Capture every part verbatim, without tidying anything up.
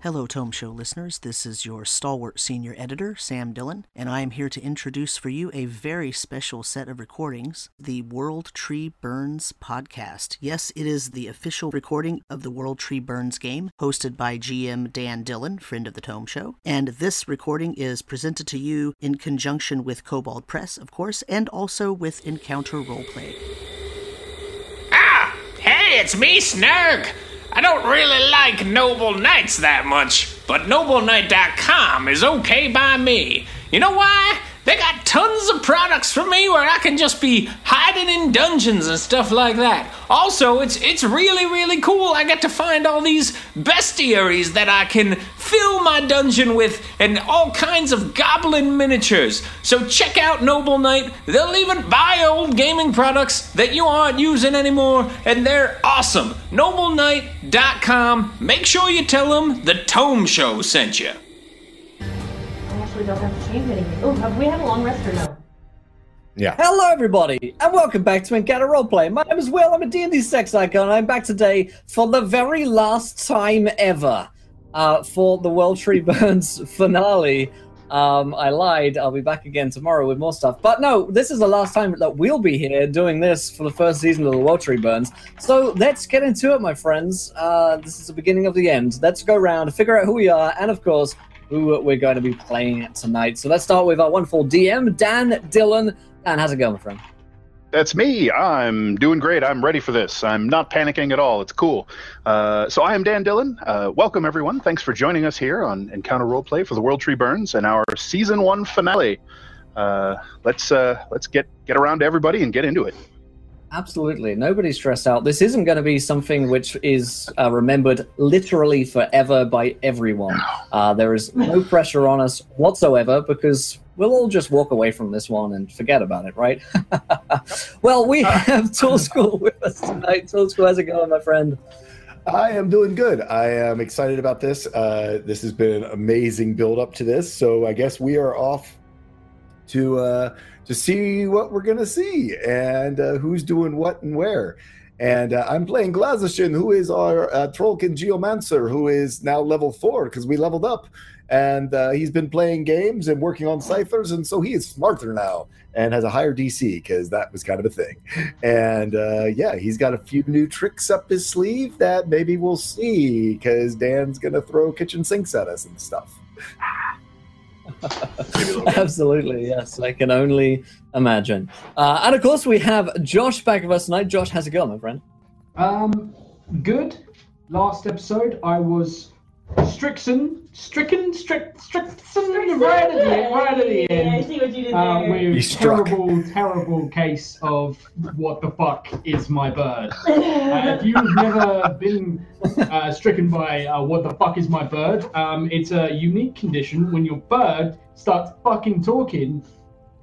Hello, Tome Show listeners. This is your stalwart senior editor, Sam Dillon, and I am here to introduce for you a very special set of recordings, the World Tree Burns podcast. Yes, it is the official recording of the World Tree Burns game, hosted by G M Dan Dillon, friend of the Tome Show. And this recording is presented to you in conjunction with Kobold Press, of course, and also with Encounter Roleplay. Ah! Hey, it's me, Snurg! I don't really like Noble Knights that much, but Noble Knight dot com is okay by me. You know why? They got tons of products for me where I can just be hiding in dungeons and stuff like that. Also, it's it's really, really cool. I get to find all these bestiaries that I can fill my dungeon with and all kinds of goblin miniatures. So check out Noble Knight. They'll even buy old gaming products that you aren't using anymore, and they're awesome. Noble Knight dot com. Make sure you tell them the Tome Show sent you. We don't have to change anything. Oh, have we had a long rest or no? Yeah. Hello, everybody, and welcome back to Encounter Roleplay. My name is Will. I'm a D and D sex icon, and I'm back today for the very last time ever uh, for the World Tree Burns finale. Um, I lied. I'll be back again tomorrow with more stuff. But no, this is the last time that we'll be here doing this for the first season of the World Tree Burns. So let's get into it, my friends. Uh, this is the beginning of the end. Let's go around, figure out who we are, and of course, who we're going to be playing at tonight. So let's start with our wonderful D M, Dan Dillon. Dan, how's it going, my friend? That's me. I'm doing great. I'm ready for this. I'm not panicking at all. It's cool. Uh, so I am Dan Dillon. Uh, welcome, everyone. Thanks for joining us here on Encounter Roleplay for the World Tree Burns and our Season one finale. Uh, let's uh, let's get, get around to everybody and get into it. Absolutely. Nobody's stressed out. This isn't going to be something which is uh, remembered literally forever by everyone. Uh, there is no pressure on us whatsoever because we'll all just walk away from this one and forget about it, right? Well, we have Tool School with us tonight. Tool School, how's it going, my friend? I am doing good. I am excited about this. Uh, this has been an amazing build up to this. So I guess we are off to uh, to see what we're going to see and uh, who's doing what and where. And uh, I'm playing Glazeshin, who is our uh, Trollkin Geomancer, who is now level four because we leveled up. And uh, he's been playing games and working on Cyphers, and so he is smarter now and has a higher D C because that was kind of a thing. And uh, yeah, he's got a few new tricks up his sleeve that maybe we'll see because Dan's going to throw kitchen sinks at us and stuff. Absolutely, yes. I can only imagine. Uh, and of course, we have Josh back with us tonight. Josh, how's it going, my friend? Um, good. Last episode, I was Strixen, stricken, strict, Strixen, right at the, right at the end. Yeah, I see what you did there. Um, with terrible, terrible case of what the fuck is my bird? Uh, if you've never been uh, stricken by uh, what the fuck is my bird, um, it's a unique condition when your bird starts fucking talking,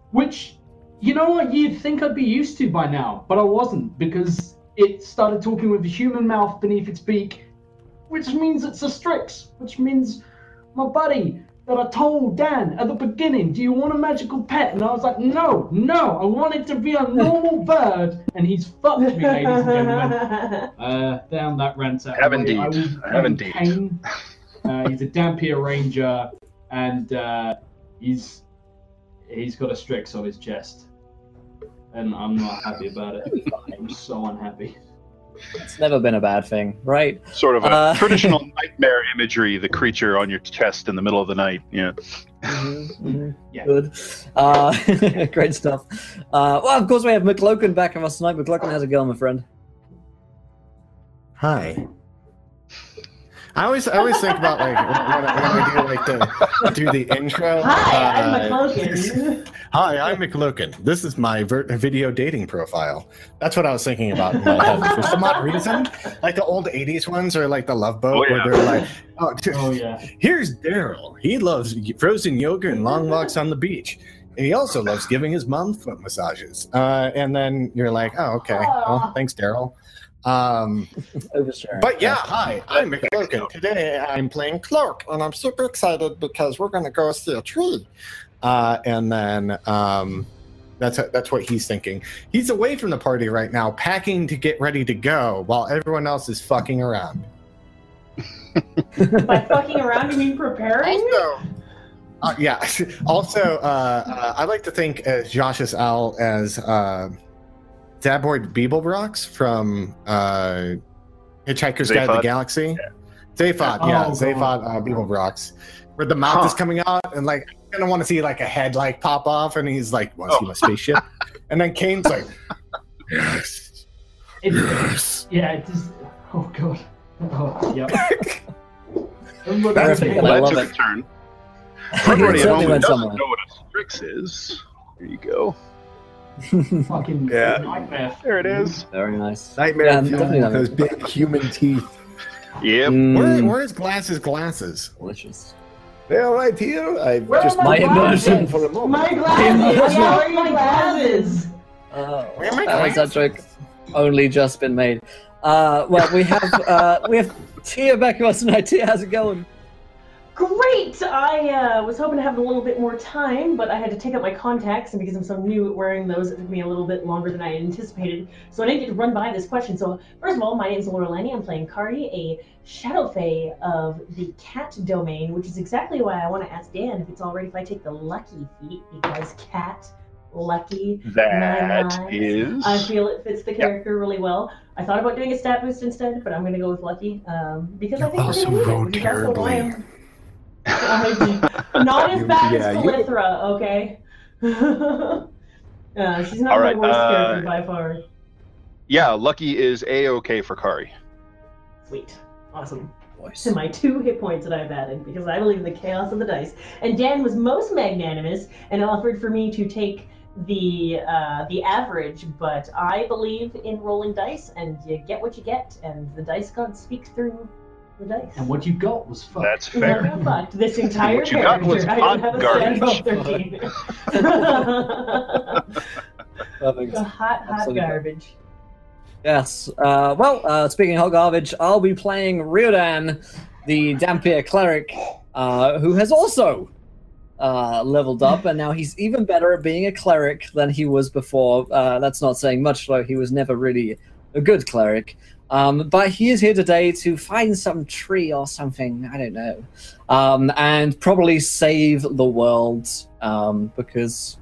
which, you know what, you'd think I'd be used to by now, but I wasn't because it started talking with a human mouth beneath its beak, which means it's a Strix, which means my buddy that I told Dan at the beginning, do you want a magical pet? And I was like, no, no, I want it to be a normal bird. And he's fucked me, ladies and gentlemen. Uh, down that rant. I have indeed. I, was, I have indeed. Caine. Uh, he's a Dampier Ranger, and uh, he's he's got a Strix on his chest. And I'm not happy about it. I'm so unhappy. It's never been a bad thing, right? Sort of a uh, traditional nightmare imagery, the creature on your chest in the middle of the night. Yeah. Mm-hmm, mm-hmm, yeah. Good. Uh, great stuff. Uh, well, of course, we have McLaughlin back with us tonight. McLaughlin, how's it going, my friend? Hi. I always, I always think about like when I do like the do the intro. Hi, uh, I'm McLaughlin. Hi, I'm McLaughlin. This is my ver- video dating profile. That's what I was thinking about in my head for some odd reason. Like the old eighties ones or like the Love Boat, oh, yeah, where they're like, oh, dude, oh yeah, here's Daryl. He loves frozen yogurt and long walks on the beach. And he also loves giving his mom foot massages. Uh, and then you're like, oh, okay, well, thanks, Daryl. Um, but yeah, hi, I'm McLaughlin. Today I'm playing Cloak, and I'm super excited because we're going to go see a tree. Uh, and then um, that's that's what he's thinking. He's away from the party right now, packing to get ready to go, while everyone else is fucking around. By fucking around, you mean preparing? Also, uh, yeah. Also, uh, uh, I like to think as Josh's owl as uh, Daboid Beeblebrox from uh, Hitchhiker's Guide to the Galaxy. Yeah. Zaphod, oh, yeah, Zaphod uh, Beeblebrox, where the mouth huh. is coming out, and like I kind of want to see like a head like pop off, and he's like, "Was he my spaceship?" And then Caine's like, "Yes, it's, yes, yeah." It just, oh god, oh yeah. That's cool. I love that turn. Everybody at home doesn't know what a Strix is. There you go. Fucking yeah. Nightmare. There it is. Very nice. Nightmare. Yeah, yeah, those big human teeth. Yep. Mm. Where, where is Glasses' glasses? Delicious. They're right here. I where just my immersion for a moment. My glasses. Where are my glasses? Oh, where are my glasses? That was a joke only just been made. Uh, well, we have uh, we have Tia back with us tonight. Tia, how's it going? Great. I uh, was hoping to have a little bit more time, but I had to take out my contacts, and because I'm so new at wearing those, it took me a little bit longer than I anticipated. So I didn't get to run by this question. So first of all, my name is Laura Lanny. I'm playing Kari, a Shadow Fae of the Cat Domain, which is exactly why I want to ask Dan if it's all right if I take the Lucky feat, because Cat, Lucky, that nine is. I feel it fits the character yep. really well. I thought about doing a stat boost instead, but I'm going to go with Lucky um, because You're I think also we're going to do it. That's the one. Not as bad yeah, as Calithra, you... okay? uh, she's not right, my worst uh, character by far. Yeah, Lucky is A-okay for Kari. Sweet. Awesome. Voice. To my two hit points that I've added, because I believe in the chaos of the dice. And Dan was most magnanimous and offered for me to take the uh, the average, but I believe in rolling dice, and you get what you get, and the dice god speaks through... the dice. And what you got was fucked. That's fair. What I got this entire what you got was I hot have a garbage. thirteen. The hot, hot Absolutely. Garbage. Yes. Uh, well, uh, speaking of hot garbage, I'll be playing Riordan, the Dampier cleric, uh, who has also uh, leveled up, and now he's even better at being a cleric than he was before. Uh, that's not saying much, though. He was never really a good cleric. Um, but he is here today to find some tree or something, I don't know, um, and probably save the world, um, because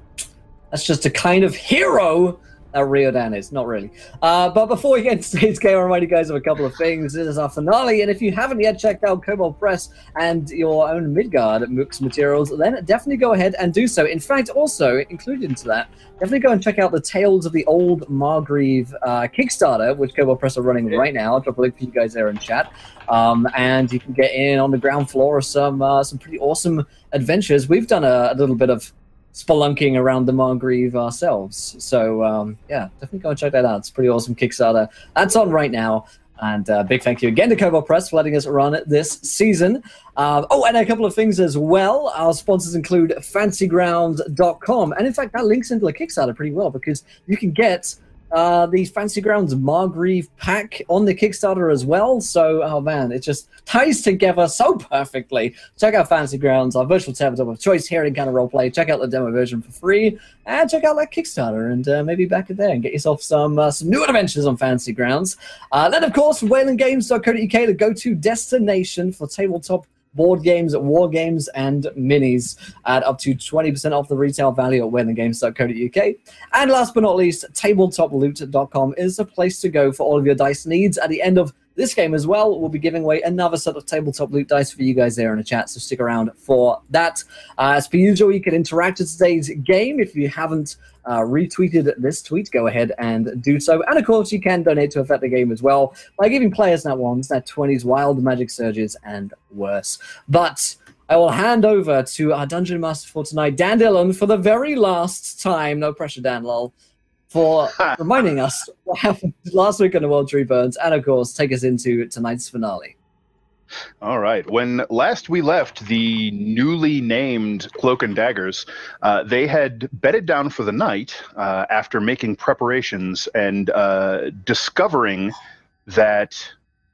that's just a kind of hero that Riordan is, not really. Uh, but before we get into today's game, I'll remind you guys of a couple of things. This is our finale, and if you haven't yet checked out Kobold Press and your own Midgard M O O Cs materials, then definitely go ahead and do so. In fact, also, included into that, definitely go and check out the Tales of the Old Margreave uh, Kickstarter, which Kobold Press are running yeah. right now. I'll drop a link for you guys there in chat. Um, and you can get in on the ground floor of some, uh, some pretty awesome adventures. We've done a, a little bit of spelunking around the Margreave ourselves. So, um, yeah, definitely go and check that out. It's a pretty awesome Kickstarter. That's on right now. And uh, big thank you again to Kobold Press for letting us run this season. Uh, oh, and a couple of things as well. Our sponsors include fantasy grounds dot com. And, in fact, that links into the Kickstarter pretty well because you can get uh, the Fantasy Grounds Margreave pack on the Kickstarter as well. So, oh, man, it just ties together so perfectly. Check out Fantasy Grounds, our virtual tabletop of choice here in Encounter Roleplay. Check out the demo version for free. And check out that Kickstarter and uh, maybe back it there and get yourself some uh, some new adventures on Fantasy Grounds. Uh, then, of course, wayland games dot co dot U K, the go-to destination for tabletop board games, war games, and minis at up to twenty percent off the retail value at wayland games dot co dot U K. And last but not least, tabletop loot dot com is a place to go for all of your dice needs. At the end of this game as well, we'll be giving away another set of tabletop loot dice for you guys there in the chat, so stick around for that. Uh, as per usual, you can interact with today's game. If you haven't uh, retweeted this tweet, go ahead and do so. And of course, you can donate to affect the game as well by giving players nat ones, nat twenties, wild magic surges, and worse. But I will hand over to our Dungeon Master for tonight, Dan Dillon, for the very last time. No pressure, Dan, lol. For reminding us what happened last week on the World Tree Burns, and of course, take us into tonight's finale. All right. When last we left the newly named Cloak and Daggers, uh, they had bedded down for the night uh, after making preparations and uh, discovering that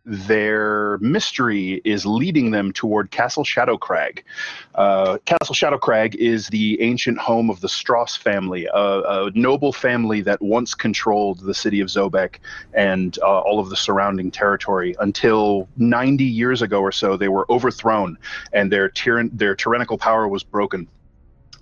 their mystery is leading them toward Castle Shadowcrag. Uh, Castle Shadowcrag is the ancient home of the Strauss family, a, a noble family that once controlled the city of Zobek and uh, all of the surrounding territory until ninety years ago or so. They were overthrown and their, tyran their tyrannical power was broken.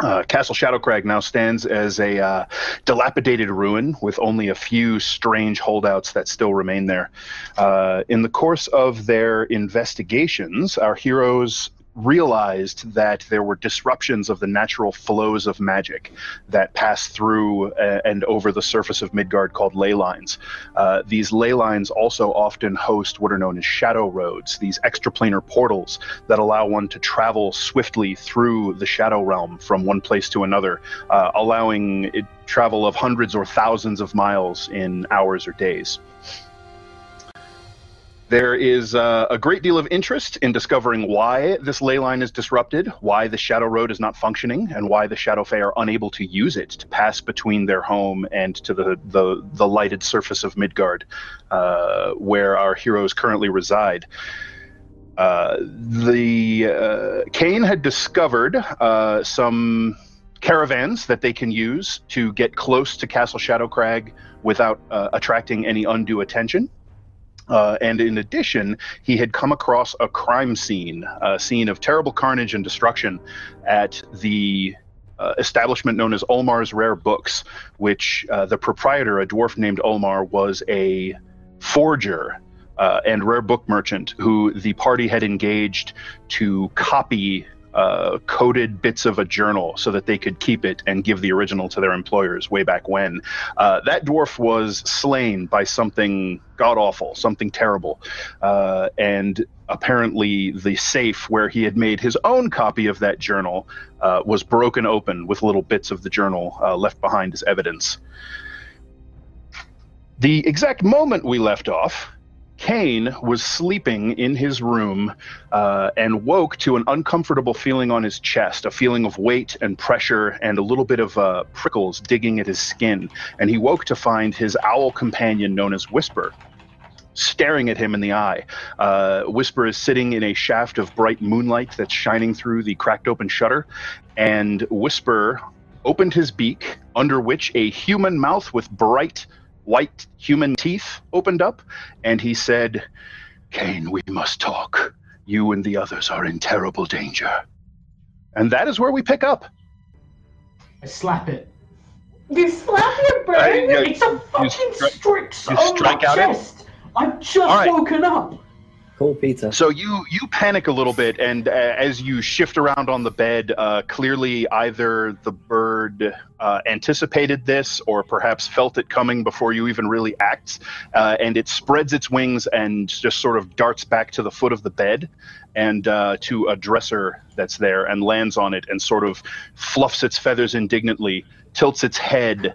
Uh, Castle Shadowcrag now stands as a uh, dilapidated ruin with only a few strange holdouts that still remain there. Uh, in the course of their investigations, our heroes realized that there were disruptions of the natural flows of magic that pass through uh, and over the surface of Midgard called ley lines. Uh, these ley lines also often host what are known as shadow roads, these extraplanar portals that allow one to travel swiftly through the shadow realm from one place to another, uh, allowing it travel of hundreds or thousands of miles in hours or days. There is uh, a great deal of interest in discovering why this ley line is disrupted, why the Shadow Road is not functioning, and why the Shadow Fae are unable to use it to pass between their home and to the, the, the lighted surface of Midgard, uh, where our heroes currently reside. Uh, the uh, Caine had discovered uh, some caravans that they can use to get close to Castle Shadowcrag without uh, attracting any undue attention. Uh, and in addition, he had come across a crime scene, a scene of terrible carnage and destruction at the uh, establishment known as Olmar's Rare Books, which uh, the proprietor, a dwarf named Olmar, was a forger uh, and rare book merchant who the party had engaged to copy Uh, coded bits of a journal so that they could keep it and give the original to their employers way back when. Uh, that dwarf was slain by something god-awful, something terrible. Uh, and apparently the safe where he had made his own copy of that journal uh, was broken open with little bits of the journal uh, left behind as evidence. The exact moment we left off, Caine was sleeping in his room uh, and woke to an uncomfortable feeling on his chest, a feeling of weight and pressure and a little bit of uh, prickles digging at his skin. And he woke to find his owl companion known as Whisper staring at him in the eye. Uh, Whisper is sitting in a shaft of bright moonlight that's shining through the cracked open shutter, and Whisper opened his beak, under which a human mouth with bright white human teeth opened up, and he said, "Caine, we must talk. You and the others are in terrible danger." And that is where we pick up. I slap it. You slap it, bro? I, you, it's a fucking Strix on my chest. I've just right. woken up. Cool, Peter. So you you panic a little bit, and uh, as you shift around on the bed, uh, clearly either the bird uh, anticipated this or perhaps felt it coming before you even really act, uh, and it spreads its wings and just sort of darts back to the foot of the bed and uh, to a dresser that's there and lands on it and sort of fluffs its feathers indignantly, tilts its head,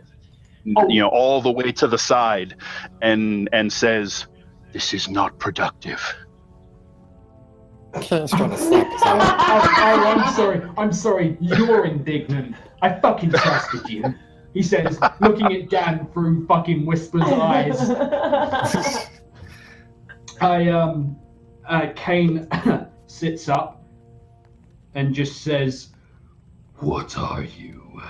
oh. you know, all the way to the side, and and says, "This is not productive." I was trying to slap this out. I, I, I'm sorry, I'm sorry, you're indignant. I fucking trusted you. He says, looking at Dan through fucking Whisper's eyes. I, um, uh, Caine sits up and just says, "What are you?"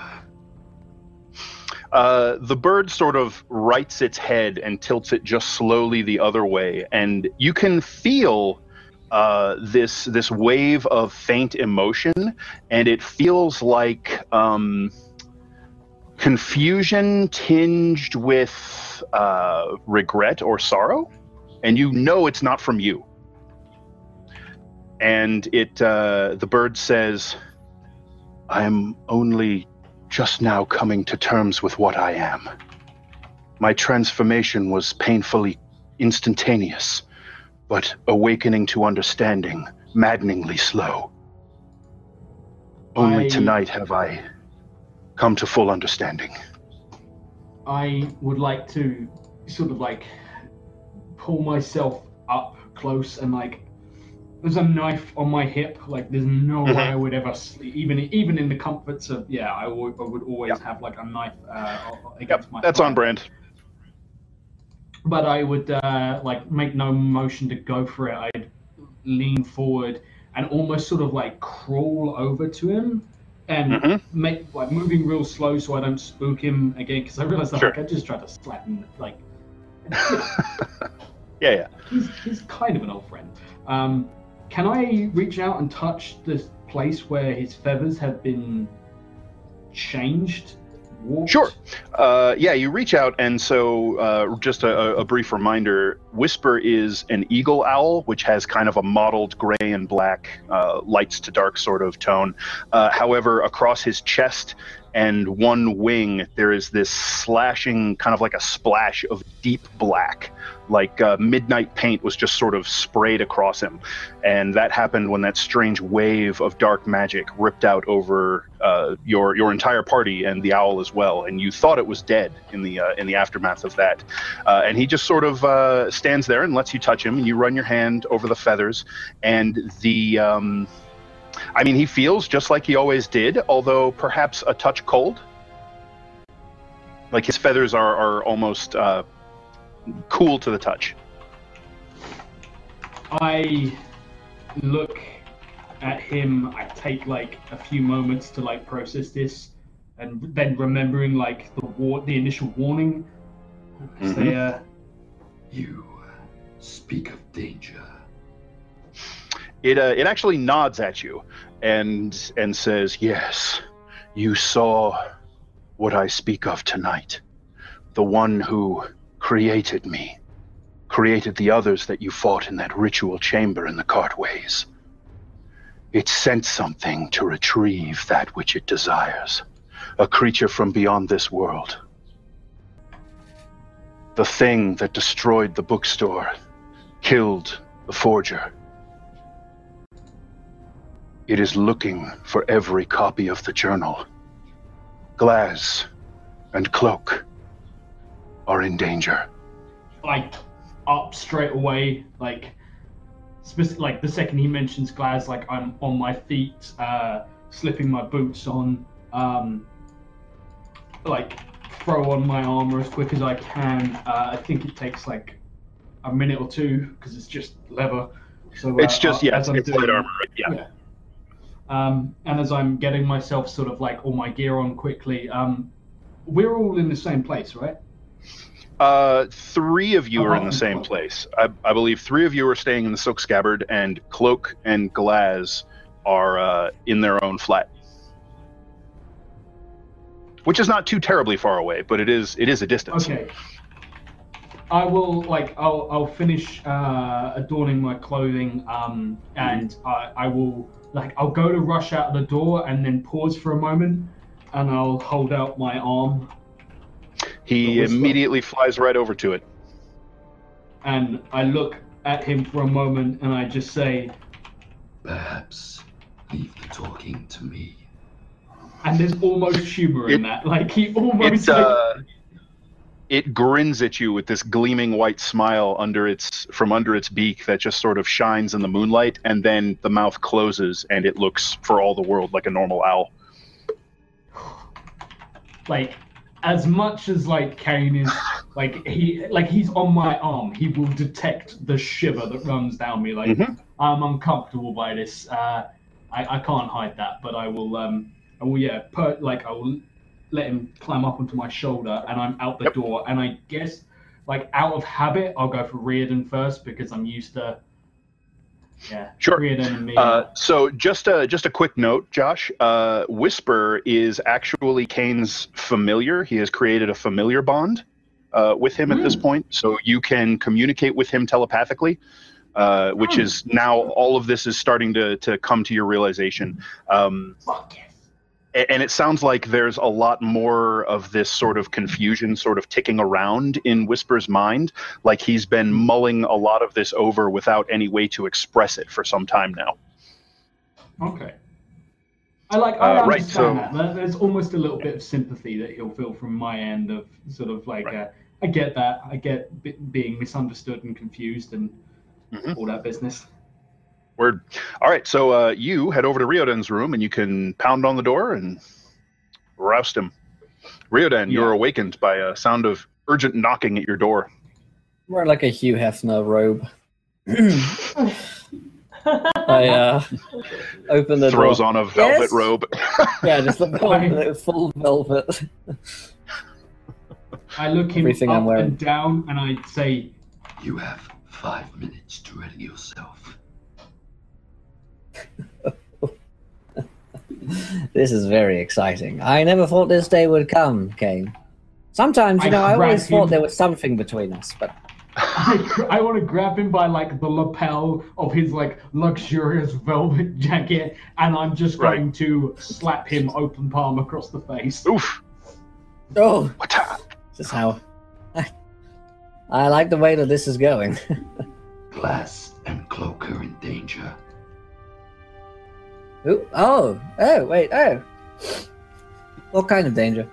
Uh, the bird sort of rights its head and tilts it just slowly the other way, and you can feel Uh, this this wave of faint emotion, and it feels like um, confusion tinged with uh, regret or sorrow, and you know it's not from you. And it uh, the bird says, "I'm only just now coming to terms with what I am. My transformation was painfully instantaneous, but awakening to understanding, maddeningly slow. Only I, tonight have I come to full understanding." I would like to sort of like pull myself up close and like, there's a knife on my hip. Like there's no mm-hmm. way I would ever sleep, even even in the comforts of, yeah, I would, I would always yep. have like a knife uh, against yep. my That's hip. On brand. but I would uh, like make no motion to go for it. I'd lean forward and almost sort of like crawl over to him and mm-hmm. make like moving real slow so I don't spook him again, because I realized that sure. like, I just tried to slap him like. Yeah, yeah. He's, he's kind of an old friend. Um, can I reach out and touch this place where his feathers have been changed? Warped? Sure. Uh, yeah, you reach out, and so uh, just a, a brief reminder, Whisper is an eagle owl, which has kind of a mottled gray and black, uh, lights to dark sort of tone. Uh, however, across his chest and one wing, there is this slashing, kind of like a splash of deep black, like uh, midnight paint was just sort of sprayed across him. And that happened when that strange wave of dark magic ripped out over uh, your your entire party and the owl as well. And you thought it was dead in the uh, in the aftermath of that. Uh, and he just sort of uh, stands there and lets you touch him, and you run your hand over the feathers, and the... Um, I mean, he feels just like he always did, although perhaps a touch cold. Like his feathers are, are almost uh, cool to the touch. I look at him. I take like a few moments to like process this, and then remembering like the war- the initial warning. I mm-hmm. say, uh, "You speak of danger." It uh, it actually nods at you and and says, "Yes, you saw what I speak of tonight. The one who created me, created the others that you fought in that ritual chamber in the cartways. It sent something to retrieve that which it desires, a creature from beyond this world. The thing that destroyed the bookstore, killed the forger. It is looking for every copy of the journal. Glaz and Cloak are in danger." I up straight away, like, specific, like the second he mentions Glaz, like I'm on my feet, uh, slipping my boots on, um, like throw on my armor as quick as I can. Uh, I think it takes like a minute or two because it's just leather. So uh, it's just uh, yeah, it's plate armor, right? Yeah. yeah. Um, and as I'm getting myself sort of like all my gear on quickly, um, we're all in the same place, right? Uh, three of you oh, are in the same Cloak. place. I, I believe three of you are staying in the Silk Scabbard, and Cloak and Glaz are uh, in their own flat, which is not too terribly far away, but it is it is a distance. Okay. I will like I'll I'll finish uh, adorning my clothing, um, and mm-hmm. I I will. Like, I'll go to rush out of the door and then pause for a moment, and I'll hold out my arm. He immediately flies right over to it. And I look at him for a moment, and I just say, "Perhaps leave the talking to me." And there's almost humor in it, that. Like, he almost... It, like, uh, it grins at you with this gleaming white smile under its... from under its beak that just sort of shines in the moonlight, and then the mouth closes and it looks for all the world like a normal owl. Like, as much as like Caine is like he like he's on my arm, he will detect the shiver that runs down me. Like mm-hmm. I'm uncomfortable by this. Uh, I, I can't hide that, but I will um I will yeah per, like I will let him climb up onto my shoulder, and I'm out the yep. door, and I guess like out of habit, I'll go for Riordan first because I'm used to. Yeah, sure. Riordan and me. Uh, so just a just a quick note, Josh. Uh, Whisper is actually Caine's familiar. He has created a familiar bond uh, with him mm. at this point, so you can communicate with him telepathically. Uh, which oh. is now all of this is starting to to come to your realization. Um, Fuck yes. And it sounds like there's a lot more of this sort of confusion sort of ticking around in Whisper's mind. Like he's been mulling a lot of this over without any way to express it for some time now. Okay. I like, I uh, understand right, so, that. There's almost a little bit of sympathy that he'll feel from my end of sort of like, right. uh, I get that. I get b- being misunderstood and confused and mm-hmm. all that business. Word. All right, so uh, you head over to Riordan's room, and you can pound on the door and roust him. Riordan, yeah. You're awakened by a sound of urgent knocking at your door. Wear like a Hugh Hefner robe. I uh, open the throws door. on a velvet yes. robe. Yeah, just the full, full velvet. I look him Everything up I'm wearing. and down, and I say, "You have five minutes to ready yourself." This is very exciting. I never thought this day would come, Caine. Sometimes, you I know, I always him. thought there was something between us, but. I, I want to grab him by like the lapel of his like luxurious velvet jacket, and I'm just right. going to slap him open palm across the face. Oof! Oh, what? This is how. I, I like the way that this is going. Glass and Cloak are in danger. Ooh, oh! Oh! Wait! Oh! What kind of danger?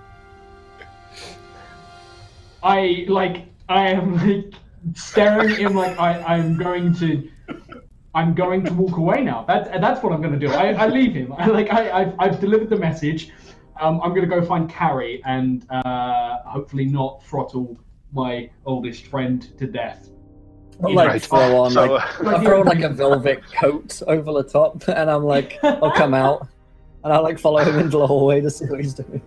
I like. I am like. Staring him like I, I'm going to, I'm going to walk away now. That's that's what I'm going to do. I, I leave him. I like I I've, I've delivered the message. Um, I'm going to go find Kari and uh, hopefully not throttle my oldest friend to death. I'll like right. throw on, so, like, like I throw on like a velvet coat over the top, and I'm like I'll come out and I'll like follow him into the hallway to see what he's doing.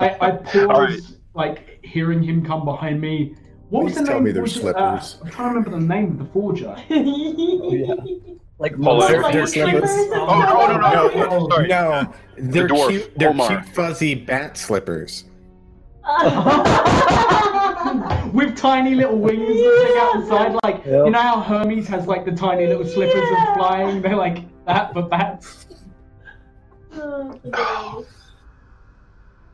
I, I pause. Right. Like hearing him come behind me. What Please was the tell name? Me there's slippers. Uh, I'm trying to remember the name of the forger. Oh, yeah. Like monster oh, slippers. Oh no no no! No, Sorry. no. They're the dwarf, cute. They're Omar. cute fuzzy bat slippers. With tiny little wings that yeah. hang outside. Like yep. you know how Hermes has like the tiny little slippers yeah. of flying. They're like that for bats. Oh,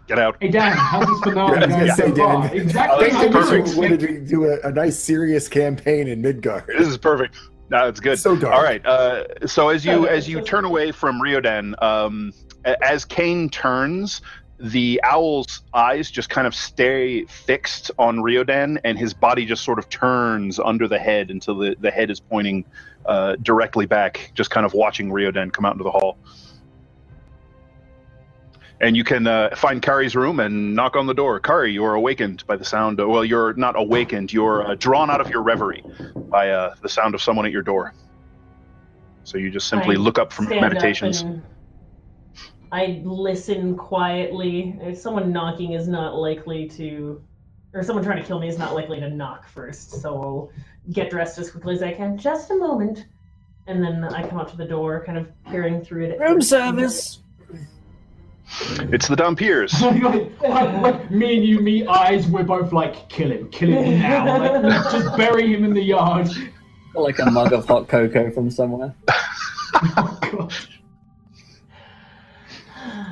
Get out. Hey Dan, how's this finale yeah, going so far? Dan, exactly. Thank you for to do a, a nice, serious campaign in Midgard. This is perfect. No, it's good. So dark. All right. Uh, so as you as you turn away from Riordan, um, as Caine turns, the owl's eyes just kind of stay fixed on Riordan, and his body just sort of turns under the head until the, the head is pointing uh, directly back, just kind of watching Riordan come out into the hall. And you can uh, find Kari's room and knock on the door. Kari, you are awakened by the sound. Of, well, you're not awakened. You're uh, drawn out of your reverie by uh, the sound of someone at your door. So you just simply I look up from meditations. Up I listen quietly. If someone knocking is not likely to... Or someone trying to kill me is not likely to knock first. So I'll get dressed as quickly as I can. Just a moment. And then I come up to the door, kind of peering through it. Room service! It's the Dampiers. like, like, like, me and you, me eyes, we're both like, kill him, kill him now. Like, just bury him in the yard. Like a mug of hot cocoa from somewhere. Oh, God.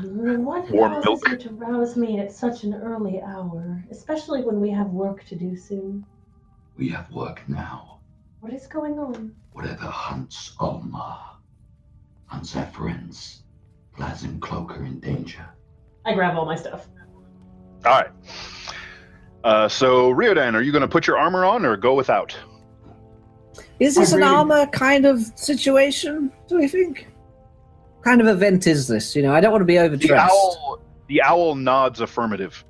What Warm milk. To rouse me at such an early hour, especially when we have work to do soon. We have work now. What is going on? Whatever hunts Alma, hunts our friends. Glass and Cloak are in danger. I grab all my stuff. All right. Uh, so, Riordan, are you going to put your armor on or go without? Is this I an really... armor kind of situation, do we think? What kind of event is this? You know, I don't want to be overdressed. The owl, the owl nods affirmative.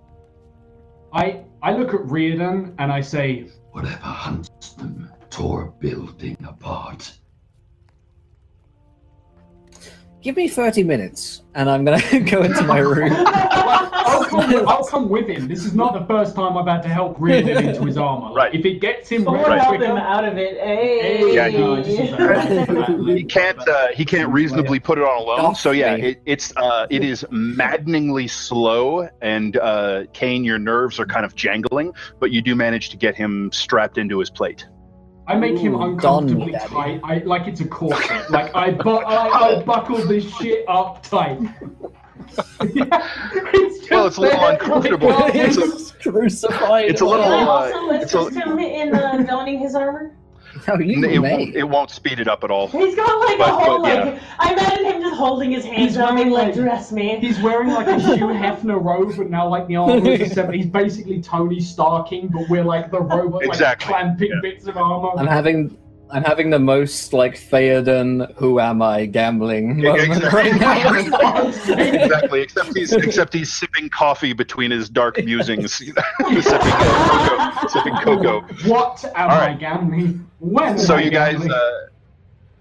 I, I look at Riordan and I say, whatever hunts them tore a building apart. Give me thirty minutes, and I'm going to go into my room. I'll, come, I'll come with him. This is not the first time I've had to help Riordan into his armor. Right. If it gets him... Someone right. help him out of it. Hey! Yeah, he, no, just, he, can't, uh, he can't reasonably put it on alone. So yeah, it, it's, uh, it is maddeningly slow, and uh, Caine, your nerves are kind of jangling, but you do manage to get him strapped into his plate. I make him Ooh, uncomfortably done, tight, I, like it's a corset. Like I, bu I, I buckle this shit up tight. yeah, it's just well, it's a little uncomfortable. Like, it's, it's, crucified. It's a little. Can I also uh, it's assist a... him in uh, donning his armor? No, you it, won't, it won't speed it up at all. He's got like but, a whole but, yeah. like. I imagine him just holding his hands up and like, dress me. He's wearing like a Hugh Hefner robe, but now like the armor is a seven. He's basically Tony Starking, but we're like the robot, exactly. like clamping yeah. bits of armor. I'm having I'm having the most like Theoden "Who am I?" gambling moment exactly. right now. Exactly. Except he's except he's sipping coffee between his dark musings. sipping, cocoa, sipping cocoa. What am right. I gambling? When? So you gambling? guys, uh,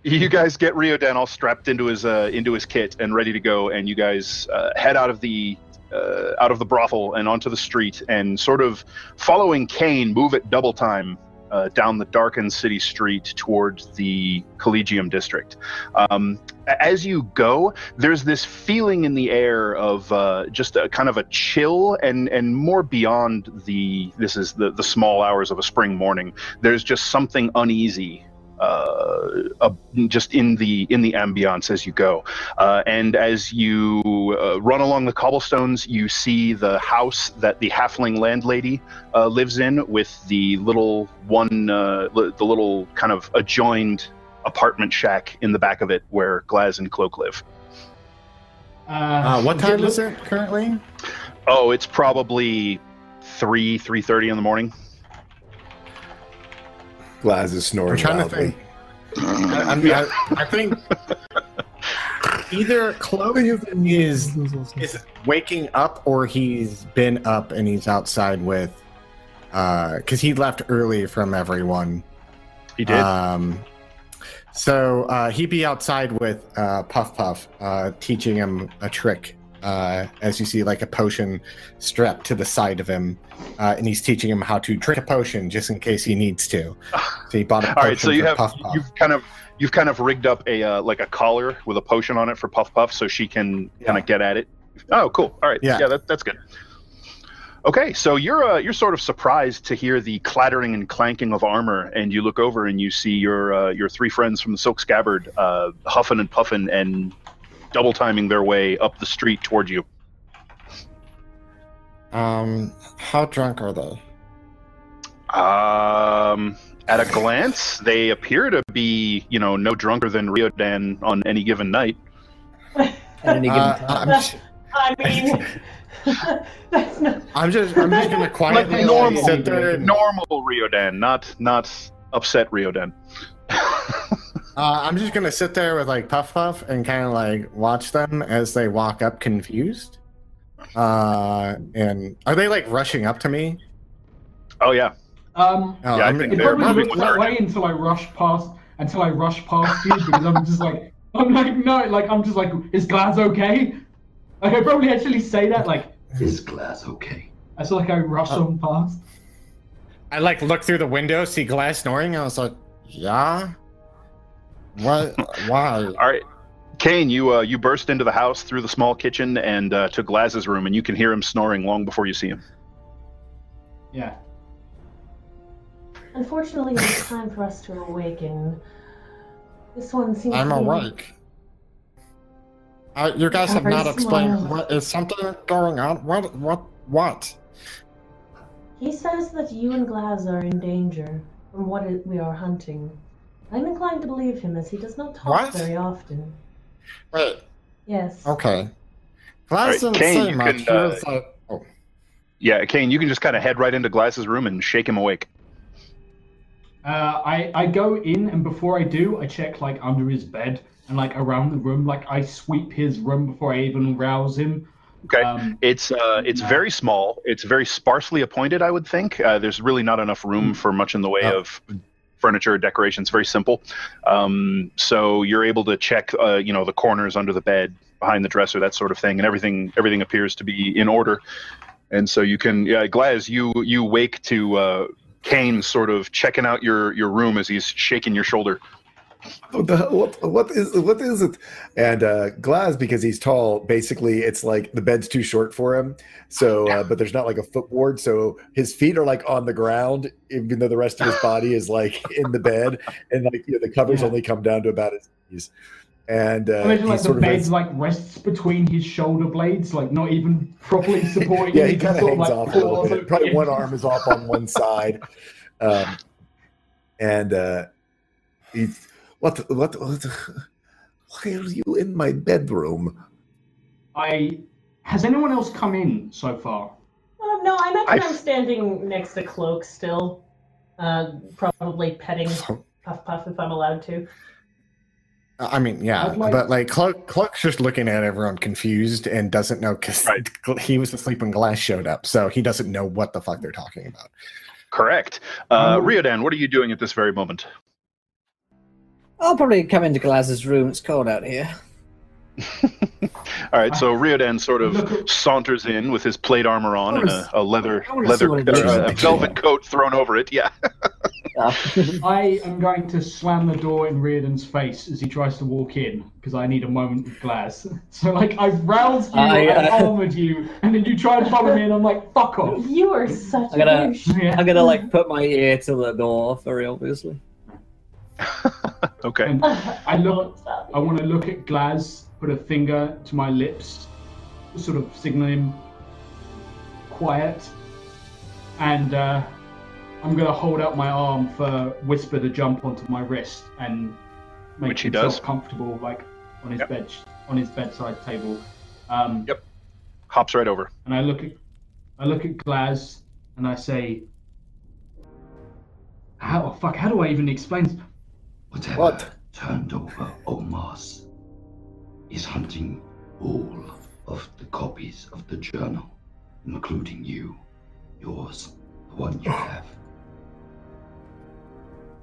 you guys get Riordan all strapped into his uh, into his kit and ready to go, and you guys uh, head out of the. Uh, out of the brothel and onto the street, and sort of following Caine, move at double time uh, down the darkened city street towards the Collegium district. Um, as you go, there's this feeling in the air of uh, just a kind of a chill, and and more beyond the this is the the small hours of a spring morning. There's just something uneasy. Uh, uh, just in the in the ambiance as you go, uh, and as you uh, run along the cobblestones, you see the house that the halfling landlady uh, lives in, with the little one, uh, li the little kind of adjoined apartment shack in the back of it where Glaz and Cloak live. Uh, uh, what time is it currently? Oh, it's probably three three thirty in the morning. Glaz is snoring. I'm trying loudly. to think. I, I'm, I, I think either Cloak is, is waking up, or he's been up and he's outside with, because uh, he left early from everyone. He did. Um, so uh, he'd be outside with uh, Puff Puff, uh, teaching him a trick. Uh, as you see, like a potion strapped to the side of him, uh, and he's teaching him how to drink a potion just in case he needs to. So he bought a potion. All right, so you have Puff Puff. you've kind of you've kind of rigged up a uh, like a collar with a potion on it for Puff Puff, so she can yeah. kind of get at it. Oh, cool. All right, yeah, yeah that, that's good. Okay, so you're uh, you're sort of surprised to hear the clattering and clanking of armor, and you look over and you see your uh, your three friends from the Silk Scabbard uh, huffing and puffing and double timing their way up the street toward you. Um, how drunk are they? Um, at a glance, they appear to be, you know, no drunker than Riordan on any given night. At any given uh, time. I'm I mean, that's not. I'm just, I'm just gonna quietly like normal, sit there and... normal Riordan, not, not upset Riordan. Uh, I'm just gonna sit there with like Puff Puff and kind of like watch them as they walk up, confused. Uh, and are they like rushing up to me? Oh yeah. Um, oh, yeah, I think they're moving with her. It probably looks that way until I rush past, until I rush past you, because I'm just like, I'm like no, like I'm just like, is Glaz okay? Like I probably actually say that like, is Glaz okay? I feel like I rush oh. on past. I like look through the window, see Glaz snoring, and I was like, yeah. What? Why? All right, Caine, you uh, you burst into the house through the small kitchen and uh, to Glaz's room, and you can hear him snoring long before you see him. Yeah. Unfortunately, it's time for us to awaken. This one seems. I'm to be... awake. Uh, you guys have not explained smile. what is something going on. What? What? What? He says that you and Glaz are in danger from what it, we are hunting. I'm inclined to believe him, as he does not talk what? very often. Wait. Yes. Okay. Glaz right, Caine, say much. Can, uh, like, oh. Yeah, Caine, you can just kind of head right into Glaz's room and shake him awake. Uh, I I go in, and before I do, I check like under his bed and like around the room. Like I sweep his room before I even rouse him. Okay, um, it's uh, it's no. very small. It's very sparsely appointed, I would think. Uh, there's really not enough room for much in the way oh. of furniture, decorations, very simple. Um, so you're able to check, uh, you know, the corners under the bed, behind the dresser, that sort of thing, and everything everything appears to be in order. And so you can, yeah, Glaz, you you wake to uh, Caine sort of checking out your your room as he's shaking your shoulder. What the hell, what, what is what is it? And uh, Glaz, because he's tall, basically it's like the bed's too short for him. So, yeah. uh, but there's not like a footboard, so his feet are like on the ground, even though the rest of his body is like in the bed, and like you know, the covers yeah. only come down to about his knees. And uh, imagine like the bed's like rests between his shoulder blades, like not even properly supporting. yeah, he kind of hangs like, off a little bit. Probably yeah. one arm is off on one side, um, and uh, he's. What, what, what, why are you in my bedroom? I, has anyone else come in so far? Uh, no, I imagine I've... I'm standing next to Cloak still, uh, probably petting Puff Puff if I'm allowed to. I mean, yeah, like, but like Cloak, Cloak's just looking at everyone confused and doesn't know because right. he was asleep when Glass showed up, so he doesn't know what the fuck they're talking about. Correct. Uh, um, Riordan, what are you doing at this very moment? I'll probably come into Glass's room. It's cold out here. All right, so Riordan sort of saunters in with his plate armor on and a, a leather, leather, uh, a velvet coat thrown over it. Yeah. I am going to slam the door in Riordan's face as he tries to walk in because I need a moment with Glass. So, like, I've roused you, I, uh, I've armored you, and then you try to bother me, and I'm like, fuck off. You are such I'm gonna, a douche. Yeah. I'm gonna like put my ear to the door very obviously. Okay. And I look. I want to look at Glass. Put a finger to my lips, sort of signaling quiet, and uh, I'm going to hold out my arm for Whisper to jump onto my wrist and make Which himself he does. comfortable, like on his yep. bed, on his bedside table. Um, yep, hops right over. And I look at, I look at Glaz, and I say, "How oh, fuck? How do I even explain this? Whatever what? turned over Omar's is hunting all of the copies of the journal, including you, yours, the one you have."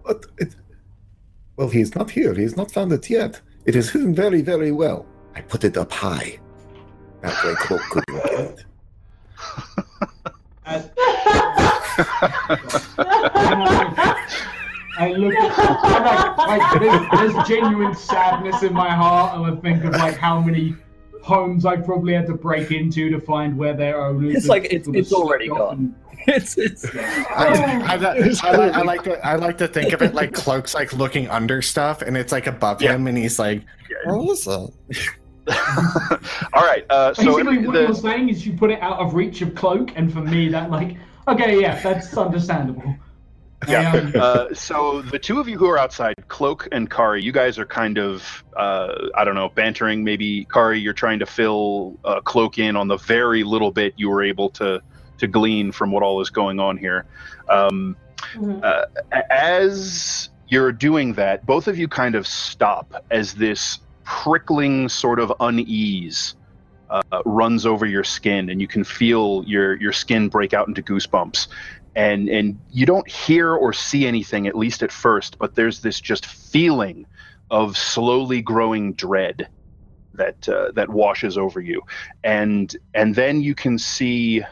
But it, well, he's not here. He's not found it yet. It is hidden very, very well. I put it up high. That way, Cloak couldn't get it. I look at I'm like, like there's, there's genuine sadness in my heart, and I think of like how many homes I probably had to break into to find where their owners. It's like it's, it's already gone. It's it's. I, I, I, I, I like to I like to think of it like Cloak's like looking under stuff, and it's like above yeah. him, and he's like, "What was that?" All right. Uh, so basically, what the... you're saying is you put it out of reach of Cloak, and for me, that like okay, yeah, that's understandable. Yeah. Uh, so the two of you who are outside, Cloak and Kari, you guys are kind of, uh, I don't know, bantering. Maybe Kari, you're trying to fill uh, Cloak in on the very little bit you were able to to glean from what all is going on here. Um, mm-hmm. uh, as you're doing that, both of you kind of stop as this prickling sort of unease uh, runs over your skin, and you can feel your your skin break out into goosebumps. And and you don't hear or see anything, at least at first, but there's this just feeling of slowly growing dread that uh, that washes over you. And and then you can see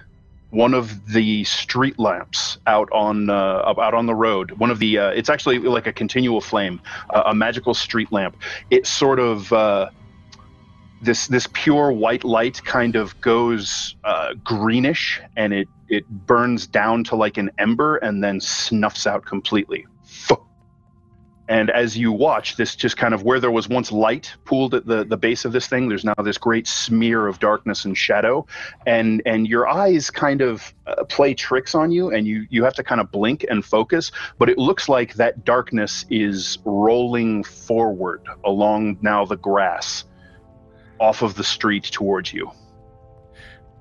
one of the street lamps out on uh, out on the road. One of the uh, it's actually like a continual flame, uh, a magical street lamp. It sort of uh, this this pure white light kind of goes uh, greenish, and it. It burns down to like an ember and then snuffs out completely. And as you watch, this just kind of where there was once light pooled at the, the base of this thing, there's now this great smear of darkness and shadow. And and your eyes kind of uh, play tricks on you, and you, you have to kind of blink and focus. But it looks like that darkness is rolling forward along now the grass off of the street towards you.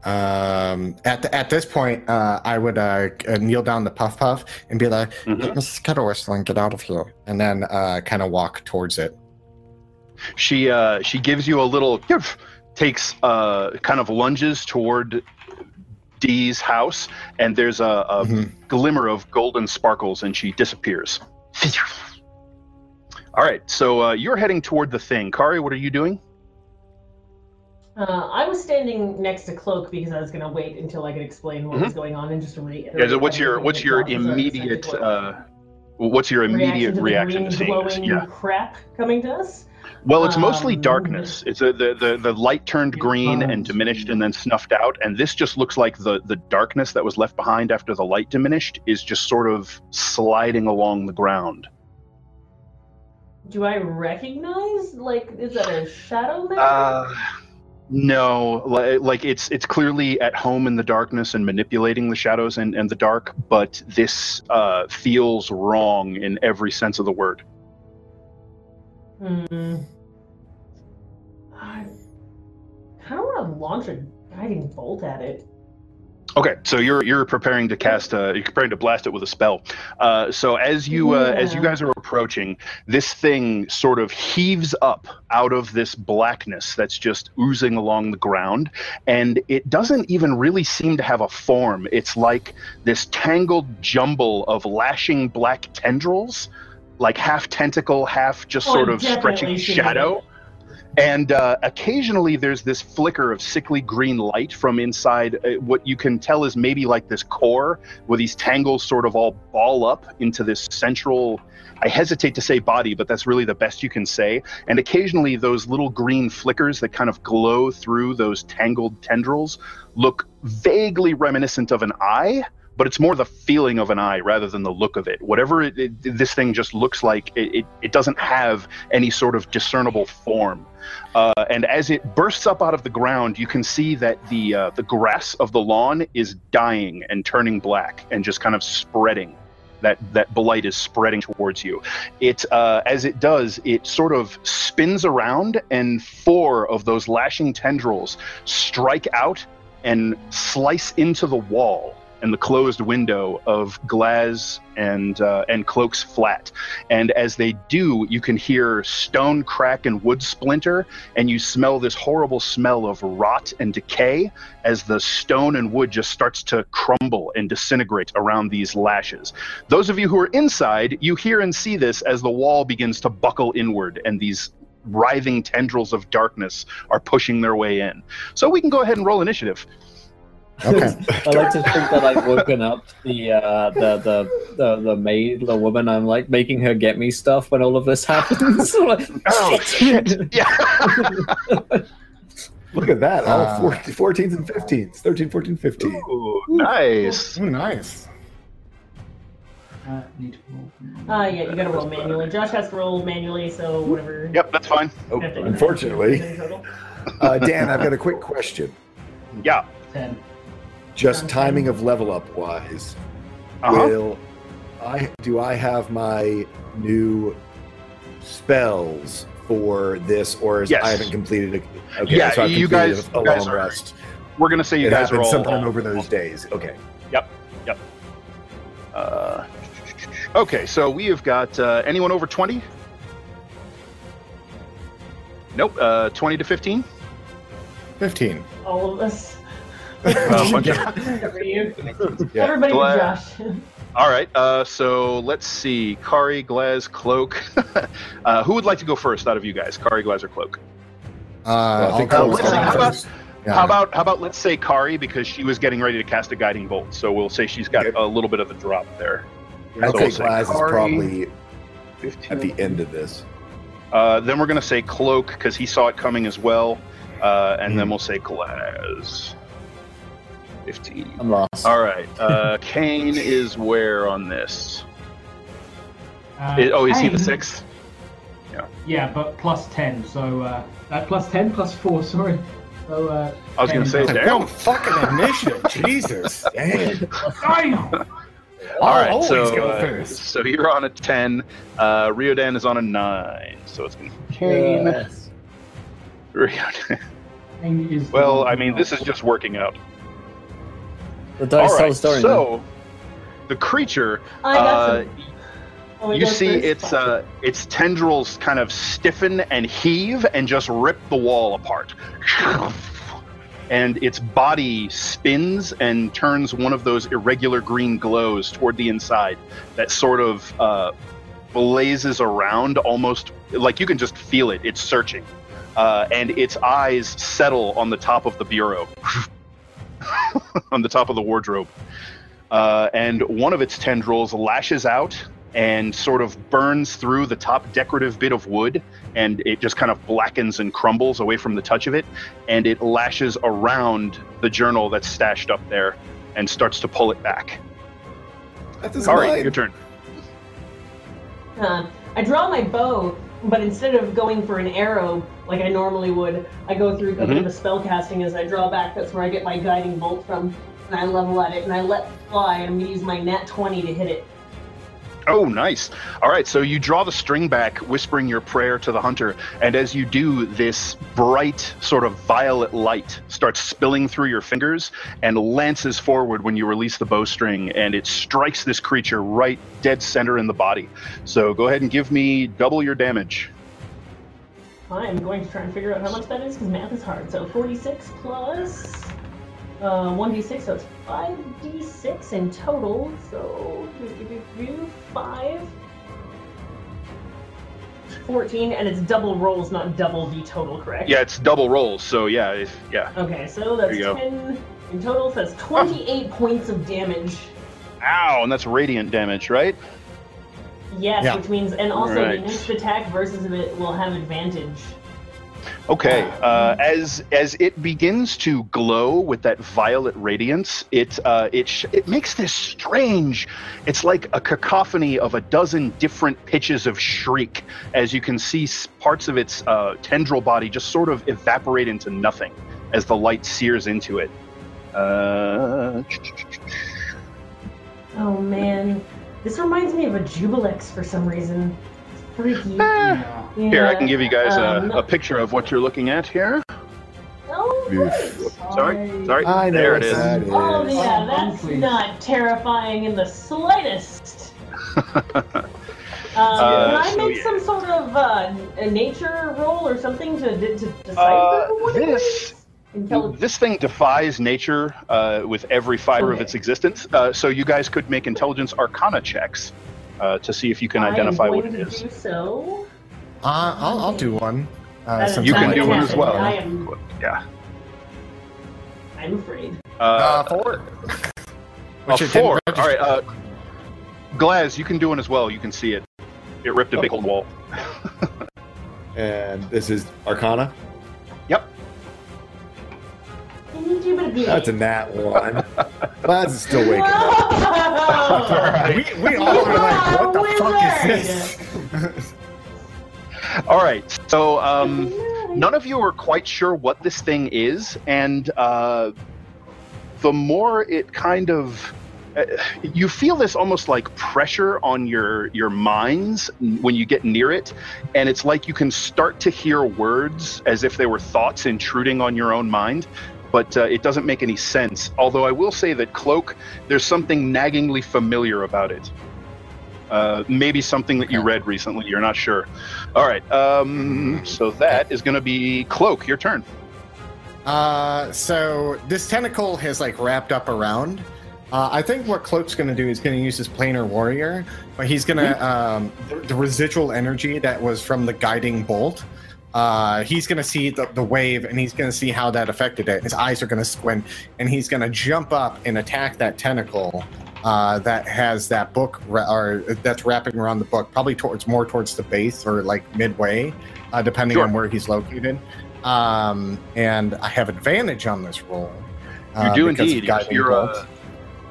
Um, at the, at this point, uh, I would uh, kneel down to Puff Puff and be like, mm-hmm. "Let Missus Kettle Whistle and get out of here," and then uh, kind of walk towards it. She uh, she gives you a little, takes uh, kind of lunges toward Dee's house, and there's a, a mm-hmm. glimmer of golden sparkles, and she disappears. All right, so uh, you're heading toward the thing. Kari, what are you doing? Uh, I was standing next to Cloak because I was going to wait until I could explain what mm-hmm. was going on and just reiterate. Yeah, so what's your what's your immediate uh, what's your immediate reaction to, the reaction to seeing this? Yeah. Crap coming to us. Well, it's um, mostly darkness. It's a, the, the the light turned green and diminished and then snuffed out, and this just looks like the the darkness that was left behind after the light diminished is just sort of sliding along the ground. Do I recognize? Like, is that a shadow map? Uh, No, like it's it's clearly at home in the darkness and manipulating the shadows and, and the dark, but this uh, feels wrong in every sense of the word. Hmm. I kind of want to launch a guiding bolt at it. Okay, so you're you're preparing to cast. Uh, you're preparing to blast it with a spell. Uh, so as you yeah. uh, as you guys are approaching, this thing sort of heaves up out of this blackness that's just oozing along the ground, and it doesn't even really seem to have a form. It's like this tangled jumble of lashing black tendrils, like half tentacle, half just oh, sort of stretching shadow. And uh, occasionally there's this flicker of sickly green light from inside uh, what you can tell is maybe like this core where these tangles sort of all ball up into this central, I hesitate to say body, but that's really the best you can say. And occasionally those little green flickers that kind of glow through those tangled tendrils look vaguely reminiscent of an eye, but it's more the feeling of an eye rather than the look of it. Whatever it, it, this thing just looks like, it, it, it doesn't have any sort of discernible form. Uh, and as it bursts up out of the ground, you can see that the uh, the grass of the lawn is dying and turning black and just kind of spreading. That, that blight is spreading towards you. It, uh, as it does, it sort of spins around, and four of those lashing tendrils strike out and slice into the wall and the closed window of Glaz and uh, and Cloak's flat. And as they do, you can hear stone crack and wood splinter, and you smell this horrible smell of rot and decay as the stone and wood just starts to crumble and disintegrate around these lashes. Those of you who are inside, you hear and see this as the wall begins to buckle inward, and these writhing tendrils of darkness are pushing their way in. So we can go ahead and roll initiative. Okay. I like to think that I've woken up the, uh, the the the the maid, the woman. I'm like making her get me stuff when all of this happens. Like, oh shit! Yeah. Look at that! Uh, all fourteens and fifteens, thirteen, fourteen, fifteen. Ooh, nice. Ooh, nice. Uh, need to roll. Uh, yeah, you gotta roll manually. Josh has to roll manually, so whatever. Yep, that's fine. Oh, unfortunately, uh, Dan, I've got a quick question. Yeah. Ten. Just timing of level up wise, uh-huh. will I do I have my new spells for this, or is yes. I haven't completed a, okay, yeah, so I've completed you guys, a you guys long are, rest. We're gonna say you it guys are all sometime over those days. Okay. Yep. Yep. Uh, okay, so we have got uh, anyone over twenty? Nope. Uh, twenty to fifteen. Fifteen. All of us. Uh, bunch yeah. of... yeah. Everybody but Josh. All right, uh, so let's see. Kari, Glaz, Cloak. uh, who would like to go first out of you guys? Kari, Glaz, or Cloak? Uh, I think uh, Cloak. How about, yeah. how about how about let's say Kari, because she was getting ready to cast a guiding bolt. So we'll say she's got okay. a little bit of a drop there. I think Glaz is probably fifteen. At the end of this. Uh, then we're going to say Cloak because he saw it coming as well, uh, and mm. then we'll say Glaz. fifteen. I'm lost. All right. Uh, Caine is where on this? Uh, is, oh, is he the sixth? Yeah. Yeah, but plus ten. So uh, uh, plus ten, plus four. Sorry. So uh, I was going to say, damn, no fucking initiative. Jesus. Damn. Damn. All I'll right. So, go first. Uh, so you're on a ten. Uh, Riordan is on a nine. So it's going to be Caine. Yes. Riordan. Caine is well, I mean, this is just working out. The dice all right, story, so man. The creature, uh, oh, you see its uh, its tendrils kind of stiffen and heave and just rip the wall apart. And its body spins and turns one of those irregular green glows toward the inside that sort of uh, blazes around almost, like you can just feel it. It's searching. Uh, and its eyes settle on the top of the bureau. On the top of the wardrobe, uh, and one of its tendrils lashes out and sort of burns through the top decorative bit of wood, and it just kind of blackens and crumbles away from the touch of it, and it lashes around the journal that's stashed up there and starts to pull it back. All right, your turn. Uh, I draw my bow, but instead of going for an arrow like I normally would, I go through mm-hmm. a bit of a spell casting as I draw back. That's where I get my guiding bolt from, and I level at it, and I let fly, and I'm going to use my nat twenty to hit it. Oh, nice. All right, so you draw the string back, whispering your prayer to the hunter, and as you do, this bright sort of violet light starts spilling through your fingers and lances forward when you release the bowstring, and it strikes this creature right dead center in the body. So go ahead and give me double your damage. I am going to try and figure out how much that is, because math is hard. So forty-six plus... Uh, one d six, so it's five d six in total, so five, fourteen, and it's double rolls, not double d total, correct? Yeah, it's double rolls, so yeah, if, yeah. Okay, so that's ten go. in total, so that's twenty-eight oh. points of damage. Ow, and that's radiant damage, right? Yes, yeah. Which means, and also right. the next attack versus it will have advantage. Okay, uh, as as it begins to glow with that violet radiance, it uh, it sh it makes this strange. It's like a cacophony of a dozen different pitches of shriek. As you can see, parts of its uh, tendril body just sort of evaporate into nothing as the light sears into it. Uh... Oh man, this reminds me of a Jubilex for some reason. Freaky. Ah. Yeah. Here, I can give you guys um, a, a picture of what you're looking at here. Oh, wait. Sorry, sorry. I know there it is. is. Oh, yeah, that's oh, not terrifying in the slightest. uh, uh, can I make so, yeah. some sort of uh, a nature roll or something to, to, to decipher uh, what it is? This thing defies nature uh, with every fiber okay. of its existence, uh, so you guys could make intelligence arcana checks. Uh, to see if you can identify what it is. I am going to do so. Uh, I'll, I'll do one. Uh, you can do one as well. I am, yeah. I'm afraid. Uh, uh, four. Which uh, four. All right. Uh, Glaz, you can do one as well. You can see it. It ripped a oh. big old wall. And this is Arcana? Yep. I need you to be. That's a nat one. Glaz is still waking up. Right. We, we all were like, what the wizard. fuck is this? All right, so um, none of you are quite sure what this thing is, and uh, the more it kind of... Uh, you feel this almost like pressure on your, your minds when you get near it, and it's like you can start to hear words as if they were thoughts intruding on your own mind. But uh, it doesn't make any sense. Although I will say that Cloak, there's something naggingly familiar about it. Uh, maybe something that you read recently. You're not sure. All right. Um, so that is going to be Cloak. Your turn. Uh, so this tentacle has like wrapped up around. Uh, I think what Cloak's going to do is going to use his planar warrior, but he's going to um, the, the residual energy that was from the guiding bolt. Uh, he's going to see the, the wave, and he's going to see how that affected it. His eyes are going to squint, and he's going to jump up and attack that tentacle uh, that has that book, or that's wrapping around the book, probably towards more towards the base or like midway, uh, depending sure. on where he's located. Um, and I have advantage on this roll. Uh, you do indeed. You're a...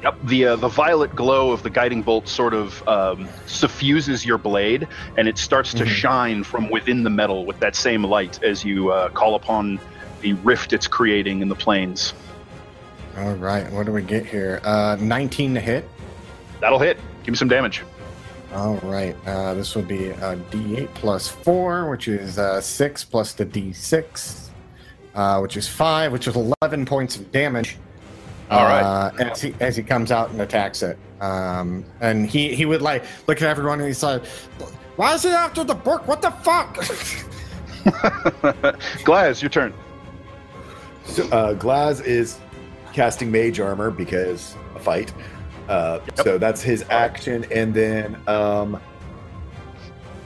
Yep, the, uh, the violet glow of the guiding bolt sort of um, suffuses your blade, and it starts to mm-hmm. shine from within the metal with that same light as you uh, call upon the rift it's creating in the plains. All right, what do we get here? Uh, nineteen to hit? That'll hit. Give me some damage. All right, uh, this will be a d eight plus four, which is uh, six, plus the d six, uh, which is five, which is eleven points of damage. All right. Uh, as he as he comes out and attacks it, um, and he he would like look at everyone and he's like, "Why is it after the book? What the fuck?" Glaz, your turn. So, uh, Glaz is casting mage armor because a fight. Uh, yep. So that's his action, and then um,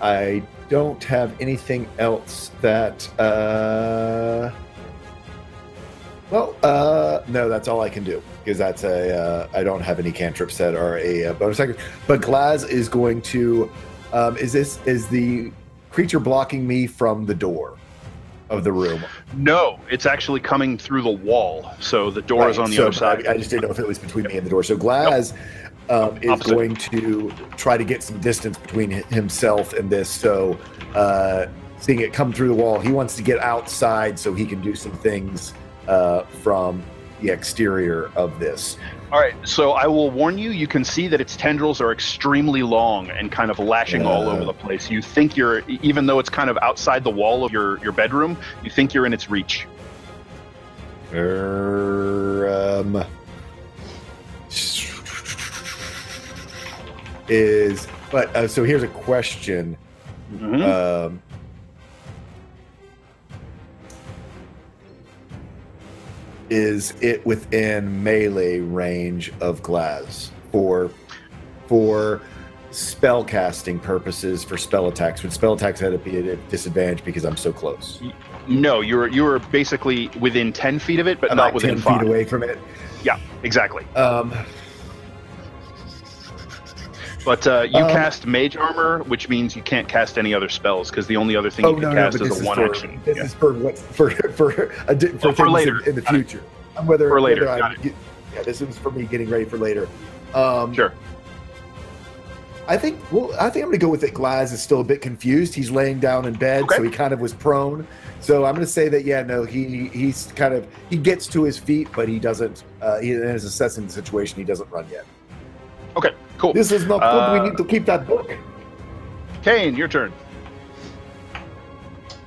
I don't have anything else that. Uh, Well, uh, no, that's all I can do because that's a, uh, I don't have any cantrips that are a, a bonus action. But Glaz is going to, um, is this, is the creature blocking me from the door of the room? No, it's actually coming through the wall. So the door right, is on the so other side. I, I just didn't know if it was between me and the door. So Glaz nope. um, is Opposite. going to try to get some distance between himself and this. So uh, seeing it come through the wall, he wants to get outside so he can do some things. Uh, from the exterior of this. All right, so I will warn you, you can see that its tendrils are extremely long and kind of lashing uh, all over the place. You think you're, even though it's kind of outside the wall of your, your bedroom, you think you're in its reach. Um, is, but, uh, so here's a question. Mm-hmm. Um, is it within melee range of Glaz for for spell casting purposes, for spell attacks? Would spell attacks have to be at a disadvantage because I'm so close? No, you're you're basically within ten feet of it, but I'm not like within ten five. feet away from it. Yeah, exactly. Um, but uh, you um, cast Mage Armor, which means you can't cast any other spells because the only other thing oh, you can no, cast no, is a one for, action. This yeah. is for what for for a, for, oh, for later in, in the future. Whether for later. Whether I, get, yeah, this is for me getting ready for later. Um, sure. I think well, I think I'm going to go with it. Glaz is still a bit confused. He's laying down in bed, okay. so he kind of was prone. So I'm going to say that, yeah, no, he he's kind of he gets to his feet, but he doesn't. Uh, he is assessing the situation. He doesn't run yet. Okay, cool. This is not good. Uh, we need to keep that book. Caine, your turn.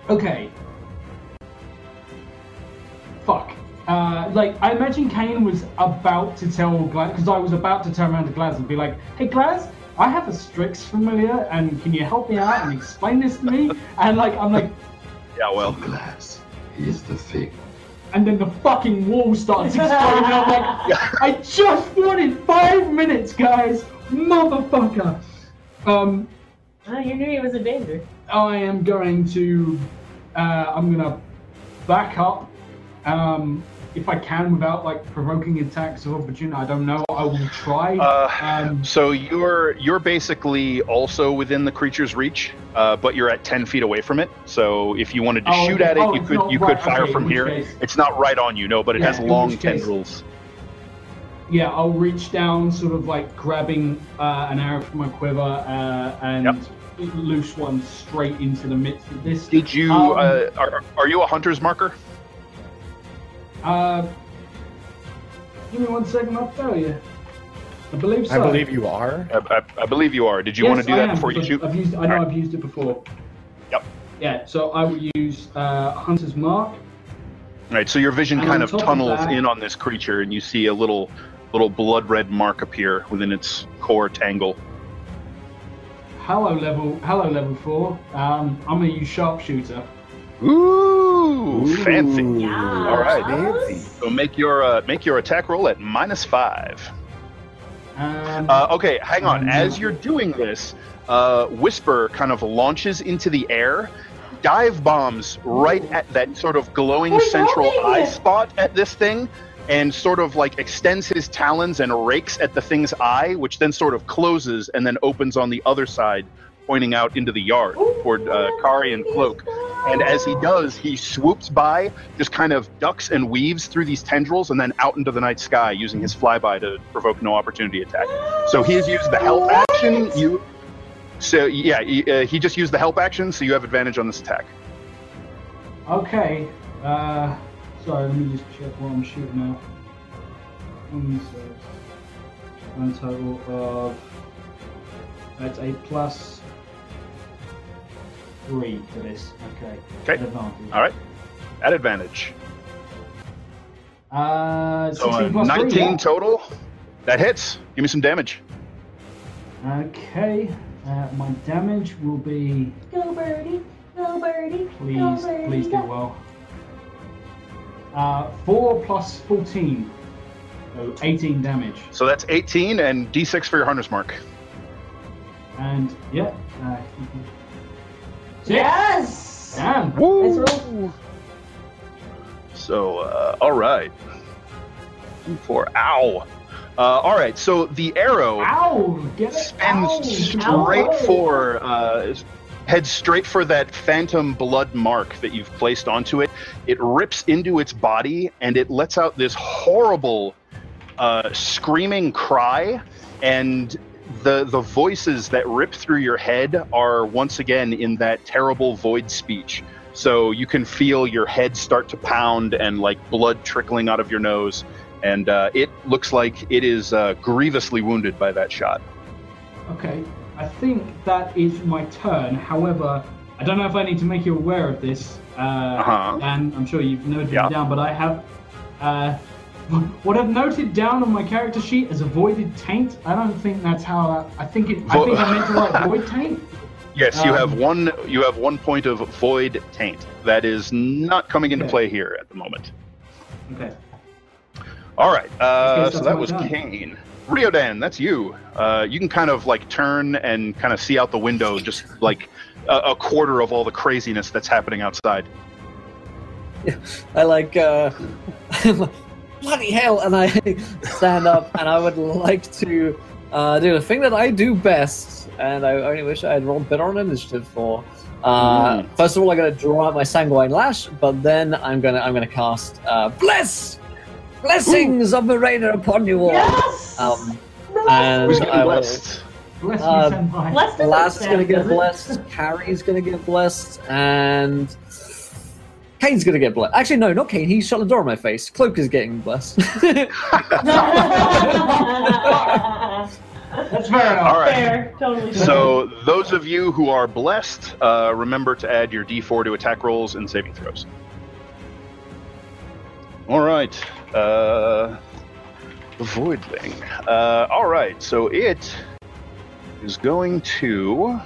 Okay. Fuck. Uh, like, I imagine Caine was about to tell Glaz, because I was about to turn around to Glaz and be like, hey, Glaz, I have a Strix familiar, and can you help me out and explain this to me? And, like, I'm like, yeah, well, Glaz, here's the thing. And then the fucking wall starts exploding, and I'm like, I just wanted five minutes, guys! Motherfucker! Um, oh, you knew he was a danger. I am going to, uh, I'm gonna back up, um, if I can without, like, provoking attacks of opportunity. I don't know, I will try. Uh, um, so you're you're basically also within the creature's reach, uh, but you're at ten feet away from it. So if you wanted to oh, shoot at oh, it, you could you right, could fire okay, from here. Case. It's not right on you, no, but it yeah, has long tendrils. Yeah, I'll reach down, sort of like grabbing uh, an arrow from my quiver uh, and yep. loose one straight into the midst of this. Did you, um, uh, are, are you a hunter's marker? Uh, give me one second, I'll tell you. I believe so. I believe you are. I, I, I believe you are. Did you yes, want to do I that am, before you shoot? I've used, I know right. I've used it before. Yep. Yeah, so I will use uh, Hunter's Mark. Right, so your vision and kind of tunnels of in on this creature, and you see a little little blood-red mark appear within its core tangle. Hello, level, hello, level four. Um, I'm going to use Sharpshooter. Ooh, Ooh, fancy! Yeah. All right, fancy. So make your uh, make your attack roll at minus five. Um, uh, okay, hang on. As you're doing this, uh, Whisper kind of launches into the air, dive bombs right at that sort of glowing central eye spot at this thing, and sort of like extends his talons and rakes at the thing's eye, which then sort of closes and then opens on the other side, pointing out into the yard toward uh, Kari and Cloak. And as he does, he swoops by, just kind of ducks and weaves through these tendrils and then out into the night sky using his flyby to provoke no opportunity attack. So he's used the help what? action. You, so yeah, he, uh, he just used the help action, so you have advantage on this attack. Okay. Uh, sorry, let me just check what I'm shooting now. One total of... That's a plus... three for this. Okay. Okay. All right. At advantage. Uh, so uh, plus nineteen three, yeah. total. That hits. Give me some damage. Okay. Uh, my damage will be. Go birdie. Go birdie. Please, go birdie, please do go. well. Uh, four plus fourteen. So eighteen damage. So that's eighteen and D six for your hunter's mark. And yeah. Uh, Six. Yes! Damn. Woo. So, uh, all right. Four. Ow. Uh, all right. So the arrow ow. Get spins ow. straight ow. for, uh, heads straight for that phantom blood mark that you've placed onto it. It rips into its body and it lets out this horrible, uh, screaming cry, and The the voices that rip through your head are once again in that terrible void speech. So you can feel your head start to pound and like blood trickling out of your nose and uh, it looks like it is uh, grievously wounded by that shot. Okay, I think that is my turn. However, I don't know if I need to make you aware of this, uh, uh-huh. and I'm sure you've noted yeah. it down, but I have... Uh, what I've noted down on my character sheet as avoided taint. I don't think that's how I, I think it. Vo- I think I meant to write void taint. Yes, um, you have one. You have one point of void taint. That is not coming into okay. play here at the moment. Okay. All right. Uh, so that was Caine. Riordan, that's you. Uh, you can kind of like turn and kind of see out the window, just like a, a quarter of all the craziness that's happening outside. Yeah, I like. Uh... Bloody hell! And I stand up, and I would like to uh, do the thing that I do best, and I only wish I had rolled better on initiative for. Uh, mm. First of all, I'm gonna draw out my sanguine lash, but then I'm gonna I'm gonna cast uh, bless blessings Ooh. Of the rainer upon you all. Yes. Um, and Who's I will, blessed? Uh, blessed Lass is gonna get blessed. Kari's gonna get blessed, and. Caine's gonna get blessed. Actually, no, not Caine. He shut the door in my face. Cloak is getting blessed. That's fair enough. All right. Fair. Totally fair. So those of you who are blessed, uh, remember to add your D four to attack rolls and saving throws. All right. Uh, the void thing. Uh, all right. So it is going to...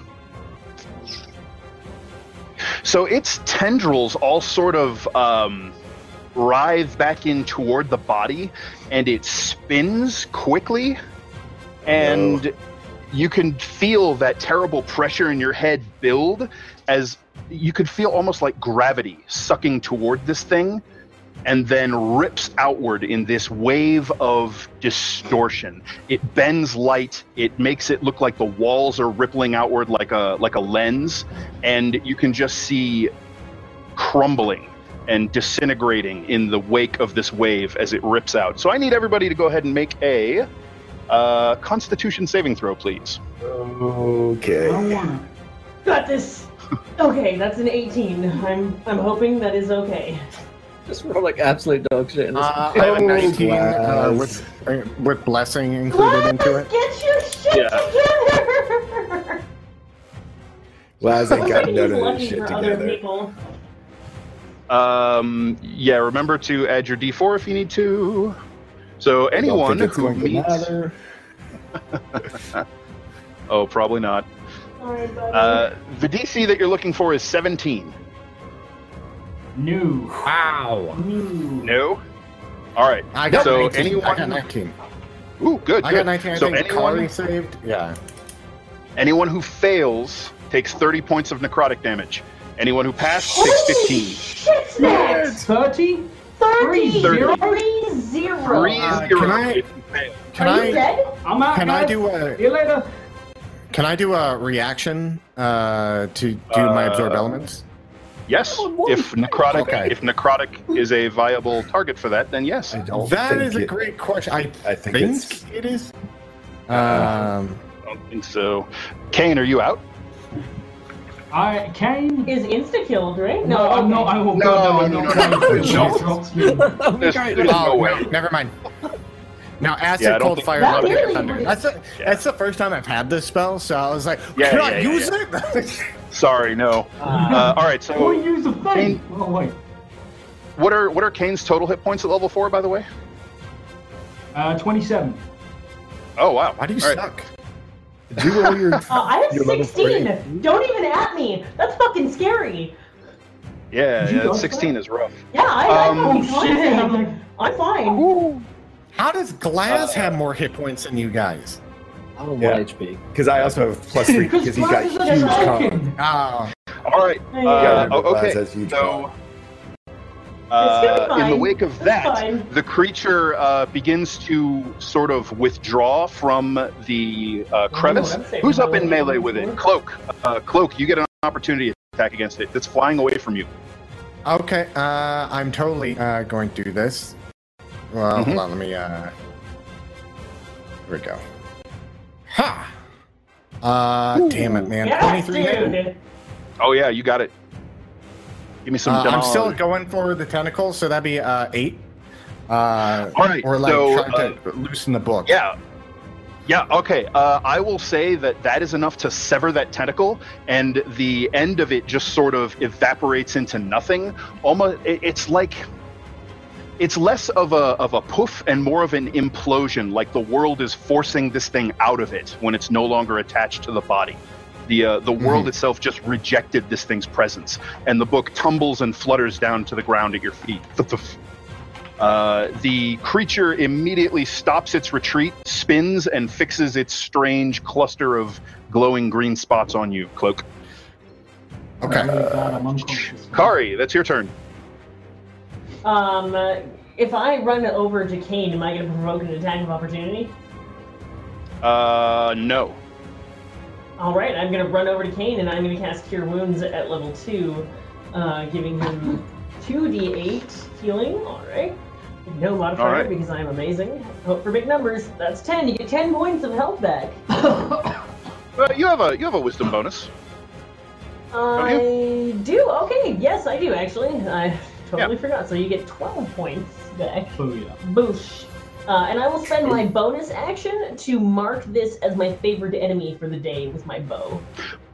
So its tendrils all sort of um, writhe back in toward the body, and it spins quickly, and Whoa. You can feel that terrible pressure in your head build as you could feel almost like gravity sucking toward this thing, and then rips outward in this wave of distortion. It bends light, it makes it look like the walls are rippling outward like a like a lens, and you can just see crumbling and disintegrating in the wake of this wave as it rips out. So I need everybody to go ahead and make a uh, Constitution saving throw, please. Okay. Oh, yeah. Got this. Okay, that's an eighteen. I'm I'm hoping that is okay. Just roll like absolute dog shit in this. Uh, I have a nineteen uh, with, uh, with blessing included Laz, into it. Get your shit yeah. together! Laz ain't got none of this shit together. Um, yeah, remember to add your D four if you need to. So anyone who meets... oh, probably not. Sorry, uh, the D C that you're looking for is seventeen. No. Wow. No. All right. I got so nineteen. Anyone... I got nineteen. Ooh, good. I good. got nineteen. I so think anyone Kari saved. Yeah. Anyone who fails takes thirty points of necrotic damage. Anyone who passes takes fifteen. Shit, that's thirty. Thirty. Zero. Three zero. Uh, can I? Can Are I? You dead? I'm out. Can guys. I do a? See you later. Can I do a reaction uh, to do uh, my absorb elements? Yes, if necrotic okay. if necrotic is a viable target for that, then yes. I don't that is a it, great question. I, I think, think it's, it is. Um, I don't think so. Caine, are you out? I Caine is insta killed, right? No, no, okay. no I will no, no, no, no, no, no. There's, there's no way. Never mind. Now, acid, yeah, cold, fire, love, really thunder. That's the, yeah. that's the first time I've had this spell, so I was like, yeah, can yeah, I yeah, use yeah. it? Sorry, no. Uh, uh, all right, so we use the thing. Oh wait. What are what are Caine's total hit points at level four, by the way? Uh, twenty-seven. Oh wow! Why do you all suck? Right. Did you roll your? uh, I have your sixteen. Don't even at me. That's fucking scary. Yeah, yeah sixteen play? Is rough. Yeah, I, um, I oh, shit. I'm like, I'm fine. Ooh. How does Glass uh, have more hit points than you guys? I'm on yeah. one H P. Because I also have plus three because he's got huge con. Oh. All right. Uh, oh, okay. So, uh, in the wake of that, the creature uh, begins to sort of withdraw from the uh, crevice. Oh, who's up in melee with it? Cloak. Uh, Cloak, you get an opportunity attack against it. It's flying away from you. Okay. Uh, I'm totally uh, going to do this. Well, mm-hmm. hold on. Let me. Uh... Here we go. Ha! Uh, Ooh. Damn it, man. Yeah, twenty-three hit. Oh, yeah, you got it. Give me some uh, I'm still going for the tentacles, so that'd be uh, eight. Uh, All right, or like so, trying to uh, loosen the book. Yeah. Yeah, okay. Uh, I will say that that is enough to sever that tentacle, and the end of it just sort of evaporates into nothing. Almost, it's like... It's less of a of a poof and more of an implosion, like the world is forcing this thing out of it when it's no longer attached to the body. The uh, the world mm-hmm. itself just rejected this thing's presence, and the book tumbles and flutters down to the ground at your feet. Uh, the creature immediately stops its retreat, spins, and fixes its strange cluster of glowing green spots on you, Cloak. Okay. Uh, Kari, that's your turn. Um, if I run over to Caine, am I going to provoke an attack of opportunity? Uh, no. Alright, I'm going to run over to Caine and I'm going to cast Cure Wounds at level two, uh, giving him two d eight healing. Alright. No modifier right. because I'm amazing. Hope for big numbers. That's ten. You get ten points of health back. uh, you have a you have a wisdom bonus. I do. Okay. Yes, I do actually. I... Totally yeah. forgot. So you get twelve points back. Booyah. Boosh. Uh, and I will spend my bonus action to mark this as my favorite enemy for the day with my bow.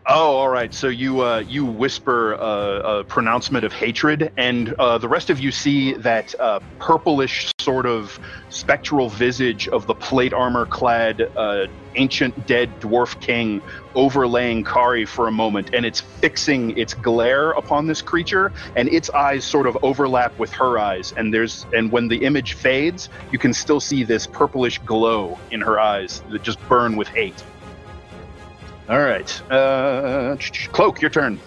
Oh, all right. So you uh, you whisper uh, a pronouncement of hatred, and uh, the rest of you see that uh, purplish sort of spectral visage of the plate armor-clad uh, ancient dead dwarf king overlaying Kari for a moment, and it's fixing its glare upon this creature, and its eyes sort of overlap with her eyes, and there's and when the image fades, you can still see this purplish glow in her eyes that just burn with hate. All right, uh, Cloak, your turn.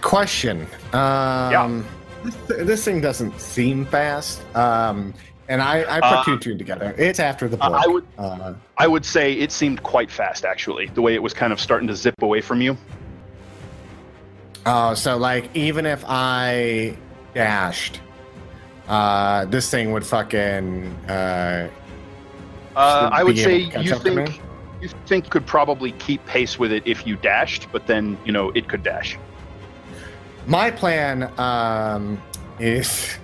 Question. Um, yeah. This, this thing doesn't seem fast, um, and I, I put uh, two and two together. It's after the book. I would, uh, I would say it seemed quite fast, actually, the way it was kind of starting to zip away from you. Oh, so, like, even if I dashed, uh, this thing would fucking... Uh, uh, I would say you think... You think you could probably keep pace with it if you dashed, but then, you know, it could dash. My plan um, is...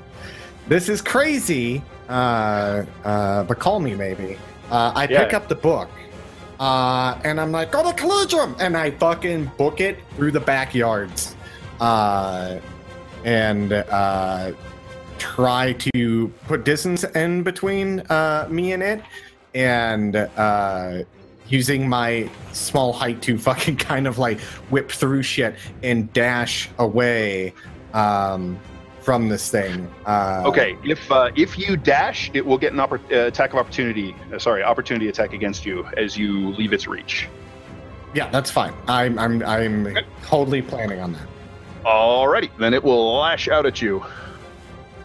This is crazy, uh, uh, but call me maybe. Uh, I yeah. pick up the book, uh, and I'm like, go to Collegium! And I fucking book it through the backyards. Uh, and uh, try to put distance in between uh, me and it. And... Uh, using my small height to fucking kind of like whip through shit and dash away um, from this thing. Uh, okay, if uh, if you dash, it will get an oppor- uh, attack of opportunity. Uh, sorry, opportunity attack against you as you leave its reach. Yeah, that's fine. I'm I'm I'm okay. totally planning on that. Alrighty, then it will lash out at you.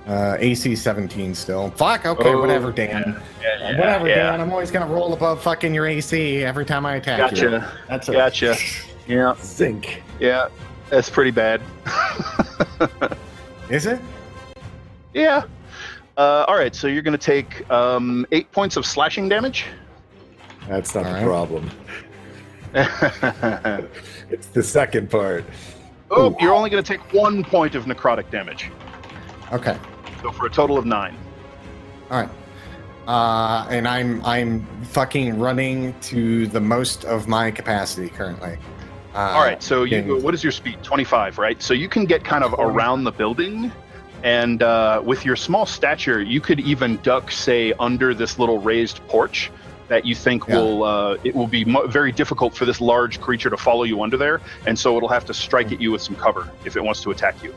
Uh, A C seventeen still. Fuck, okay, oh, whatever, Dan. Yeah, yeah, whatever, yeah. Dan. I'm always going to roll above fucking your A C every time I attack gotcha. you. Gotcha. That's a gotcha. Yeah. Sink. Yeah, that's pretty bad. Is it? Yeah. Uh, all right, so you're going to take um, eight points of slashing damage. That's not all the right. problem. It's the second part. Oh, Ooh. You're only going to take one point of necrotic damage. Okay. So for a total of nine. All right. Uh, and I'm I'm fucking running to the most of my capacity currently. Uh, All right. So you go, what is your speed? twenty-five, right? So you can get kind of around the building, and uh, with your small stature, you could even duck, say, under this little raised porch that you think yeah. will uh, it will be mo- very difficult for this large creature to follow you under there, and so it'll have to strike at you with some cover if it wants to attack you.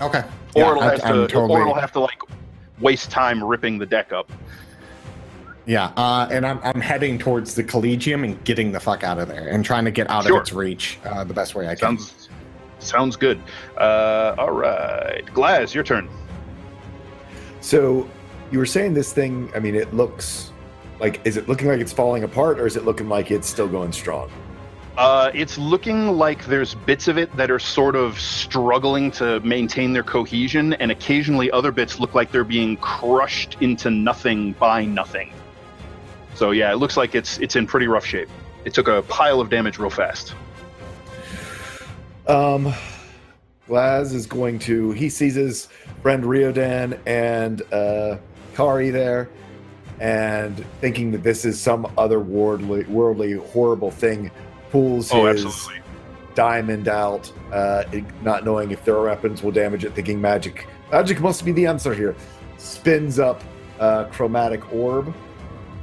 Okay. Or, yeah, it'll have to, totally... or it'll have to like waste time ripping the deck up. Yeah, uh, and I'm I'm heading towards the Collegium and getting the fuck out of there and trying to get out sure. of its reach uh, the best way I can. Sounds sounds good. Uh, all right, Glaz, your turn. So you were saying this thing. I mean, it looks like is it looking like it's falling apart or is it looking like it's still going strong? Uh, it's looking like there's bits of it that are sort of struggling to maintain their cohesion, and occasionally other bits look like they're being crushed into nothing by nothing. So yeah, it looks like it's it's in pretty rough shape. It took a pile of damage real fast. Um, Glaz is going to, he sees his friend Riordan and uh, Kari there, and thinking that this is some other worldly, worldly horrible thing, pulls oh, his absolutely. diamond out, uh, not knowing if their weapons will damage it, thinking magic. Magic must be the answer here. Spins up uh, Chromatic Orb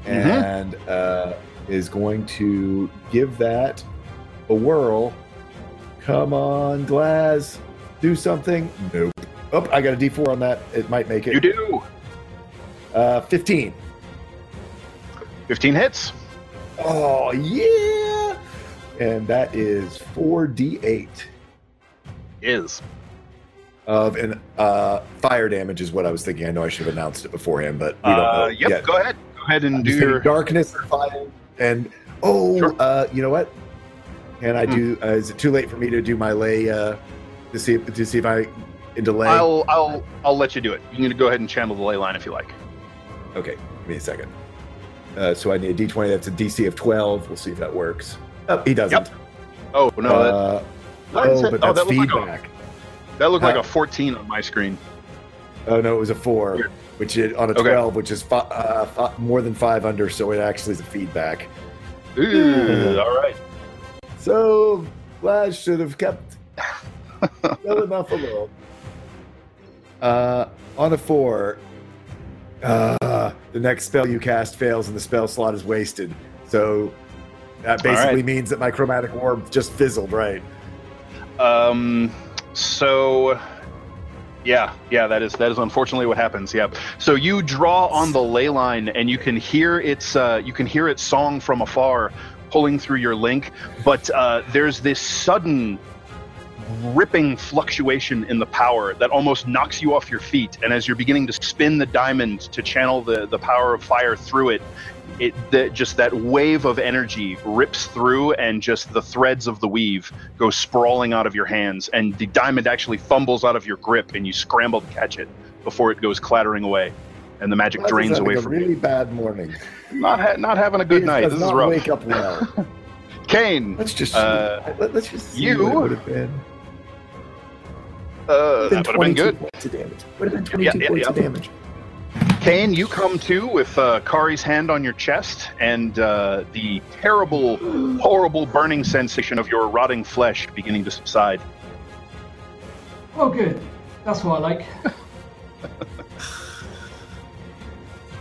and mm-hmm. uh, is going to give that a whirl. Come on, Glaz. Do something. Nope. Oh, I got a D four on that. It might make it. You do. Uh, fifteen. fifteen hits. Oh, yeah. And that is four d eight. Is. Of an uh, fire damage is what I was thinking. I know I should have announced it beforehand, but we don't uh, know yep, yet. Go ahead. Go ahead and I'm do your... Darkness or fire. And, oh, sure. uh, you know what? Can I do? Uh, is it too late for me to do my lay uh, to see to see if I in delay? I'll I'll I'll let you do it. You need to go ahead and channel the ley line if you like. Okay, give me a second. Uh, so I need a D twenty. That's a D C of twelve. We'll see if that works. Oh, he doesn't. Yep. Oh no! Uh, that, oh, but that's oh, that feedback. Like a, that looked uh, like a fourteen on my screen. Oh no, it was a four, Weird. which is on a okay. twelve, which is fi- uh, fi- more than five under. So it actually is a feedback. Ooh, mm. All right. So, Flash should have kept well enough alone. Uh, on a four, uh, the next spell you cast fails and the spell slot is wasted. So, that basically right. means that my Chromatic Orb just fizzled, right? Um. So, yeah, yeah, that is that is unfortunately what happens. Yeah. So you draw on the ley line and you can hear its uh, you can hear its song from afar, pulling through your link, but uh, there's this sudden ripping fluctuation in the power that almost knocks you off your feet, and as you're beginning to spin the diamond to channel the, the power of fire through it, it the, just that wave of energy rips through, and just the threads of the weave go sprawling out of your hands, and the diamond actually fumbles out of your grip, and you scramble to catch it before it goes clattering away. And the magic Glaz drains away from you. Really bad morning. Not ha- not having a good night. This is rough. Wake up well, Caine. Let's just uh, let, let's just see you would have been. Uh, that would have been good. Points of damage. Would have been twenty-two yeah, yeah, points yeah. of damage. Caine, you come to with uh, Kari's hand on your chest, and uh, the terrible, horrible burning sensation of your rotting flesh beginning to subside. Oh, good. That's what I like.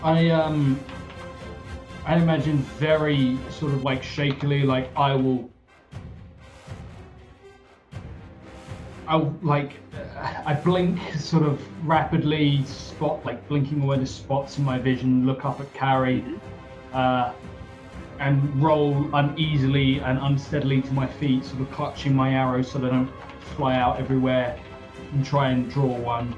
I um, I imagine very sort of like shakily, like I will, I will, like I blink sort of rapidly, spot like blinking away the spots in my vision. Look up at Kari, uh, and roll uneasily and unsteadily to my feet, sort of clutching my arrow so they don't fly out everywhere, and try and draw one.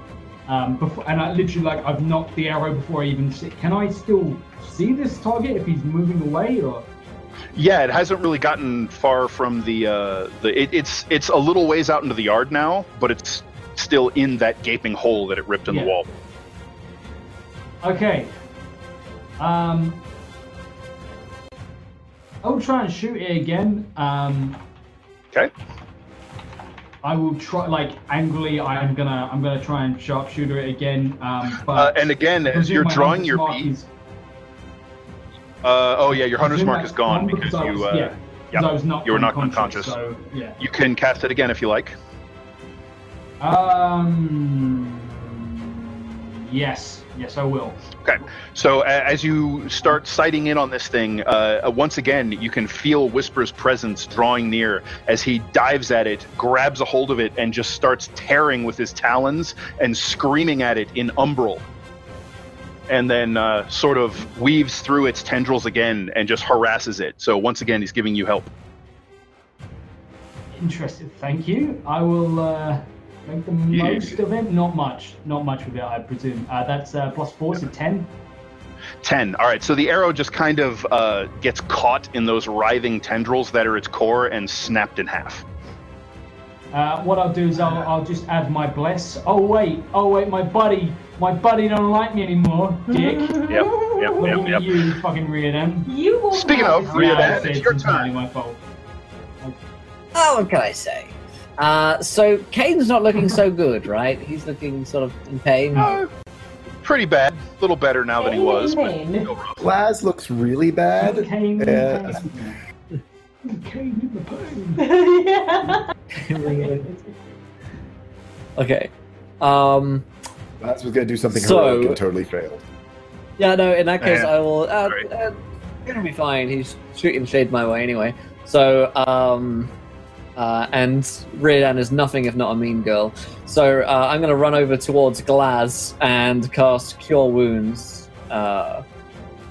Um, before, and I literally, like, I've knocked the arrow before I even see. Can I still see this target if he's moving away, or? Yeah, it hasn't really gotten far from the. Uh, the it, it's it's a little ways out into the yard now, but it's still in that gaping hole that it ripped in yeah. the wall. Okay. Um, I'll try and shoot it again. Um, okay. I will try, like, angrily. I'm gonna, I'm gonna try and sharpshooter it again. Um, but uh, and again, as you're drawing your bead. Is... Uh, oh yeah, your hunter's mark is gone because I was, you, uh, yeah, yeah, I was not you were knocked unconscious. So, yeah. You can cast it again if you like. Um. Yes, yes, I will. Okay, so uh, as you start sighting in on this thing, uh, once again, you can feel Whisper's presence drawing near as he dives at it, grabs a hold of it, and just starts tearing with his talons and screaming at it in Umbral. And then uh, sort of weaves through its tendrils again and just harasses it. So once again, he's giving you help. Interesting, thank you. I will... Uh... Make the most yeah. of it? Not much. Not much with it, I presume. Uh, that's uh, plus four, so ten. Ten. All right, so the arrow just kind of uh, gets caught in those writhing tendrils that are its core and snapped in half. Uh, what I'll do is I'll, I'll just add my bless. Oh, wait. Oh, wait, my buddy. My buddy don't like me anymore, dick. Yep, yep, yep, yep. You fucking Riordan. You will Speaking of Riordan, it's, it's your time. My fault. Okay. Oh, what can I say? Uh, so Caine's not looking so good, right? He's looking sort of in pain. No. Pretty bad. A little better now Caine than he was. Glaz looks really bad. Caine uh, Caine in the pain. Yeah. Really. Okay. Um, Glaz was gonna do something so, heroic and totally failed. Yeah, no. In that case, uh, I will. Uh, uh, it'll be fine. He's shooting shade my way anyway. So, um, uh, and Riordan is nothing if not a mean girl. So uh, I'm gonna run over towards Glaz and cast Cure Wounds uh,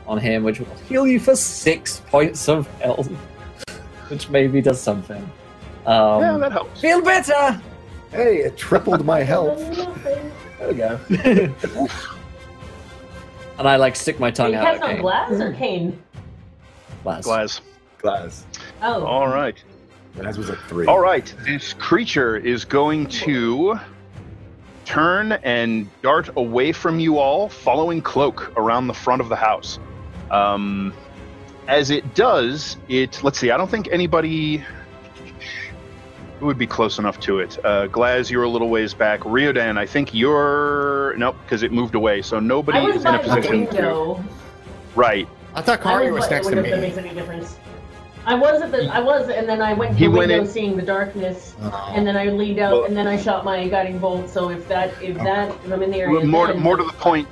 on him, which will heal you for six points of health, which maybe does something. Um, yeah, that helps. Feel better. Hey, it tripled my health. There we go. And I like stick my tongue out. He cast on Glaz or Caine? Glaz. Glaz. Glaz. Oh. All right. Glaz was at three. All right. This creature is going to turn and dart away from you all, following Cloak around the front of the house. Um, as it does, it. Let's see. I don't think anybody. It would be close enough to it. Uh, Glaz, you're a little ways back. Riordan, I think you're... Nope, because it moved away, so nobody is in a position to... Right. I thought Kari was next to me. That makes any difference. I was, at the, I was, and then I went to the window seeing the darkness, and then I leaned out, and then I shot my guiding bolt, so if that... If that... If I'm in the area... More, more to the point...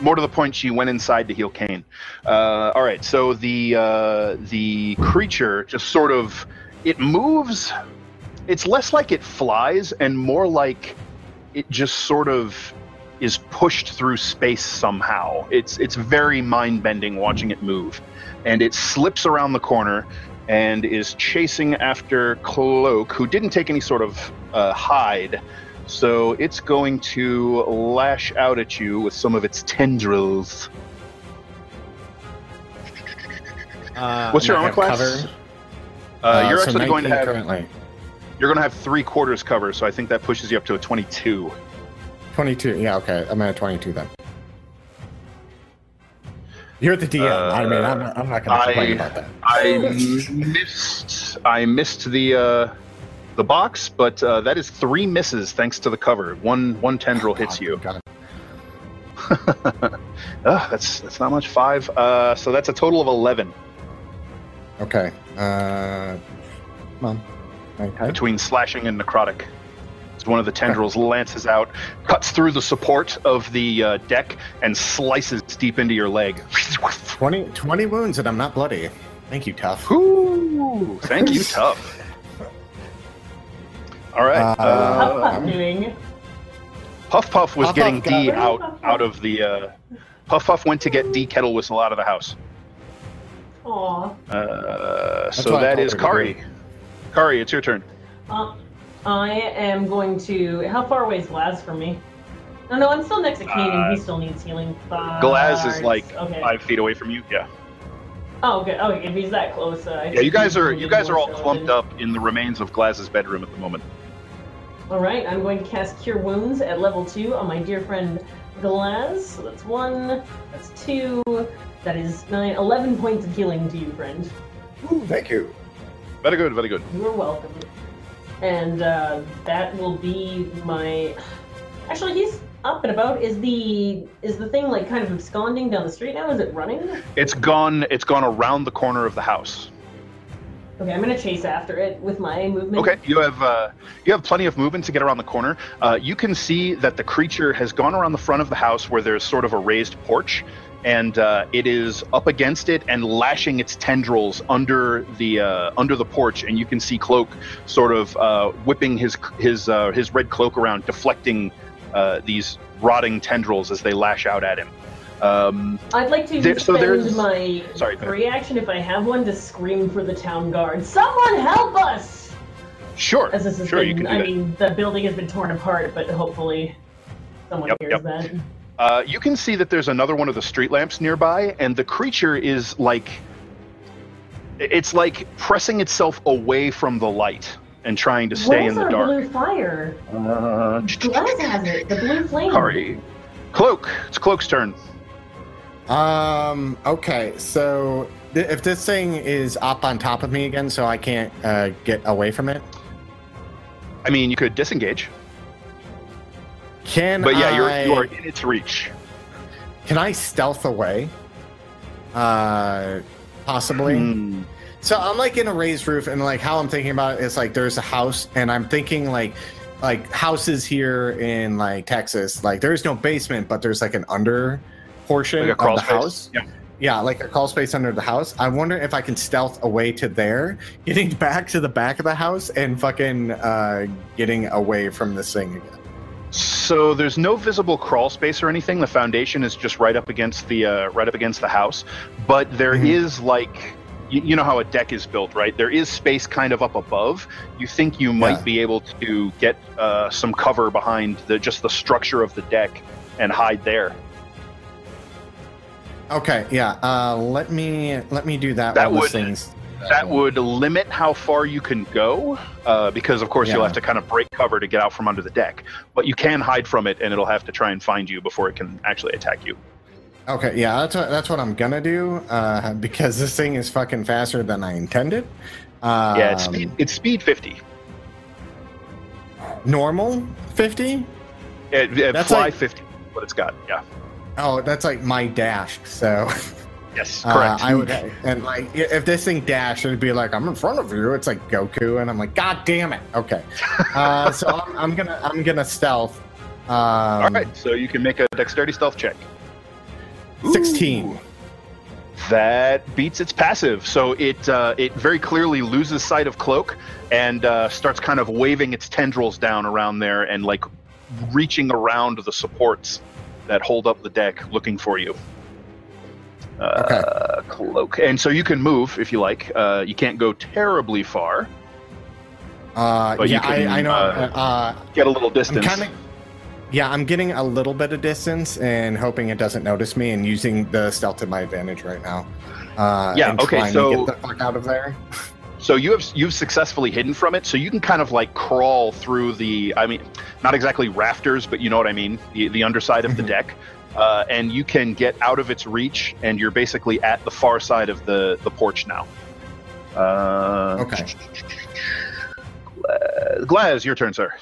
More to the point, she went inside to heal Caine. Uh, all right, so the uh, the creature just sort of... It moves... It's less like it flies and more like it just sort of is pushed through space somehow. It's it's very mind-bending watching it move. And it slips around the corner and is chasing after Cloak, who didn't take any sort of uh, hide. So it's going to lash out at you with some of its tendrils. Uh, What's your armor class? Uh, uh, you're so actually going to have... Currently. You're going to have three quarters cover, so I think that pushes you up to a twenty-two. twenty-two, yeah, okay. I'm at twenty-two then. You're at the D M. Uh, I mean, I'm not, I'm not going to complain about that. I missed I missed the uh, the box, but uh, that is three misses thanks to the cover. One one tendril oh, hits God, you. Got it. uh, that's, that's not much. Five. Uh, so that's a total of eleven. Okay. Uh, come on. Okay. Between slashing and necrotic. As one of the tendrils lances out, cuts through the support of the uh, deck, and slices deep into your leg. twenty, twenty wounds and I'm not bloody. Thank you, Tough. Ooh, thank you, Tough. All right. Uh, uh, Puff Puff doing? Puff Puff was Puff getting Puff D out, Puff out of the... Uh, Puff Puff went to get D Kettle Whistle out of the house. Aww. Uh, so that is Kari. Kari, it's your turn. Uh, I am going to... How far away is Glaz from me? No, no, I'm still next to Caine. Uh, he still needs healing. Bars. Glaz is like okay. five feet away from you. Yeah. Oh, okay. Oh, if he's that close, uh, yeah. You guys are you guys are all so clumped up in the remains of Glaz's bedroom at the moment. All right, I'm going to cast Cure Wounds at level two on my dear friend Glaz. So that's one. That's two. That is nine. Eleven points of healing to you, friend. Ooh, thank you. Very good, very good. You're welcome. And uh, that will be my... Actually, he's up and about. Is the is the thing like kind of absconding down the street now? Is it running? It's gone. It's gone around the corner of the house. Okay, I'm gonna chase after it with my movement. Okay, you have uh, you have plenty of movement to get around the corner. Uh, you can see that the creature has gone around the front of the house where there's sort of a raised porch. And uh, it is up against it and lashing its tendrils under the uh, under the porch, and you can see Cloak sort of uh, whipping his his uh, his red cloak around, deflecting uh, these rotting tendrils as they lash out at him. Um, I'd like to there, spend so my sorry, reaction, if I have one, to scream for the town guard. Someone help us! Sure, as this has sure, been, you can do I that. mean, the building has been torn apart, but hopefully someone yep, hears yep. that. Uh, you can see that there's another one of the street lamps nearby, and the creature is like... It's like pressing itself away from the light and trying to stay in the dark. What is our blue fire? Uh, Glaz has it, the blue flame. Kari. Cloak. It's Cloak's turn. Um, okay, so th if this thing is up on top of me again, so I can't uh, get away from it? I mean, you could disengage. Can but yeah, I... you're you are in its reach. Can I stealth away? Uh, possibly. Hmm. So I'm like in a raised roof, and like how I'm thinking about it is like there's a house, and I'm thinking like like houses here in like Texas, like there's no basement, but there's like an under portion like of the house. Yeah. Yeah, like a crawl space under the house. I wonder if I can stealth away to there, getting back to the back of the house and fucking uh, getting away from this thing again. So there's no visible crawl space or anything. The foundation is just right up against the uh, right up against the house, but there mm-hmm. is like you, you know how a deck is built, right? There is space kind of up above. You think you might yeah. be able to get uh, some cover behind the just the structure of the deck and hide there. Okay, yeah. Uh, let me let me do that. That would things. that would limit how far you can go, uh, because of course yeah. you'll have to kind of break cover to get out from under the deck. But you can hide from it, and it'll have to try and find you before it can actually attack you. Okay, yeah, that's what, that's what I'm gonna do uh, because this thing is fucking faster than I intended. Um, yeah, it's speed, it's speed fifty. Normal fifty. It, it that's fly like, fifty. What it's got, yeah. Oh, that's like my dash, so... Yes, correct. Uh, I would, and like, if this thing dashed, it would be like, I'm in front of you. It's like Goku, and I'm like, God damn it. Okay. Uh, so I'm, I'm gonna I'm gonna stealth. Um, All right, so you can make a dexterity stealth check. sixteen. Ooh. That beats its passive, so it uh, it very clearly loses sight of Cloak and uh, starts kind of waving its tendrils down around there and like reaching around the supports that hold up the deck looking for you. Uh, okay. Cloak. And so you can move if you like. Uh, you can't go terribly far. Uh, but yeah, you can, I, I know. Uh, uh, get a little distance. I'm kinda, yeah, I'm getting a little bit of distance and hoping it doesn't notice me and using the stealth to my advantage right now. Uh, yeah, okay, so... get the fuck out of there. So you have, you've successfully hidden from it, so you can kind of like crawl through the, I mean, not exactly rafters, but you know what I mean, the, the underside of the deck, uh, and you can get out of its reach, and you're basically at the far side of the, the porch now. Uh, okay. Glaz, Glaz, your turn, sir.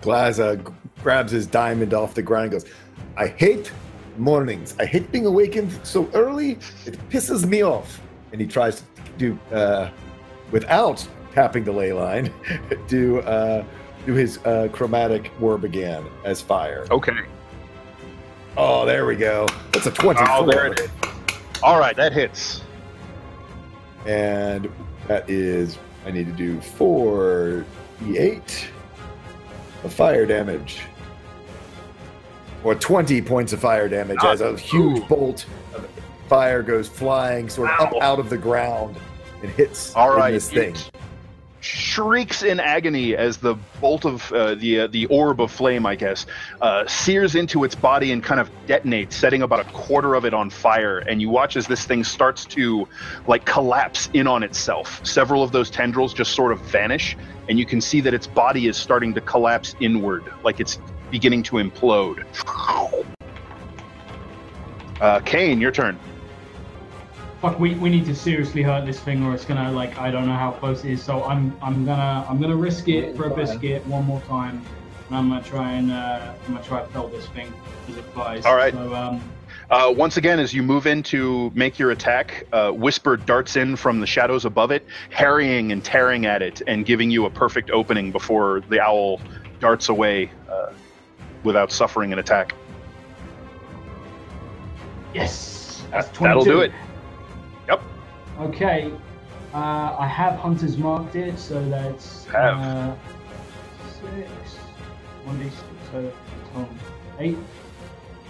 Glaz uh, g- grabs his diamond off the ground and goes, I hate mornings. I hate being awakened so early. It pisses me off. And he tries to do... Uh, without tapping the ley line, do uh, do his uh, chromatic orb again as fire. Okay. Oh, there we go. That's a twenty-four. Oh, there it is. All right, that hits. And that is, I need to do four d eight of fire damage. Or twenty points of fire damage Not as a huge ooh. bolt of fire goes flying sort of Ow. up out of the ground. It hits All right, this thing. It shrieks in agony as the bolt of uh, the uh, the orb of flame, I guess, uh, sears into its body and kind of detonates, setting about a quarter of it on fire. And you watch as this thing starts to like collapse in on itself. Several of those tendrils just sort of vanish, and you can see that its body is starting to collapse inward, like it's beginning to implode. Uh, Caine, your turn. Fuck, we, we need to seriously hurt this thing, or it's gonna like I don't know how close it is. So I'm I'm gonna I'm gonna risk it for a biscuit one more time, and I'm gonna try and uh, I'm gonna try to fell this thing as it flies. All right. So, um, uh, once again, as you move in to make your attack, uh, Whisper darts in from the shadows above it, harrying and tearing at it, and giving you a perfect opening before the owl darts away uh, without suffering an attack. Yes, that's twenty-two. That'll do it. Yep. Okay. Uh, I have Hunter's marked it, so that's have. Uh, six. One D six, so um, eight.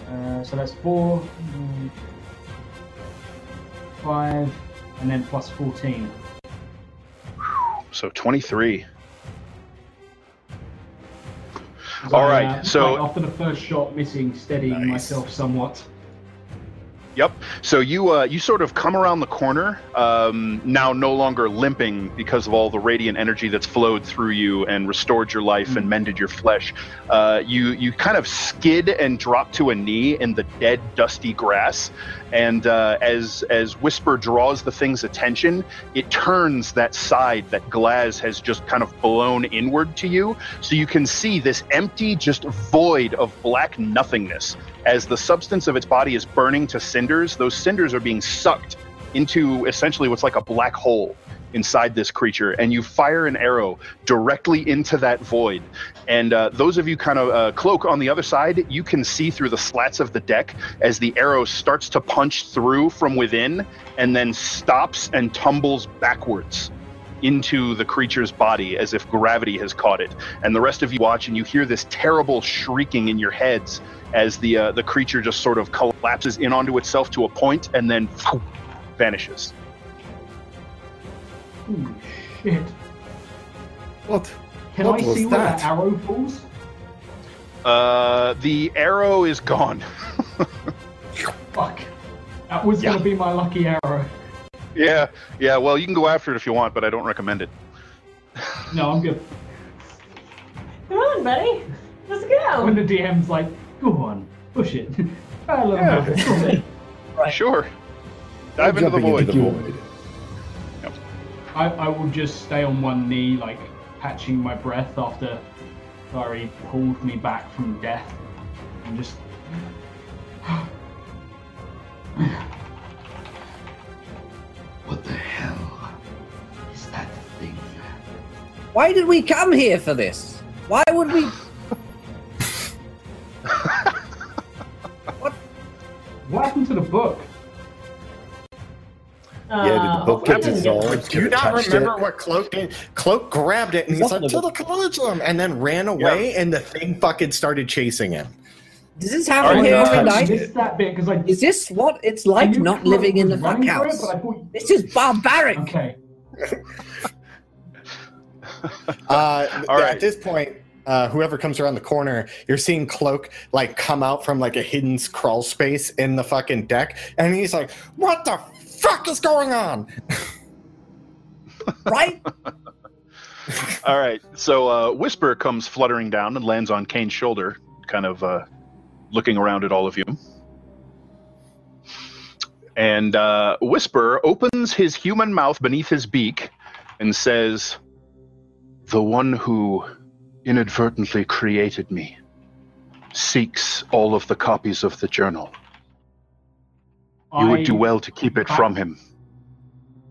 Uh, so that's four, um, five, and then plus fourteen. So twenty-three. All I, right. Uh, so after the first shot, missing, steadying nice. myself somewhat. Yep. So you uh, you sort of come around the corner, um, now no longer limping because of all the radiant energy that's flowed through you and restored your life mm. and mended your flesh. Uh, you you kind of skid and drop to a knee in the dead, dusty grass, and uh, as as Whisper draws the thing's attention, it turns that side that Glaz has just kind of blown inward to you, so you can see this empty, just void of black nothingness. As the substance of its body is burning to cinders, those cinders are being sucked into essentially what's like a black hole inside this creature, and you fire an arrow directly into that void. And uh, those of you kind of uh, cloak on the other side, you can see through the slats of the deck as the arrow starts to punch through from within and then stops and tumbles backwards into the creature's body as if gravity has caught it. And the rest of you watch, and you hear this terrible shrieking in your heads as the uh, the creature just sort of collapses in onto itself to a point and then whoosh, vanishes. Ooh, shit. What? Can what I see where that? The arrow falls? Uh, the arrow is gone. Fuck. That was yeah. going to be my lucky arrow. Yeah, yeah, well, you can go after it if you want, but I don't recommend it. No, I'm good. Come on, buddy. Let's go. When the D M's like, go on, push it. Try a little yeah. bit. Right. Sure. Dive into the void. Into the void. Yep. I, I will just stay on one knee, like, catching my breath after Kari pulled me back from death. And just... What the hell is that thing? Why did we come here for this? Why would we... What? What happened to the book? Uh, yeah, did the book get dissolved? Do you not remember it? What Cloak did? Cloak grabbed it and he's like, to the Collegium, and then ran away, yeah. and the thing fucking started chasing him. Does this happen here every night? Is this what it's like not living in the fuckhouse? Thought... This is barbaric! Okay. uh, All right. At this point, uh, whoever comes around the corner, you're seeing Cloak like come out from like a hidden crawl space in the fucking deck, and he's like, what the fuck is going on? Right? All right. So uh, Whisper comes fluttering down and lands on Kane's shoulder, kind of... Uh, looking around at all of you. And uh, Whisper opens his human mouth beneath his beak and says, the one who inadvertently created me seeks all of the copies of the journal. I you would do well to keep it from him.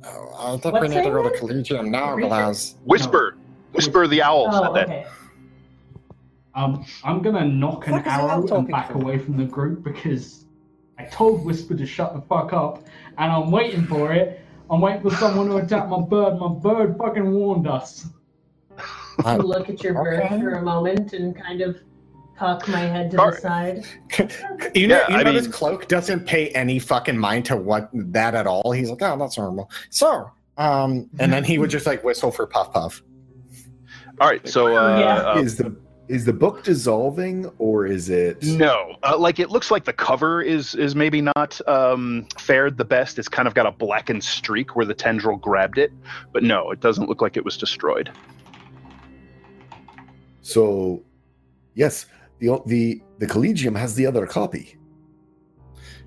Oh, I think What's we need to go to Collegium now, Glaz. Whisper! Whisper the owl oh, said that. Okay. Um, I'm going to knock an arrow and back away from the group because I told Whisper to shut the fuck up and I'm waiting for it. I'm waiting for someone to attack my bird. My bird fucking warned us. I look at your bird okay. for a moment and kind of cock my head to All the right. side. You know, yeah, you know mean, this Cloak doesn't pay any fucking mind to what that at all. He's like, oh, that's normal. So, um, and then he would just like whistle for Puff Puff. All right, so... Uh, yeah. uh, is the Is the book dissolving, or is it... No. Uh, like, it looks like the cover is is maybe not um, fared the best. It's kind of got a blackened streak where the tendril grabbed it. But no, it doesn't look like it was destroyed. So, yes, the the, the Collegium has the other copy.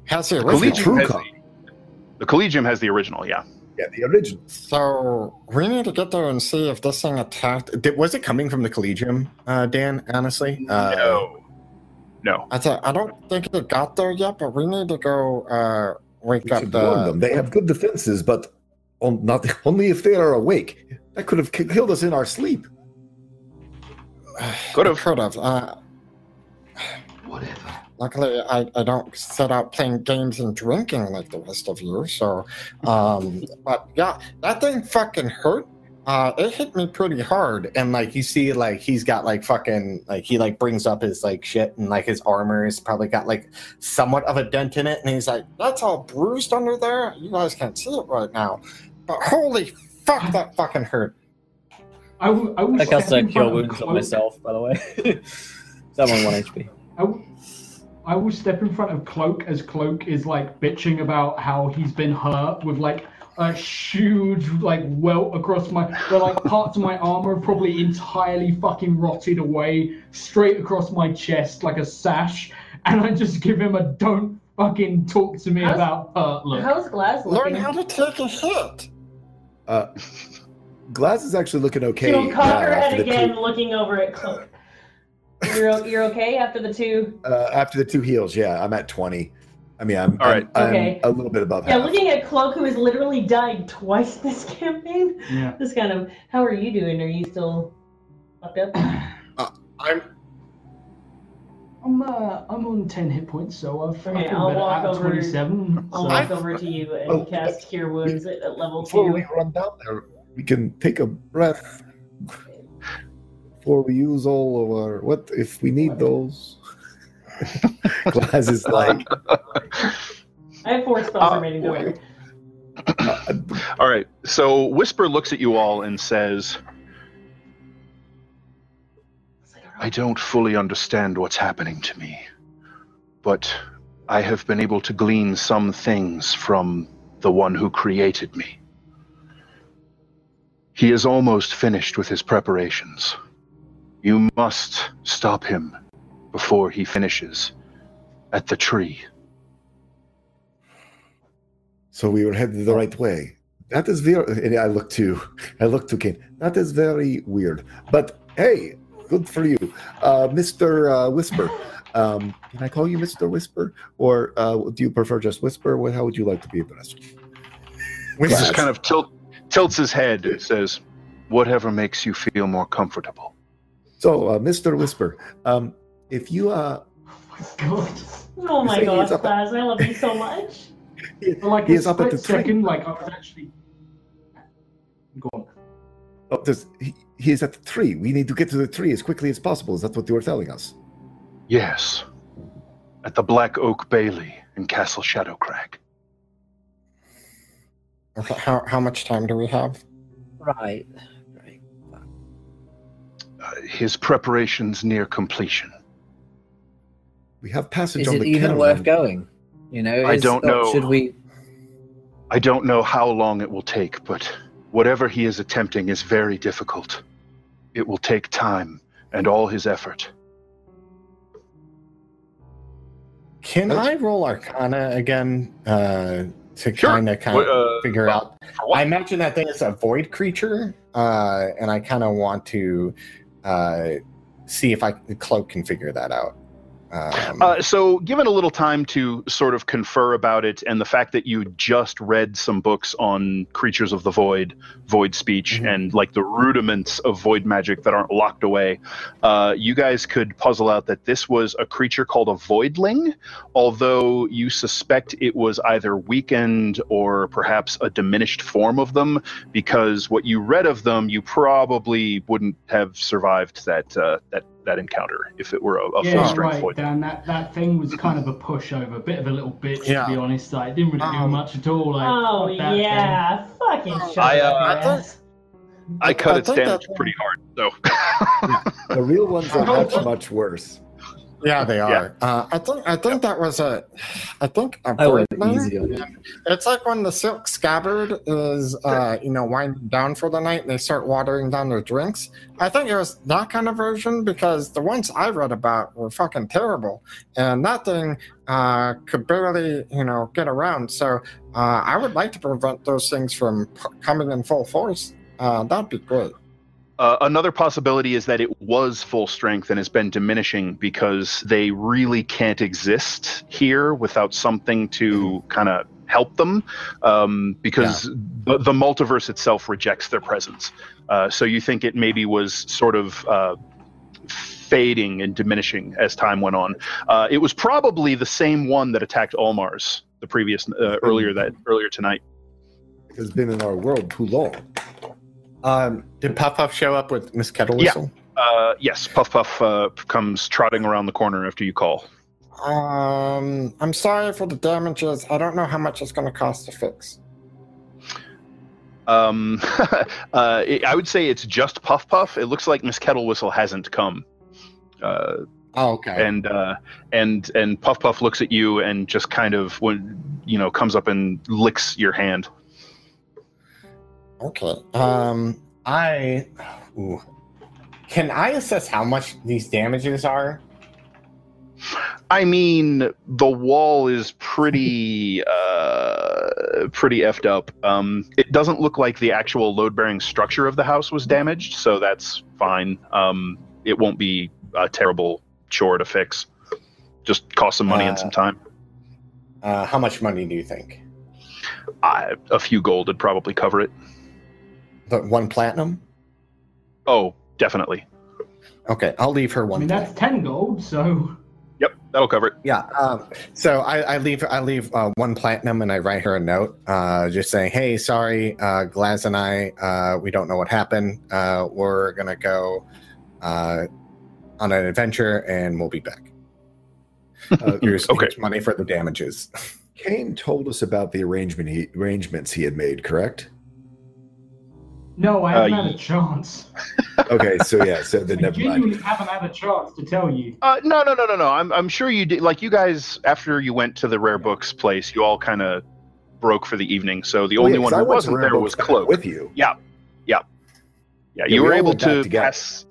Has the original? The Collegium has, copy. The, the Collegium has the original, yeah. Yeah, the original. So we need to get there and see if this thing attacked. Did, was it coming from the Collegium, uh, Dan? Honestly, uh, no, no. I said I don't think it got there yet, but we need to go. Uh, wake up the, them. They have good defenses, but on, not only if they are awake. That could have killed us in our sleep. Could have. Could have. Uh, Whatever. Luckily, I, I don't set out playing games and drinking like the rest of you, so... Um, but, yeah, that thing fucking hurt. Uh, it hit me pretty hard. And, like, you see, like, he's got, like, fucking... Like, he, like, brings up his, like, shit, and, like, his armor has probably got, like, somewhat of a dent in it. And he's like, that's all bruised under there? You guys can't see it right now. But holy fuck, that fucking hurt. I, w I, was I guess I cure wounds on myself, by the way. So I'm on one H P. I I will step in front of Cloak as Cloak is like bitching about how he's been hurt with like a huge like welt across my, where, like parts of my armor are probably entirely fucking rotted away, straight across my chest like a sash, and I just give him a don't fucking talk to me how's, about hurt look. How's Glaz looking? Learn how to take a hit. Uh, Glaz is actually looking okay. She'll cock her head again, poop. Looking over at Cloak. You're you're okay after the two. Uh, after the two heals, yeah, I'm at twenty. I mean, I'm, all right. I'm, okay. I'm a little bit above half. Yeah, looking at Cloak, who has literally died twice this campaign. Yeah. This kind of, how are you doing? Are you still fucked up? Uh, I'm. I'm uh, I'm on ten hit points, so I've okay, been I'll walk at over. twenty-seven. I'll so. walk over to you and oh, cast Cure Wounds at, at level before two. Before we run down there, we can take a breath. Or we use all of our, what if we need those? Glaz is like. I have four spells uh, remaining, don't worry. Uh, all right, so Whisper looks at you all and says, I don't fully understand what's happening to me, but I have been able to glean some things from the one who created me. He is almost finished with his preparations. You must stop him before he finishes at the tree. So we were headed the right way. That is weird. And I look to, I look to Caine. That is very weird. But hey, good for you, uh, Mister Uh, Whisper. Um, can I call you Mister Whisper, or uh, do you prefer just Whisper? What, how would you like to be addressed? Whisper just kind of tilt, tilts his head and says, "Whatever makes you feel more comfortable." So, uh, Mister Whisper, um, if you, uh... Oh, my God. Oh, my God, Glaz, I love you so much. he, but like, he is up at the second, like, I was actually... Go on. Oh, he, he is at the tree. We need to get to the tree as quickly as possible. Is that what you were telling us? Yes. At the Black Oak Bailey in Castle Shadowcrag. Okay, how, how much time do we have? Right. His preparations near completion. We have passage on the cannon. Is it even worth going? You know, I don't know. Should we? I don't know how long it will take, but whatever he is attempting is very difficult. It will take time and all his effort. Can I roll Arcana again uh, to kind of kind of figure out? I imagine that thing is a void creature, uh, and I kind of want to. Uh, see if I Cloak can figure that out. Um, uh, so given a little time to sort of confer about it, and the fact that you just read some books on creatures of the void, void speech, mm-hmm. and like the rudiments of void magic that aren't locked away, uh, you guys could puzzle out that this was a creature called a voidling, although you suspect it was either weakened or perhaps a diminished form of them, because what you read of them, you probably wouldn't have survived that uh, that that encounter if it were a, a yeah, full strength right, void. Dan, that, that thing was kind of a pushover, a bit of a little bitch, yeah. to be honest. Like, it didn't really um, do much at all. Like, oh, yeah. Thing. Fucking shut I, up, uh, I, I cut I its damage pretty hard, so. Yeah. The real ones are much, much worse. Yeah, they are. Yeah. Uh, I think I think yeah. that was a... I think a void matter. It's like when the Silk Scabbard is, uh, you know, winding down for the night and they start watering down their drinks. I think it was that kind of version, because the ones I read about were fucking terrible. And that thing uh, could barely, you know, get around. So uh, I would like to prevent those things from coming in full force. Uh, that'd be great. Uh, another possibility is that it was full strength and has been diminishing, because they really can't exist here without something to kind of help them, um, because yeah. the, the multiverse itself rejects their presence. Uh, so you think it maybe was sort of uh, fading and diminishing as time went on. Uh, it was probably the same one that attacked Olmar's the previous uh, earlier that earlier tonight. It has been in our world too long. Um, did Puff Puff show up with Miss Kettle Whistle? Yeah. Uh, yes, Puff Puff uh, comes trotting around the corner after you call. Um, I'm sorry for the damages. I don't know how much it's going to cost to fix. Um, uh, it, I would say it's just Puff Puff. It looks like Miss Kettle Whistle hasn't come. Uh, Oh, okay. And uh, and and Puff Puff looks at you and just kind of, when you know, comes up and licks your hand. Okay. Um, I ooh. Can I assess how much these damages are? I mean, the wall is pretty uh, pretty effed up. Um, it doesn't look like the actual load-bearing structure of the house was damaged, so that's fine. Um, it won't be a terrible chore to fix. Just cost some money uh, and some time. Uh, how much money do you think? I, a few gold would probably cover it. But one platinum? Oh, definitely. Okay, I'll leave her one. I mean, that's ten gold, so... Yep, that'll cover it. Yeah. Um, so I, I leave I leave uh, one platinum and I write her a note uh, just saying, hey, sorry, uh, Glaz and I, uh, we don't know what happened. Uh, we're going to go uh, on an adventure and we'll be back. Uh, here's, okay. Here's money for the damages. Caine told us about the arrangement he, arrangements he had made, correct? No, I haven't uh, had a chance. Okay, so yeah, so then never mind. I genuinely haven't had a chance to tell you. Uh, no, no, no, no, no. I'm, I'm sure you did. Like, you guys, after you went to the Rare Books place, you all kind of broke for the evening. So the oh, only yeah, one who wasn't there was Cloak. With you. Yeah, yeah, yeah. yeah you we were able to pass.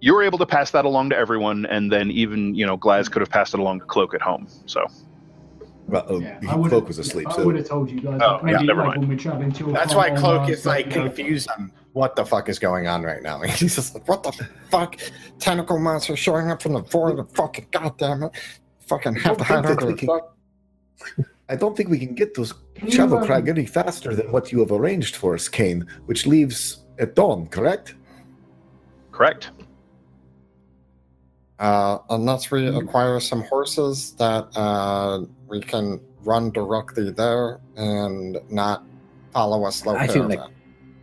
You were able to pass that along to everyone, and then even you know Glaz could have passed it along to Cloak at home. So. Well, yeah, Cloak was asleep. Yeah, so. I would have told you guys. Oh, maybe, yeah, never like, mind. When that's why Cloak is like confused on what the fuck is going on right now. He's just like, what the fuck? Tentacle monster showing up from the floor of the fucking goddamn it. Fucking have to hide under the fuck. I don't think we can get those Shadowcrag any faster than what you have arranged for us, Caine, which leaves at dawn, correct? Correct. Uh, unless we acquire some horses that uh, we can run directly there and not follow a slow I caravan. Think the,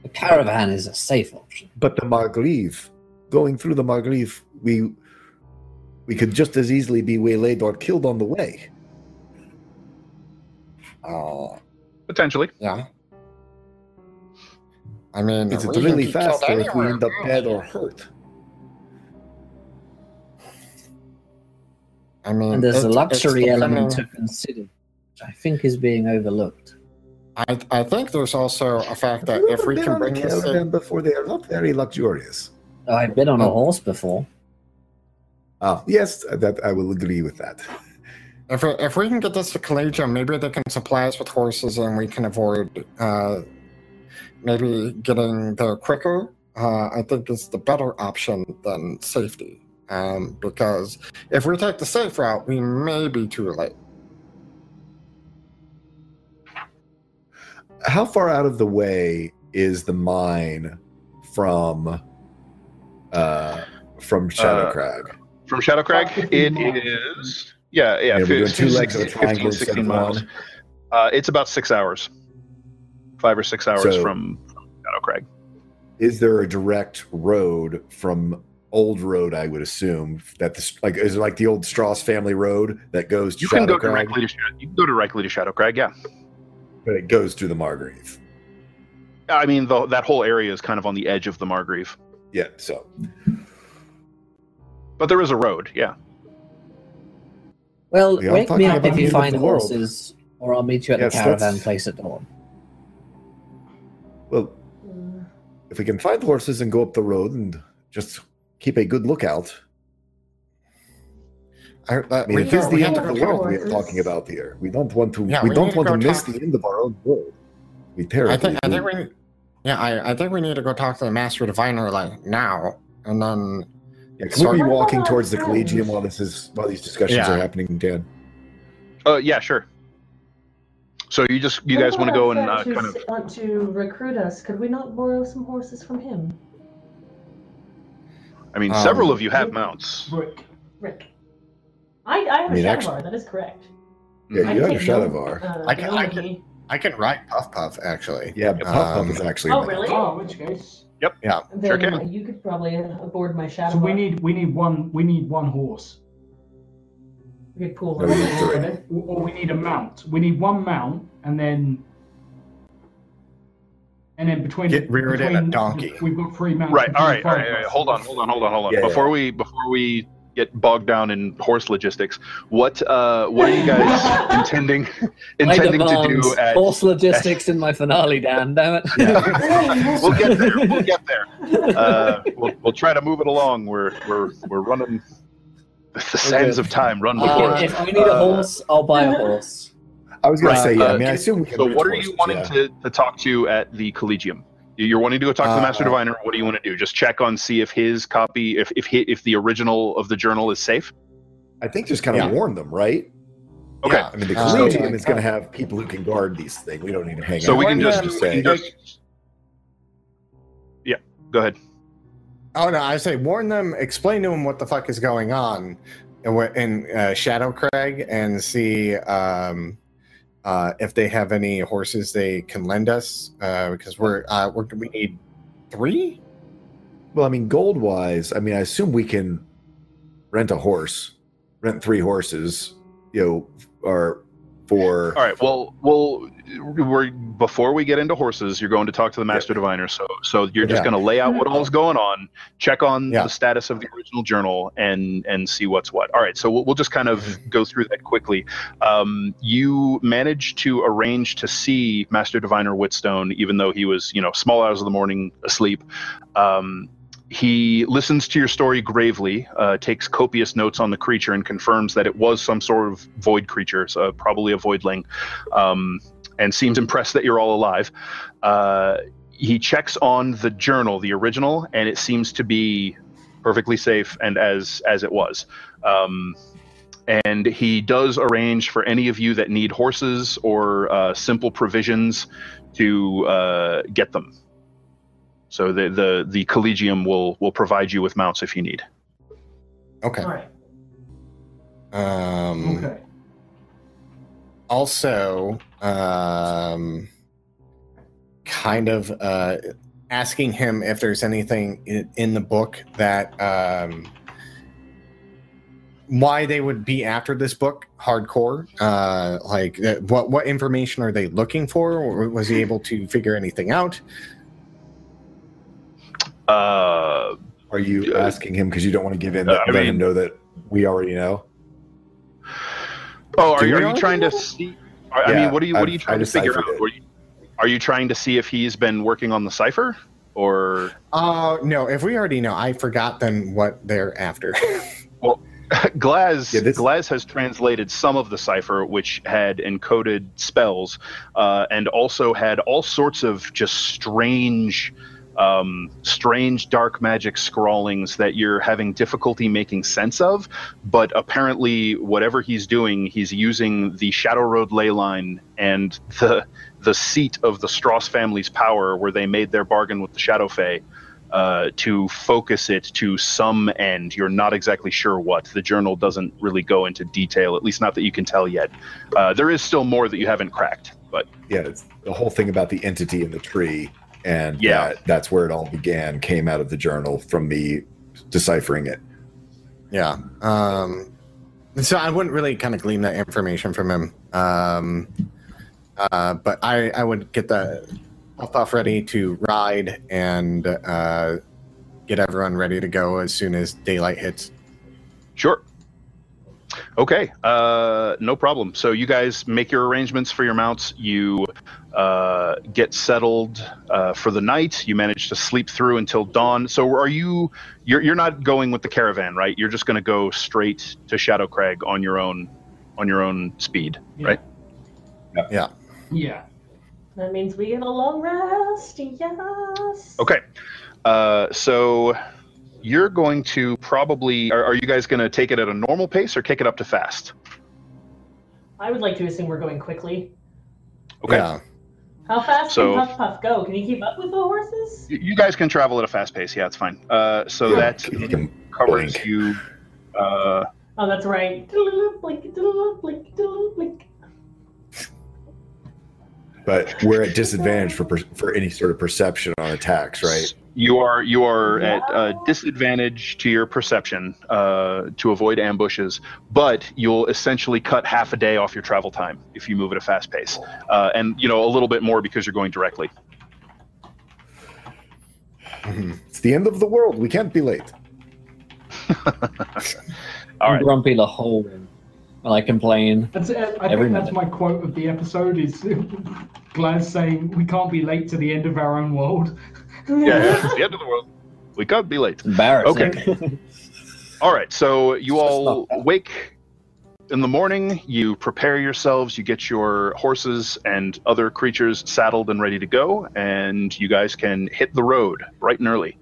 the caravan is a safe option. But the Margreave, going through the Margreave, we we could just as easily be waylaid or killed on the way. Uh, Potentially. Yeah. I mean, it's really faster if we end up dead or hurt. I mean, and there's it, a luxury element to consider, which I think is being overlooked. I I think there's also a fact that if we can bring this in before they are not very luxurious. I've been on oh. a horse before. Oh yes, that I will agree with that. If we, if we can get this to Collegium, maybe they can supply us with horses, and we can avoid uh, maybe getting there quicker. Uh, I think it's the better option than safety. Um, because if we take the safe route, we may be too late. How far out of the way is the mine from uh, from Shadowcrag? Uh, from Shadowcrag, it is yeah, yeah. yeah we're doing two legs of a triangle, sixteen miles. Uh, it's about six hours, five or six hours so, from, from Shadowcrag. Is there a direct road from? Old road, I would assume that this like is it like the old Strauss family road that goes. To you can Shadowcrag? go directly to Shadow, you can go directly to Shadowcrag, yeah. But it goes through the Margreave. I mean, the, that whole area is kind of on the edge of the Margreave. Yeah. So, but there is a road, yeah. Well, we wake me up if you find horses, or I'll meet you at yes, the caravan place at dawn. Well, if we can find horses and go up the road and just. Keep a good lookout. I, uh, I mean, it is the end of the world we are talking about here. We don't want to. Yeah, we, we don't to want to miss the end of our own world. We terribly. I think, I think we. Yeah, I, I think we need to go talk to the Master Diviner like now, and then. Yeah, can we be walking towards the Collegium while this is while these discussions yeah. are happening, Dan? Uh, yeah, sure. So you just you what guys want to go and uh, kind of want to recruit us? Could we not borrow some horses from him? I mean, um, several of you have Rick, mounts. Rick, Rick. I, I have I mean, a Shadowvar, that is correct. Yeah, I you have a Shadowvar. Uh, I, can, I, can, I can ride Puff Puff, actually. Yeah, but Puff um, Puff is actually... Oh, really? Oh, in which case... Yep, yeah, then, sure can. Uh, you could probably aboard my Shadowvar. So we need, we need, one, we need one horse. We could pull no, one or, or we need a mount. We need one mount, and then... And then between get reared in a donkey. We've got three mounts. Right. All right. All right. All right. Hold on. Hold on. Hold on. Hold on. Yeah, before yeah. we before we get bogged down in horse logistics. What uh, what are you guys intending intending to do? At, horse logistics at, in my finale, Dan. Damn it. Yeah. We'll get there. We'll get there. Uh, we'll we'll try to move it along. We're we're we're running the sands of time. Run before uh, us. If we need a horse, uh, I'll buy a horse. I was going right. to say yeah. Uh, I mean, I assume we can. So, what are horses, you wanting yeah. to, to talk to at the Collegium? You're wanting to go talk to the Master uh, Diviner. What do you want to do? Just check on, see if his copy, if if, he, if the original of the journal is safe? I think just kind of yeah. warn them, right? Okay. Yeah. I mean, the Collegium uh, is going to have people who can guard these things. We don't need to hang so out. So we can just, just say... Just... Yeah, go ahead. Oh, no, I say warn them, explain to them what the fuck is going on in, in uh, Shadowcrag, and see... Um, Uh, if they have any horses they can lend us, uh, because we're, uh, we're we need three. Well, I mean, gold wise, I mean, I assume we can rent a horse, rent three horses, you know, or for. All right. Well, well, we're before we get into horses, you're going to talk to the Master yeah. Diviner, so so you're just yeah. going to lay out what all's going on, check on yeah. the status of the original journal, and and see what's what. All right. So we'll, we'll just kind of go through that quickly. Um, you managed to arrange to see Master Diviner Whitstone, even though he was, you know, small hours of the morning asleep. Um, He listens to your story gravely, uh, takes copious notes on the creature, and confirms that it was some sort of void creature, so probably a voidling, um, and seems impressed that you're all alive. Uh, he checks on the journal, the original, and it seems to be perfectly safe and as, as it was. Um, and he does arrange for any of you that need horses or uh, simple provisions to uh, get them. So the, the the Collegium will will provide you with mounts if you need. Okay. All right. Um, okay. Also, um, kind of uh, asking him if there's anything in, in the book that um, why they would be after this book hardcore. Uh, like, what what information are they looking for? Or was he able to figure anything out? Uh, Are you asking him because you don't want to give in? That, uh, I mean, let him know that we already know. Oh, are, you, are you trying to see? Are, yeah, I mean, what are you? What I've, are you trying I to figure out? Are you, are you trying to see if he's been working on the cipher, or? Oh uh, no! If we already know, I forgot then what they're after. Well, Glaz yeah, this... Glaz has translated some of the cipher, which had encoded spells, uh, and also had all sorts of just strange. Um, strange dark magic scrawlings that you're having difficulty making sense of, but apparently whatever he's doing, he's using the Shadow Road ley line and the the seat of the Strauss family's power, where they made their bargain with the Shadow Fae, uh, to focus it to some end. You're not exactly sure what. The journal doesn't really go into detail, at least not that you can tell yet. Uh, there is still more that you haven't cracked, but yeah, it's the whole thing about the entity in the tree. And yeah. that, that's where it all began, came out of the journal from me deciphering it. Yeah. Um, so I wouldn't really kind of glean that information from him. Um, uh, but I, I would get the Puff Puff ready to ride and uh, get everyone ready to go as soon as daylight hits. Sure. Okay. Uh, no problem. So you guys make your arrangements for your mounts. You... Uh, get settled uh, for the night. You manage to sleep through until dawn. So are you? You're you're not going with the caravan, right? You're just going to go straight to Shadowcrag on your own, on your own speed, yeah. right? Yeah. yeah. Yeah. That means we get a long rest. Yes. Okay. Uh, so you're going to probably. Are, are you guys going to take it at a normal pace or kick it up to fast? I would like to assume we're going quickly. Okay. Yeah. How fast so, can Puff Puff go? Can you keep up with the horses? You guys can travel at a fast pace. Yeah, it's fine. Uh, so yeah, that it covers blink. you. Uh, oh, that's right. Blink, blink, blink. But we're at disadvantage for for any sort of perception on attacks, right? You are you are yeah. at a disadvantage to your perception uh, to avoid ambushes, but you'll essentially cut half a day off your travel time if you move at a fast pace, uh, and you know a little bit more because you're going directly. It's the end of the world. We can't be late. All right. I'm grumpy the whole room. I complain. That's it. I think minute. That's my quote of the episode is Glaz saying, we can't be late to the end of our own world. Yeah, it's the end of the world. We can't be late. Embarrassing. Okay. All right, so you all wake in the morning. You prepare yourselves. You get your horses and other creatures saddled and ready to go, and you guys can hit the road bright and early.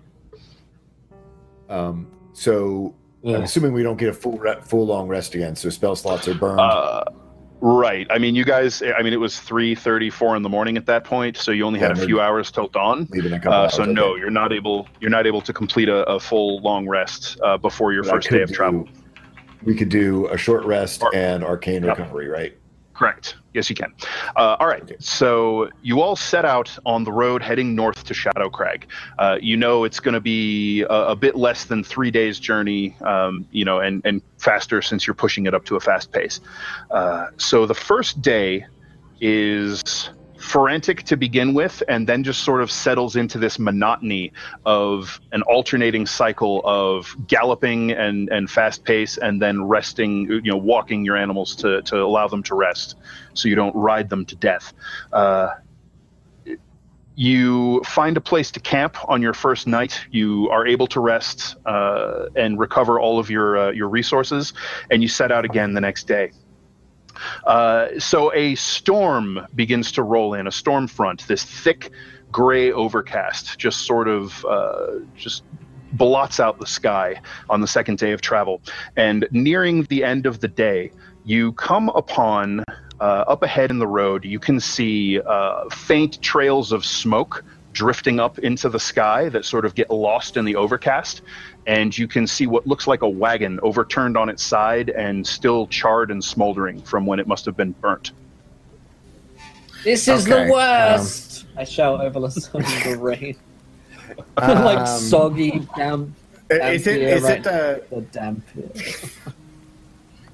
Um. So... I'm assuming we don't get a full re- full long rest again, so spell slots are burned. Uh, right. I mean, you guys, I mean, it was three thirty, four in the morning at that point, so you only yeah, had a few hours till dawn. Leaving a couple uh, hours, so no, you're not able you're not able to complete a, a full long rest uh, before your but first day of do, travel. We could do a short rest or, and arcane yep. recovery, right? Correct. Yes, you can. Uh, all right. So you all set out on the road heading north to Shadowcrag. Uh, you know it's going to be a, a bit less than three days' journey, um, you know, and, and faster since you're pushing it up to a fast pace. Uh, so the first day is frantic to begin with, and then just sort of settles into this monotony of an alternating cycle of galloping and, and fast pace, and then resting, you know, walking your animals to, to allow them to rest so you don't ride them to death. Uh, you find a place to camp on your first night. You are able to rest uh, and recover all of your, uh, your resources, and you set out again the next day. Uh, so a storm begins to roll in, a storm front, this thick gray overcast just sort of uh, just blots out the sky on the second day of travel. And nearing the end of the day, you come upon, uh, up ahead in the road, you can see uh, faint trails of smoke drifting up into the sky that sort of get lost in the overcast, and you can see what looks like a wagon overturned on its side and still charred and smoldering from when it must have been burnt. This is okay. the worst! Um, I shout over the rain. Um, like soggy, damp. Is it? Is right it a... the damp?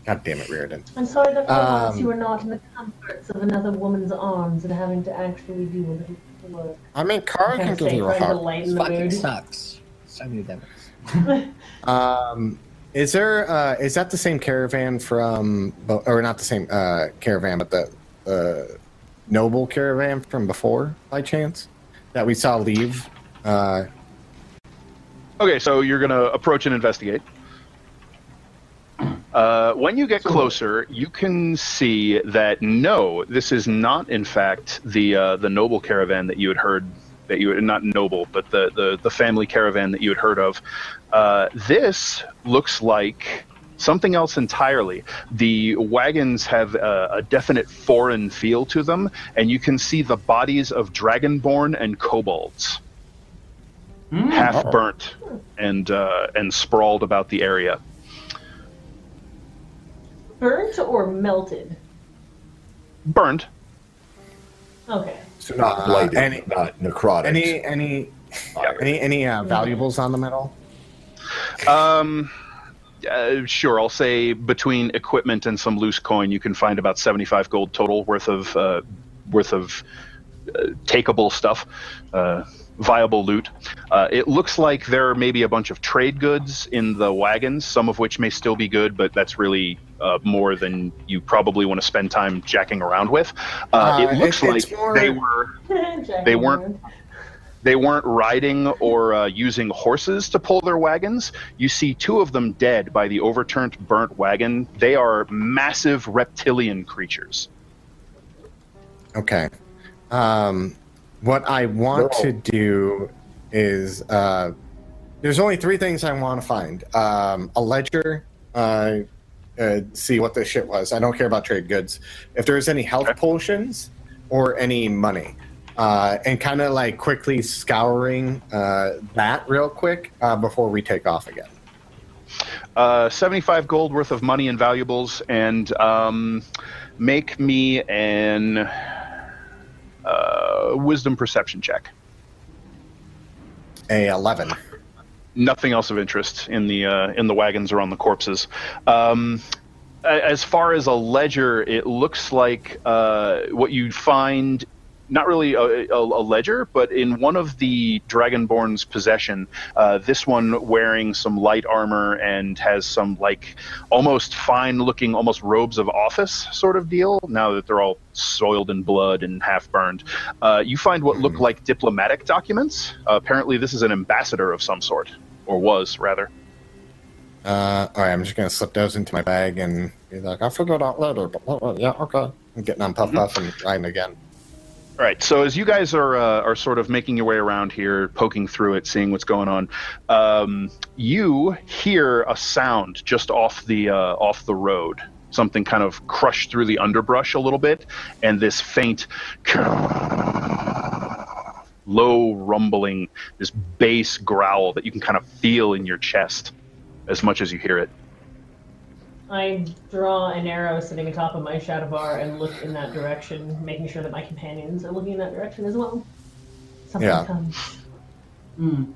God damn it, Riordan. I'm sorry that um, you were not in the comforts of another woman's arms and having to actually do a little. Look. I mean, Kari can give you a hug. This fucking mood. Sucks. So many devils. um, is there? Uh, is that the same caravan from, or not the same uh, caravan, but the uh, noble caravan from before, by chance, that we saw leave? Uh, okay, so you're gonna approach and investigate. Uh, when you get closer, you can see that no, this is not, in fact, the uh, the noble caravan that you had heard that you not noble, but the, the, the family caravan that you had heard of. Uh, this looks like something else entirely. The wagons have a, a definite foreign feel to them, and you can see the bodies of dragonborn and kobolds, mm. half burnt and uh, and sprawled about the area. Burnt or melted? Burnt. Okay. So not blighted, uh, any, not necrotic. Any any yeah. any any uh, valuables on them at all? Um, uh, sure. I'll say between equipment and some loose coin, you can find about seventy-five gold total worth of uh, worth of uh, takeable stuff. Uh, viable loot. Uh, it looks like there are maybe a bunch of trade goods in the wagons, some of which may still be good, but that's really uh, more than you probably want to spend time jacking around with. Uh, uh, it looks it, like more... they were they weren't they weren't riding or uh, using horses to pull their wagons. You see two of them dead by the overturned burnt wagon. They are massive reptilian creatures. Okay. Um What I want Girl. to do is, uh, there's only three things I want to find. Um, a ledger, uh, uh, see what this shit was. I don't care about trade goods. If there's any health okay. potions or any money. Uh, and kind of like quickly scouring uh, that real quick uh, before we take off again. Uh, seventy-five gold worth of money and valuables, and um, make me an... Uh, wisdom perception check. A eleven. Nothing else of interest in the uh, in the wagons or on the corpses. Um, as far as a ledger, it looks like uh, what you find not really a, a, a ledger, but in one of the Dragonborn's possession, uh, this one wearing some light armor and has some like almost fine-looking, almost robes of office sort of deal, now that they're all soiled in blood and half-burned. Uh, you find what look like diplomatic documents. Uh, apparently this is an ambassador of some sort, or was, rather. Uh, all right, I'm just going to slip those into my bag and be like, I'll figure it out later, but uh, yeah, okay. I'm getting on Puff Puff and riding again. All right, so as you guys are uh, are sort of making your way around here, poking through it, seeing what's going on, um, you hear a sound just off the uh, off the road. Something kind of crushed through the underbrush a little bit, and this faint low rumbling, this bass growl that you can kind of feel in your chest as much as you hear it. I draw an arrow sitting atop of my Shadavar and look in that direction, making sure that my companions are looking in that direction as well. Something yeah. comes. Mm.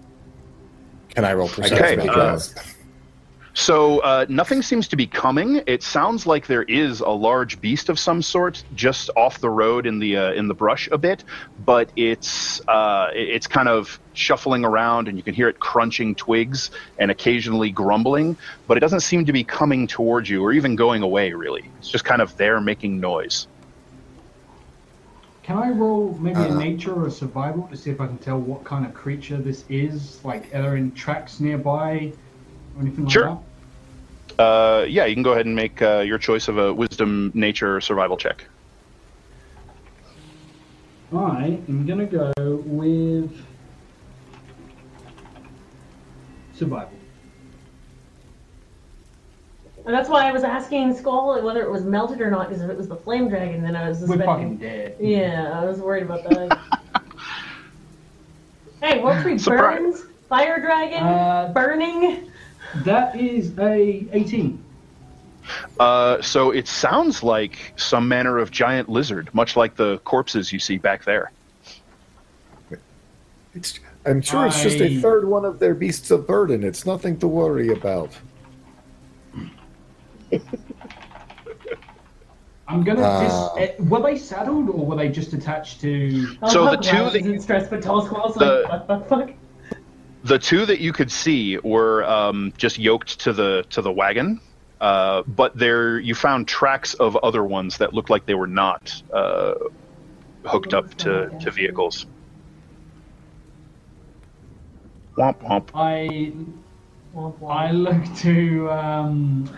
Can I roll perception? Okay. Uh, so uh, nothing seems to be coming. It sounds like there is a large beast of some sort just off the road in the uh, in the brush a bit, but it's uh, it's kind of shuffling around, and you can hear it crunching twigs and occasionally grumbling, but it doesn't seem to be coming towards you or even going away, really. It's just kind of there making noise. Can I roll maybe uh, a nature or a survival to see if I can tell what kind of creature this is? Like, are there any tracks nearby or anything like sure. that? Sure. Uh, yeah, you can go ahead and make uh, your choice of a wisdom, nature, or survival check. I am going to go with survival. And that's why I was asking Skull whether it was melted or not, because if it was the flame dragon, then I was suspecting. We're fucking dead. Yeah, I was worried about that. Hey, World Tree Burns, fire dragon, uh, burning. That is a eighteen. Uh, so it sounds like some manner of giant lizard, much like the corpses you see back there. It's. I'm sure it's just a third one of their beasts of burden. It's nothing to worry about. I'm going to uh, dis... Were they saddled or were they just attached to... So the two that... In stress, but squalls, the, like, what the fuck? The two that you could see were um, just yoked to the to the wagon, uh, but there you found tracks of other ones that looked like they were not uh, hooked up to, to vehicles. Womp, womp. I, I look to um,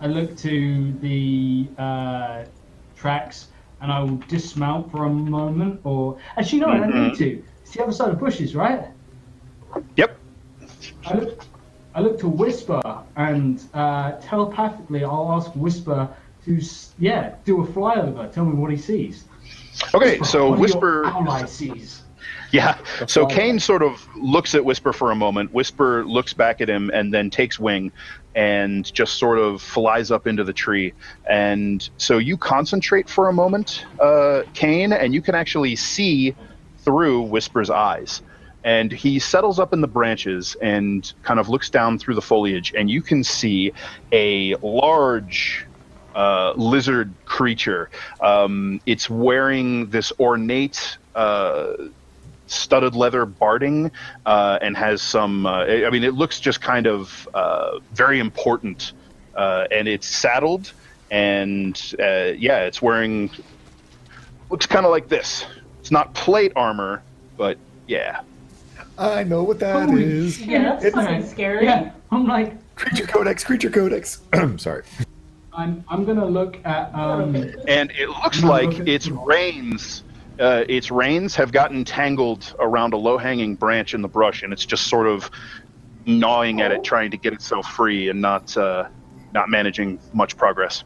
I look to the uh, tracks, and I will dismount for a moment. Or actually, no, mm-hmm. I don't need to. It's the other side of bushes, right? Yep. I look, I look to Whisper, and uh, telepathically, I'll ask Whisper to yeah do a flyover. Tell me what he sees. Okay, Whisper, so Whisper. All I sees. Yeah, so Caine sort of looks at Whisper for a moment. Whisper looks back at him and then takes wing and just sort of flies up into the tree. And so you concentrate for a moment, uh, Caine, and you can actually see through Whisper's eyes. And he settles up in the branches and kind of looks down through the foliage, and you can see a large... Uh, lizard creature. Um, it's wearing this ornate uh, studded leather barding uh, and has some, uh, I mean, it looks just kind of uh, very important. Uh, and it's saddled and uh, yeah, it's wearing, looks kind of like this. It's not plate armor, but yeah. I know what that Holy is. Yeah, that's it's kind of scary. Yeah, I'm like... Creature Codex, Creature Codex. I'm sorry. I'm, I'm gonna look at um, and it looks like its reins uh, its reins have gotten tangled around a low-hanging branch in the brush, and it's just sort of gnawing oh. at it, trying to get itself free and not uh, not managing much progress.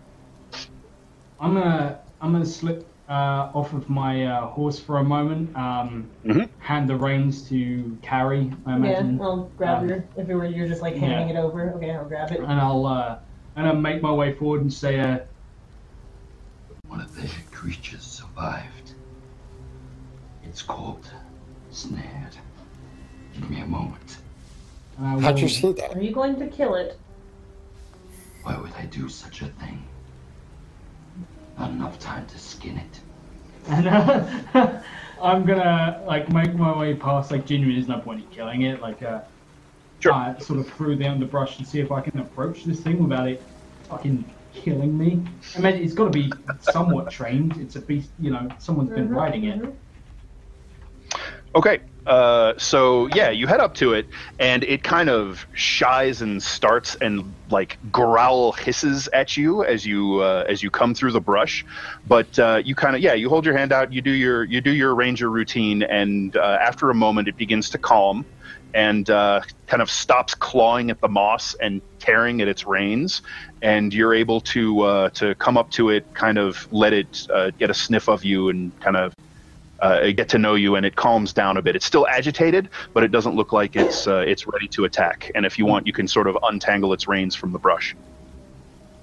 I'm gonna I'm gonna slip uh, off of my uh, horse for a moment, um, mm-hmm. hand the reins to Kari, I imagine. Yeah, I'll grab um, her if it were you're just like handing yeah. it over. Okay, I'll grab it and I'll uh, And I make my way forward and say, uh, one of the creatures survived. It's called snared. Give me a moment. Uh, How'd you see that? Are you going to kill it? Why would I do such a thing? Not enough time to skin it. And uh, I'm gonna like make my way past, like, genuinely there's no point in killing it, like uh, sure. uh sort of through the underbrush and see if I can approach this thing without it fucking killing me. I mean, it's got to be somewhat trained. It's a beast, you know, someone's been mm-hmm. riding it. Okay. Uh, so yeah, you head up to it, and it kind of shies and starts and like growl hisses at you as you uh, as you come through the brush. But uh, you kind of yeah, you hold your hand out, you do your you do your ranger routine, and uh, after a moment, it begins to calm, and uh, kind of stops clawing at the moss and tearing at its reins, and you're able to uh, to come up to it, kind of let it uh, get a sniff of you, and kind of. Uh, get to know you, and it calms down a bit. It's still agitated, but it doesn't look like it's uh, it's ready to attack. And if you want, you can sort of untangle its reins from the brush.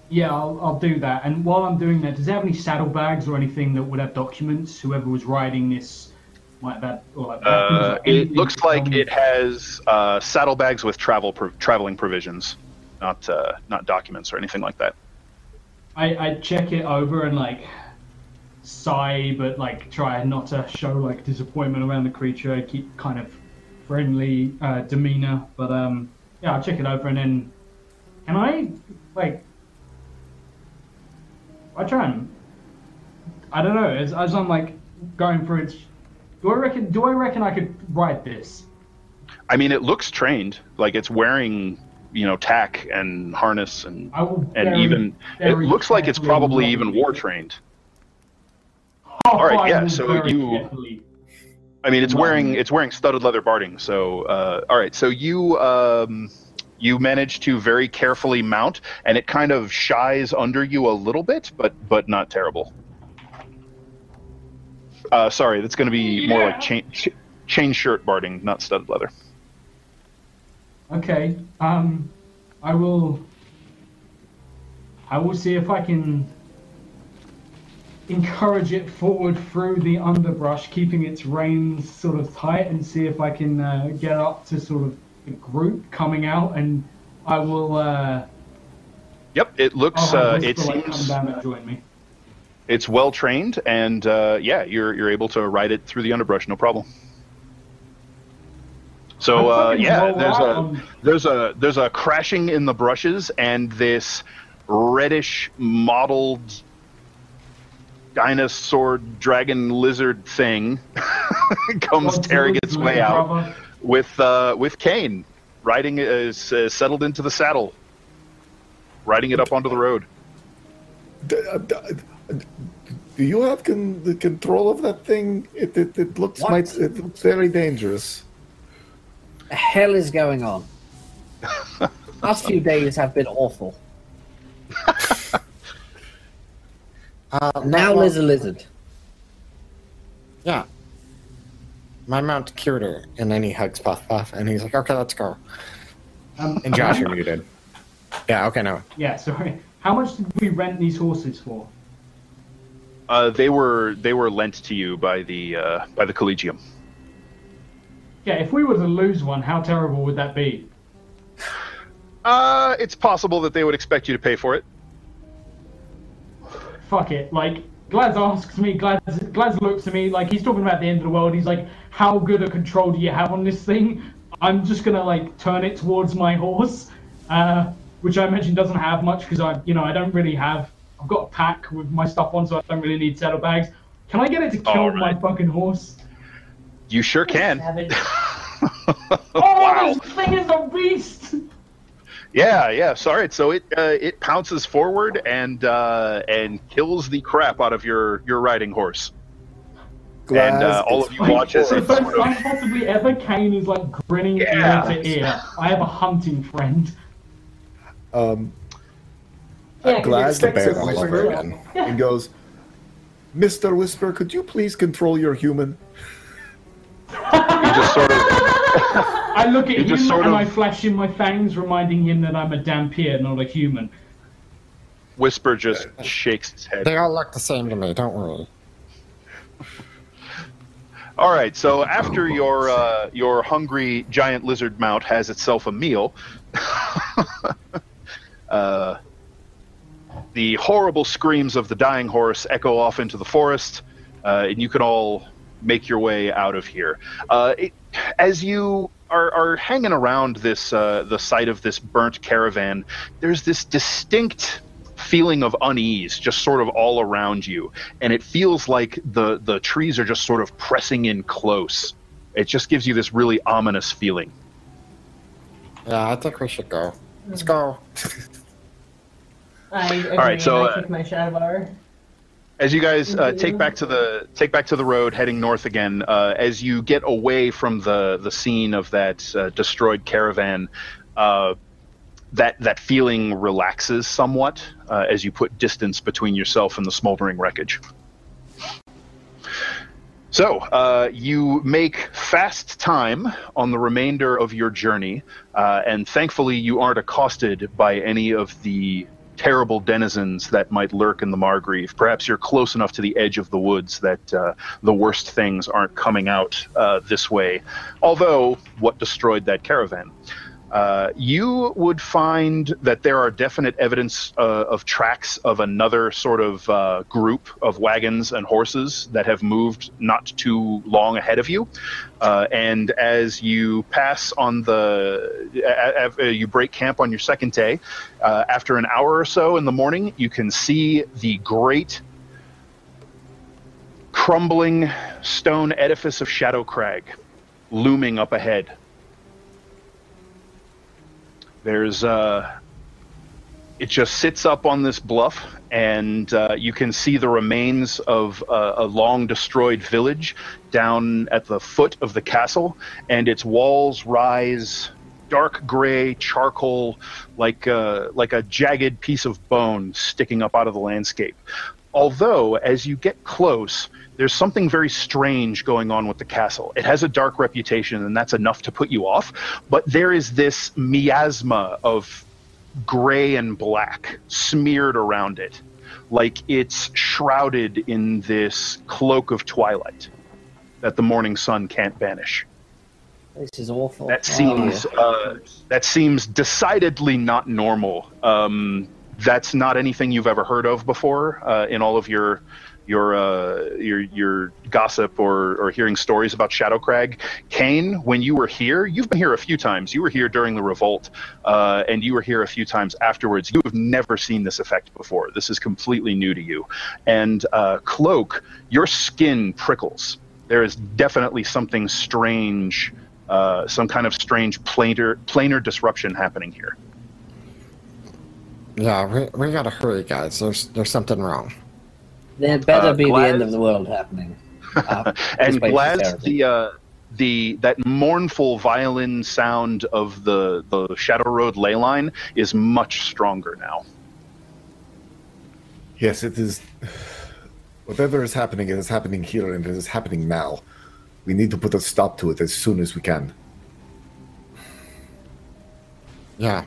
Yeah, I'll, I'll do that. And while I'm doing that, does it have any saddlebags or anything that would have documents? Whoever was riding this, like that, or like that. Uh, it looks like on? It has uh, saddlebags with travel pro traveling provisions, not uh, not documents or anything like that. I, I check it over and like. Sigh, but like try not to show like disappointment around the creature. Keep kind of friendly uh, demeanor, but um, yeah, I'll check it over and then can I like I try and I don't know. As, as I'm like going through it, do I reckon? Do I reckon I could ride this? I mean, it looks trained. Like it's wearing. You know, tack and harness and and even it looks like it's probably even war trained. All right, yeah, so you, I mean, it's wearing, it's wearing studded leather barding, so, uh, all right, so you, um, you manage to very carefully mount, and it kind of shies under you a little bit, but, but not terrible. Uh, sorry, that's going to be yeah. more like chain, ch chain shirt barding, not studded leather. Okay, um, I will, I will see if I can... encourage it forward through the underbrush, keeping its reins sort of tight, and see if I can uh, get up to sort of the group coming out, and I will uh yep it looks uh it seems come down and join me. It's well trained, and uh yeah, you're you're able to ride it through the underbrush, no problem. So uh yeah, there's a there's a there's a crashing in the brushes, and this reddish mottled dinosaur, dragon, lizard thing comes tearing its way out with uh, with Caine riding is uh, settled into the saddle, riding it up onto the road. Do you have con the control of that thing? It it, it looks might, it looks very dangerous. The hell is going on? Last few days have been awful. Uh, now there's a lizard. Yeah. My mount cured her, and then he hugs Puff Puff, and he's like, okay, let's go. Um, and Josh, you're muted. Yeah, okay, no. Yeah, sorry. How much did we rent these horses for? Uh, they were they were lent to you by the uh, by the Collegium. Yeah, if we were to lose one, how terrible would that be? Uh, it's possible that they would expect you to pay for it. Fuck it, like, Glaz asks me, Glaz, Glaz looks at me, like, he's talking about the end of the world, he's like, how good a control do you have on this thing? I'm just gonna, like, turn it towards my horse, uh, which I imagine doesn't have much, because I, you know, I don't really have, I've got a pack with my stuff on, so I don't really need saddlebags. Can I get it to kill All right. my fucking horse? You sure can. Oh, wow. This thing is a beast! Yeah, yeah. Sorry. So it uh, it pounces forward and uh, and kills the crap out of your your riding horse. Glaz and uh, all of you watch as it's sort of... possibly ever Caine is like grinning yeah. ear to ear. I have a hunting friend. Um, yeah, uh, Glaz the bear comes over again and goes, "Mister Whisper, could you please control your human?" You just sort of. I look at him and of... I flash in my fangs, reminding him that I'm a dampier, not a human. Whisper just shakes his head. They all look the same to me, don't worry. All right, so after your uh, your hungry giant lizard mount has itself a meal, uh, the horrible screams of the dying horse echo off into the forest, uh, and you can all make your way out of here. Uh, it, as you are, are hanging around this uh, the site of this burnt caravan, there's this distinct feeling of unease just sort of all around you, and it feels like the the trees are just sort of pressing in close. It just gives you this really ominous feeling. Yeah, I think we should go. Let's go. I agree. All right, so uh, I take my Shadowbar. As you guys uh, take back to the take back to the road, heading north again. Uh, as you get away from the the scene of that uh, destroyed caravan, uh, that that feeling relaxes somewhat uh, as you put distance between yourself and the smoldering wreckage. So, uh, you make fast time on the remainder of your journey, uh, and thankfully you aren't accosted by any of the terrible denizens that might lurk in the Margreave. Perhaps you're close enough to the edge of the woods that uh, the worst things aren't coming out uh, this way, although what destroyed that caravan. Uh, you would find that there are definite evidence uh, of tracks of another sort of uh, group of wagons and horses that have moved not too long ahead of you. Uh, and as you pass on the, uh, uh, you break camp on your second day, uh, after an hour or so in the morning, you can see the great crumbling stone edifice of Shadowcrag looming up ahead. There's, uh, it just sits up on this bluff, and uh, you can see the remains of uh, a long-destroyed village down at the foot of the castle, and its walls rise dark gray charcoal, like a, like a jagged piece of bone sticking up out of the landscape. Although, as you get close, there's something very strange going on with the castle. It has a dark reputation, and that's enough to put you off, but there is this miasma of gray and black smeared around it, like it's shrouded in this cloak of twilight that the morning sun can't banish. This is awful. That seems, oh. uh, that seems decidedly not normal. Um... That's not anything you've ever heard of before uh, in all of your your uh, your, your gossip or, or hearing stories about Shadowcrag. Caine, when you were here, you've been here a few times. You were here during the revolt, uh, and you were here a few times afterwards. You have never seen this effect before. This is completely new to you. And uh, Cloak, your skin prickles. There is definitely something strange, uh, some kind of strange planar, planar disruption happening here. Yeah, we, we gotta hurry, guys. There's there's something wrong. There better uh, be Glaz... the end of the world happening. Uh, and Glaz, the uh, the that mournful violin sound of the the Shadow Road ley line is much stronger now. Yes, it is. Whatever is happening, it is happening here, and it is happening now. We need to put a stop to it as soon as we can. Yeah.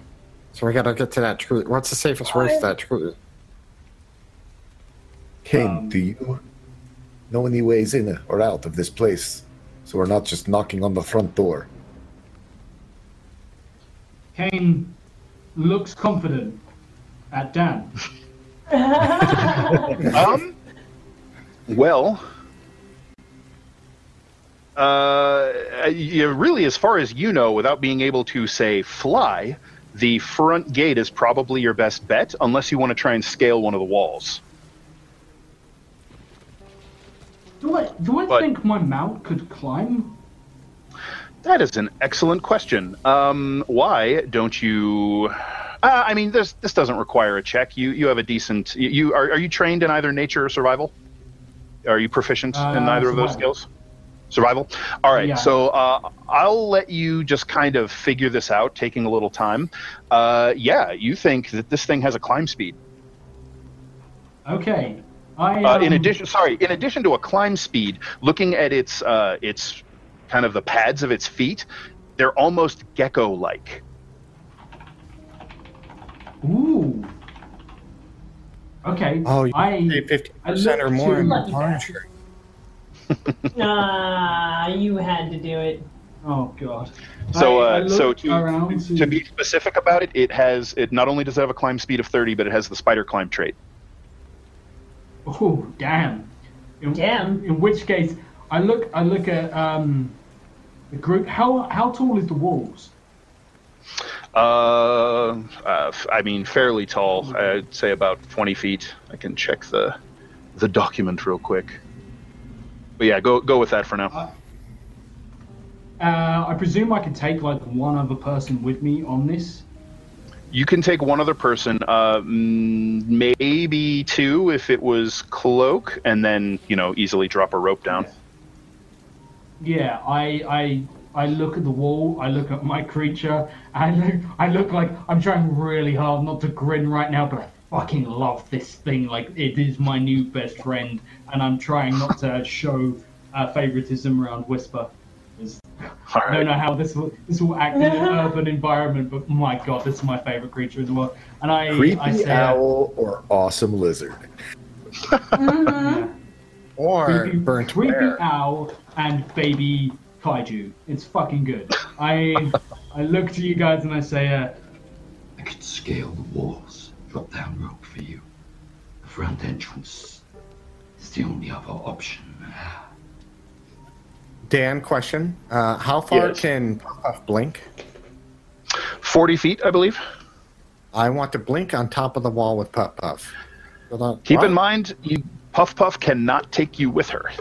So we gotta get to that tree. What's the safest route to that tree? Caine, um, do you know any ways in or out of this place, so we're not just knocking on the front door? Caine looks confident at Dan. um. Well. Uh. You really, as far as you know, without being able to say fly. The front gate is probably your best bet, unless you want to try and scale one of the walls. Do I, do I but, think my mount could climb? That is an excellent question. Um, why don't you... Uh, I mean, this this doesn't require a check. You you have a decent... You, you are, are you trained in either nature or survival? Are you proficient uh, in either survival. of those skills? Survival? All right, yeah. so uh, I'll let you just kind of figure this out, taking a little time. Uh, yeah, you think that this thing has a climb speed. Okay. I, um... uh, in addition, sorry, in addition to a climb speed, looking at its, uh, its kind of the pads of its feet, they're almost gecko-like. Ooh. Okay. Oh, you I, say fifty percent or more in the furniture. Ah, uh, you had to do it. Oh god. So, uh, I, I so to, to to be specific about it, it has it not only does it have a climb speed of thirty, but it has the spider climb trait. Oh damn! In, Damn. In which case, I look. I look at um, the group. How how tall is the walls? Uh, uh, I mean, fairly tall. I'd say about twenty feet. I can check the the document real quick. But yeah, go go with that for now. Uh, I presume I can take like one other person with me on this. You can take one other person, uh, maybe two if it was Cloak, and then, you know, easily drop a rope down. Yeah, I I I look at the wall, I look at my creature, I look, I look like I'm trying really hard not to grin right now, but I fucking love this thing. Like, it is my new best friend, and I'm trying not to show uh, favoritism around Whisper. Right. I don't know how this will this will act in an urban environment, but my god, this is my favorite creature in the world. And I creepy I say, owl or awesome lizard, mm-hmm. or creepy, burnt creepy bear. Owl and baby kaiju. It's fucking good. I I look to you guys and I say, uh, I could scale the walls, drop down rope for you. The front entrance is the only other option. Dan, question. Uh, how far yes. can Puff Puff blink? forty feet, I believe. I want to blink on top of the wall with Puff Puff. Without Keep what? in mind, you, Puff Puff cannot take you with her.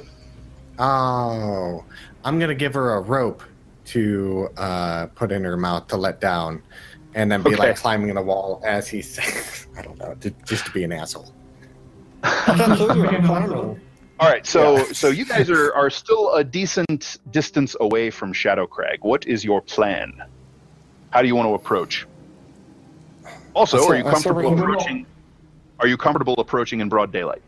Oh. I'm going to give her a rope to uh, put in her mouth to let down and then be okay. like climbing in the wall as he says. I don't know, to, just to be an asshole. All right, so yeah. so you guys are, are still a decent distance away from Shadowcrag. What is your plan? How do you want to approach? Also, that's are you comfortable approaching? Are you comfortable approaching in broad daylight?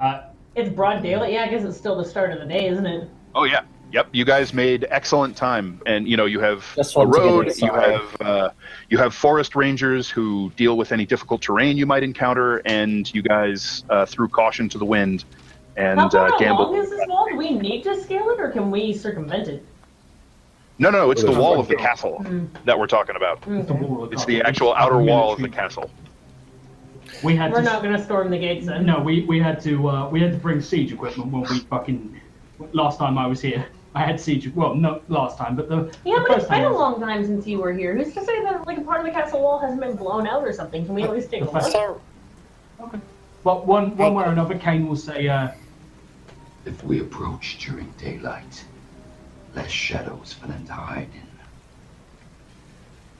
Uh, it's broad daylight. Yeah, I guess it's still the start of the day, isn't it? Oh yeah, yep. You guys made excellent time, and you know you have a road. You have uh, you have forest rangers who deal with any difficult terrain you might encounter, and you guys uh, threw caution to the wind and uh, gambled. How long is this wall? Do we need to scale it, or can we circumvent it? No, no, it's the wall of the castle mm. that we're talking about. Mm-hmm. It's the actual outer wall of the castle. We had. We're to not going to storm the gates then. No, we we had to uh, we had to bring siege equipment when we fucking. Last time I was here, I had siege. Well, no, last time, but the yeah, the but first it's been a long time since you were here. Who's to say that like a part of the castle wall hasn't been blown out or something? Can we at least take a look? Okay. Well, one one way or another, Caine will say, uh, "If we approach during daylight, less shadows for them to hide in."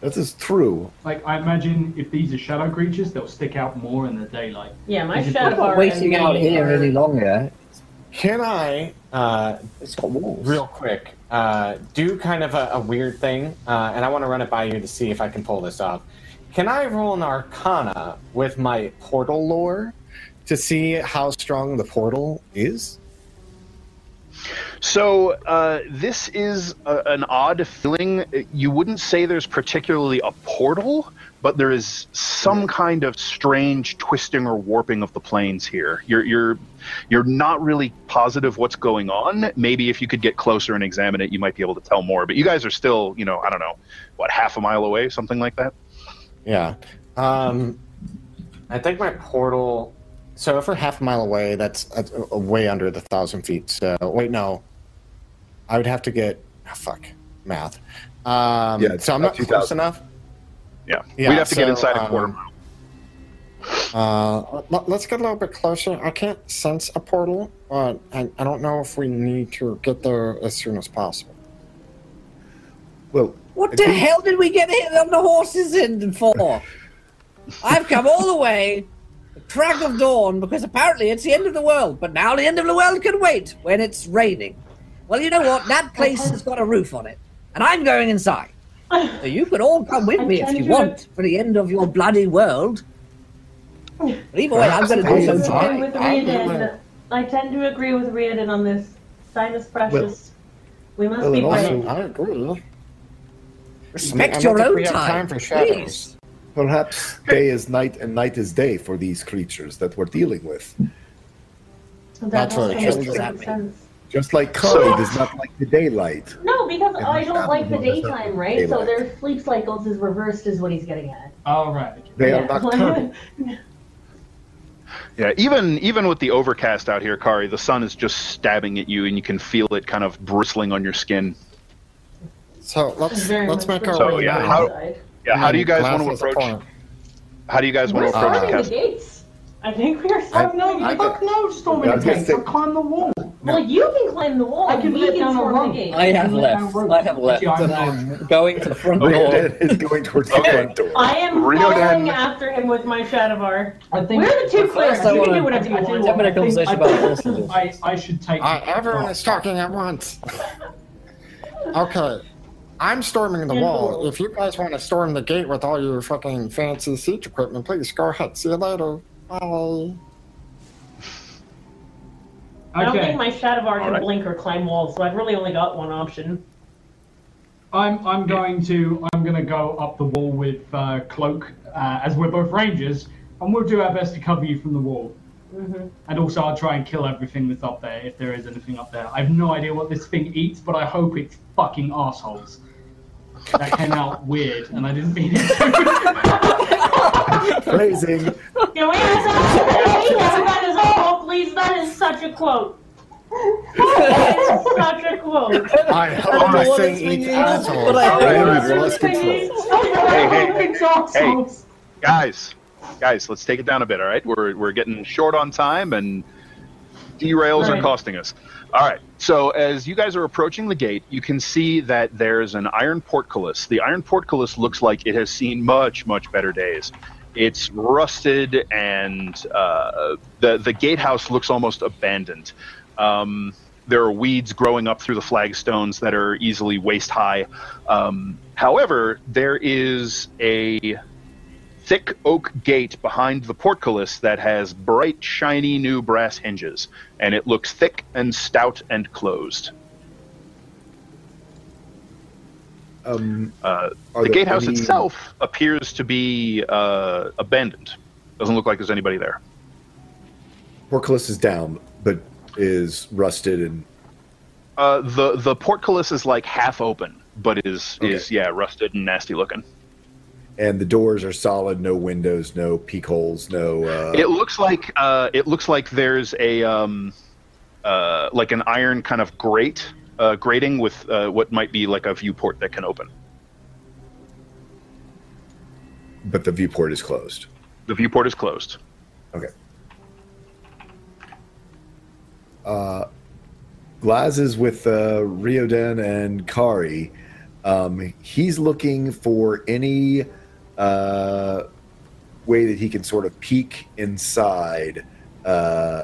That is true. Like, I imagine if these are shadow creatures, they'll stick out more in the daylight. Yeah, my shadow. We're waiting out here really long, yeah. Can I, uh, real quick, uh, do kind of a, a weird thing, uh, and I want to run it by you to see if I can pull this off. Can I roll an Arcana with my portal lore to see how strong the portal is? So uh, this is a, an odd feeling. You wouldn't say there's particularly a portal, but there is some kind of strange twisting or warping of the planes here. You're you're you're not really positive what's going on. Maybe if you could get closer and examine it, you might be able to tell more. But you guys are still, you know, I don't know, what, half a mile away, something like that. Yeah, um, I think my portal. So if we're half a mile away, that's uh, way under the thousand feet. So wait, no, I would have to get oh, fuck math. Um, yeah, so I'm not close enough. Yeah. yeah, we'd have to so, get inside a quarter mile. Um, uh, let's get a little bit closer. I can't sense a portal, but I, I don't know if we need to get there as soon as possible. Well, what I the think... hell did we get hit on the horses in for? I've come all the way, the crack of dawn, because apparently it's the end of the world. But now the end of the world can wait when it's raining. Well, you know what? That place has got a roof on it, and I'm going inside. So you could all come with me if you want for the end of your bloody world. But either way, I'm going to do something. I, I tend to agree with Riordan on this. Time is precious. Well, we must well, be quiet. I agree. Respect I mean, your own time, time for shadows. Perhaps day is night and night is day for these creatures that we're dealing with. That That's what it means. Just like Kari does not like the daylight. No, because and I don't like the daytime, right? Daylight. So their sleep cycles is reversed is what he's getting at. All right. They yeah. are nocturnal. Yeah, even even with the overcast out here, Kari, the sun is just stabbing at you, and you can feel it kind of bristling on your skin. So let's let's make our way. So, yeah, how, yeah, how do you guys want to approach? How do you guys want to approach the castle? We're storming the gates. I think we're storming the gates. Fuck no, storming the gates. We'll climb the wall. Well, you can climb the wall. I can we can storm the gates. I have left. I have left. I'm going to the front door. Riordan is going towards the front door. I am following after him with my shadow bar. We're the two clerics. You can do whatever you want. I'm in a conversation about I should take. Everyone is talking at once. Okay. I'm storming the wall. If you guys want to storm the gate with all your fucking fancy siege equipment, please go ahead. See you later. Bye. Okay. I don't think my shadow bar can right. blink or climb walls, so I've really only got one option. I'm I'm going to I'm going to go up the wall with uh, Cloak, uh, as we're both rangers, and we'll do our best to cover you from the wall. Mm-hmm. And also, I'll try and kill everything that's up there if there is anything up there. I have no idea what this thing eats, but I hope it's fucking assholes. That came out weird, and I didn't mean it. Amazing. Can we have some everybody's all, please? That is such a quote. That is such a quote. I hope my thing eats assholes. But I hope this thing eats. Hey, hey, hey, guys. Guys, let's take it down a bit, all right? We're we're getting short on time, and derails right. are costing us. All right, so as you guys are approaching the gate, you can see that there's an iron portcullis. The iron portcullis looks like it has seen much, much better days. It's rusted, and uh, the, the gatehouse looks almost abandoned. Um, there are weeds growing up through the flagstones that are easily waist-high. Um, however, there is a thick oak gate behind the portcullis that has bright, shiny new brass hinges, and it looks thick and stout and closed. Um, uh, the gatehouse any... itself appears to be uh, abandoned. Doesn't look like there's anybody there. Portcullis is down, but is rusted and... Uh, the, the portcullis is like half open, but is, okay. is yeah, rusted and nasty looking. And the doors are solid, no windows, no peek holes, no. Uh... It looks like uh, it looks like there's a um, uh, like an iron kind of grate, uh, grating with uh, what might be like a viewport that can open. But the viewport is closed. The viewport is closed. Okay. Uh, Glaz is with uh, Riordan and Kari. Um, he's looking for any. Uh, way that he can sort of peek inside, uh,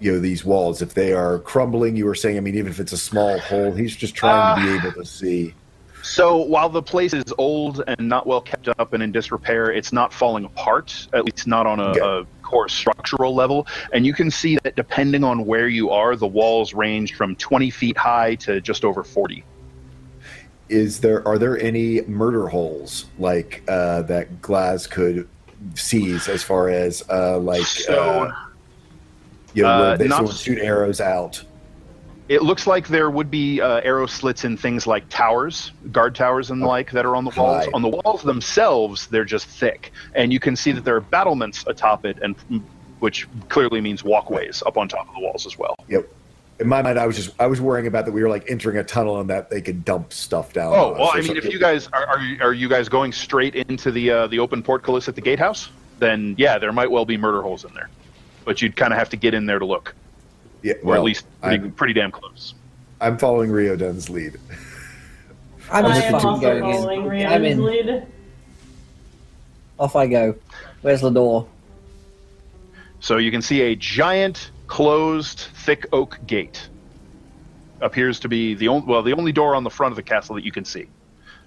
you know, these walls. If they are crumbling, you were saying, I mean, even if it's a small hole, he's just trying uh, to be able to see. So while the place is old and not well kept up and in disrepair, it's not falling apart, at least not on a, okay. a core structural level. And you can see that depending on where you are, the walls range from twenty feet high to just over forty. Is there are there any murder holes like uh, that Glaz could seize as far as uh, like so, uh, you know uh, where they not, sort of shoot arrows out? It looks like there would be uh, arrow slits in things like towers, guard towers, and oh, like that are on the walls. High. On the walls themselves, they're just thick, and you can see that there are battlements atop it, and which clearly means walkways up on top of the walls as well. Yep. In my mind, I was just I was worrying about that we were like entering a tunnel and that they could dump stuff down. Oh well, I mean, if you guys are are you, are you guys going straight into the uh, the open portcullis at the gatehouse, then yeah, there might well be murder holes in there, but you'd kind of have to get in there to look. Yeah, or well, at least pretty, pretty damn close. I'm following Riordan's lead. I'm just following Riordan's lead. Off I go. Where's the door? So you can see a giant, closed, thick oak gate. Appears to be the only, well, the only door on the front of the castle that you can see.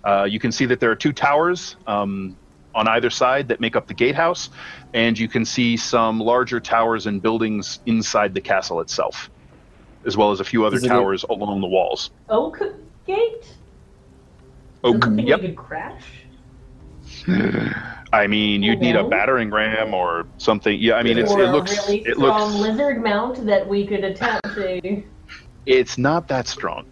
Uh, you can see that there are two towers um, on either side that make up the gatehouse, and you can see some larger towers and buildings inside the castle itself, as well as a few other towers a... along the walls. Oak gate? Oak, Doesn't yep. Could crash? I mean, you'd need a battering ram or something. Yeah, I mean, it's, it looks... Or a really strong lizard mount that we could attach to. It's not that strong.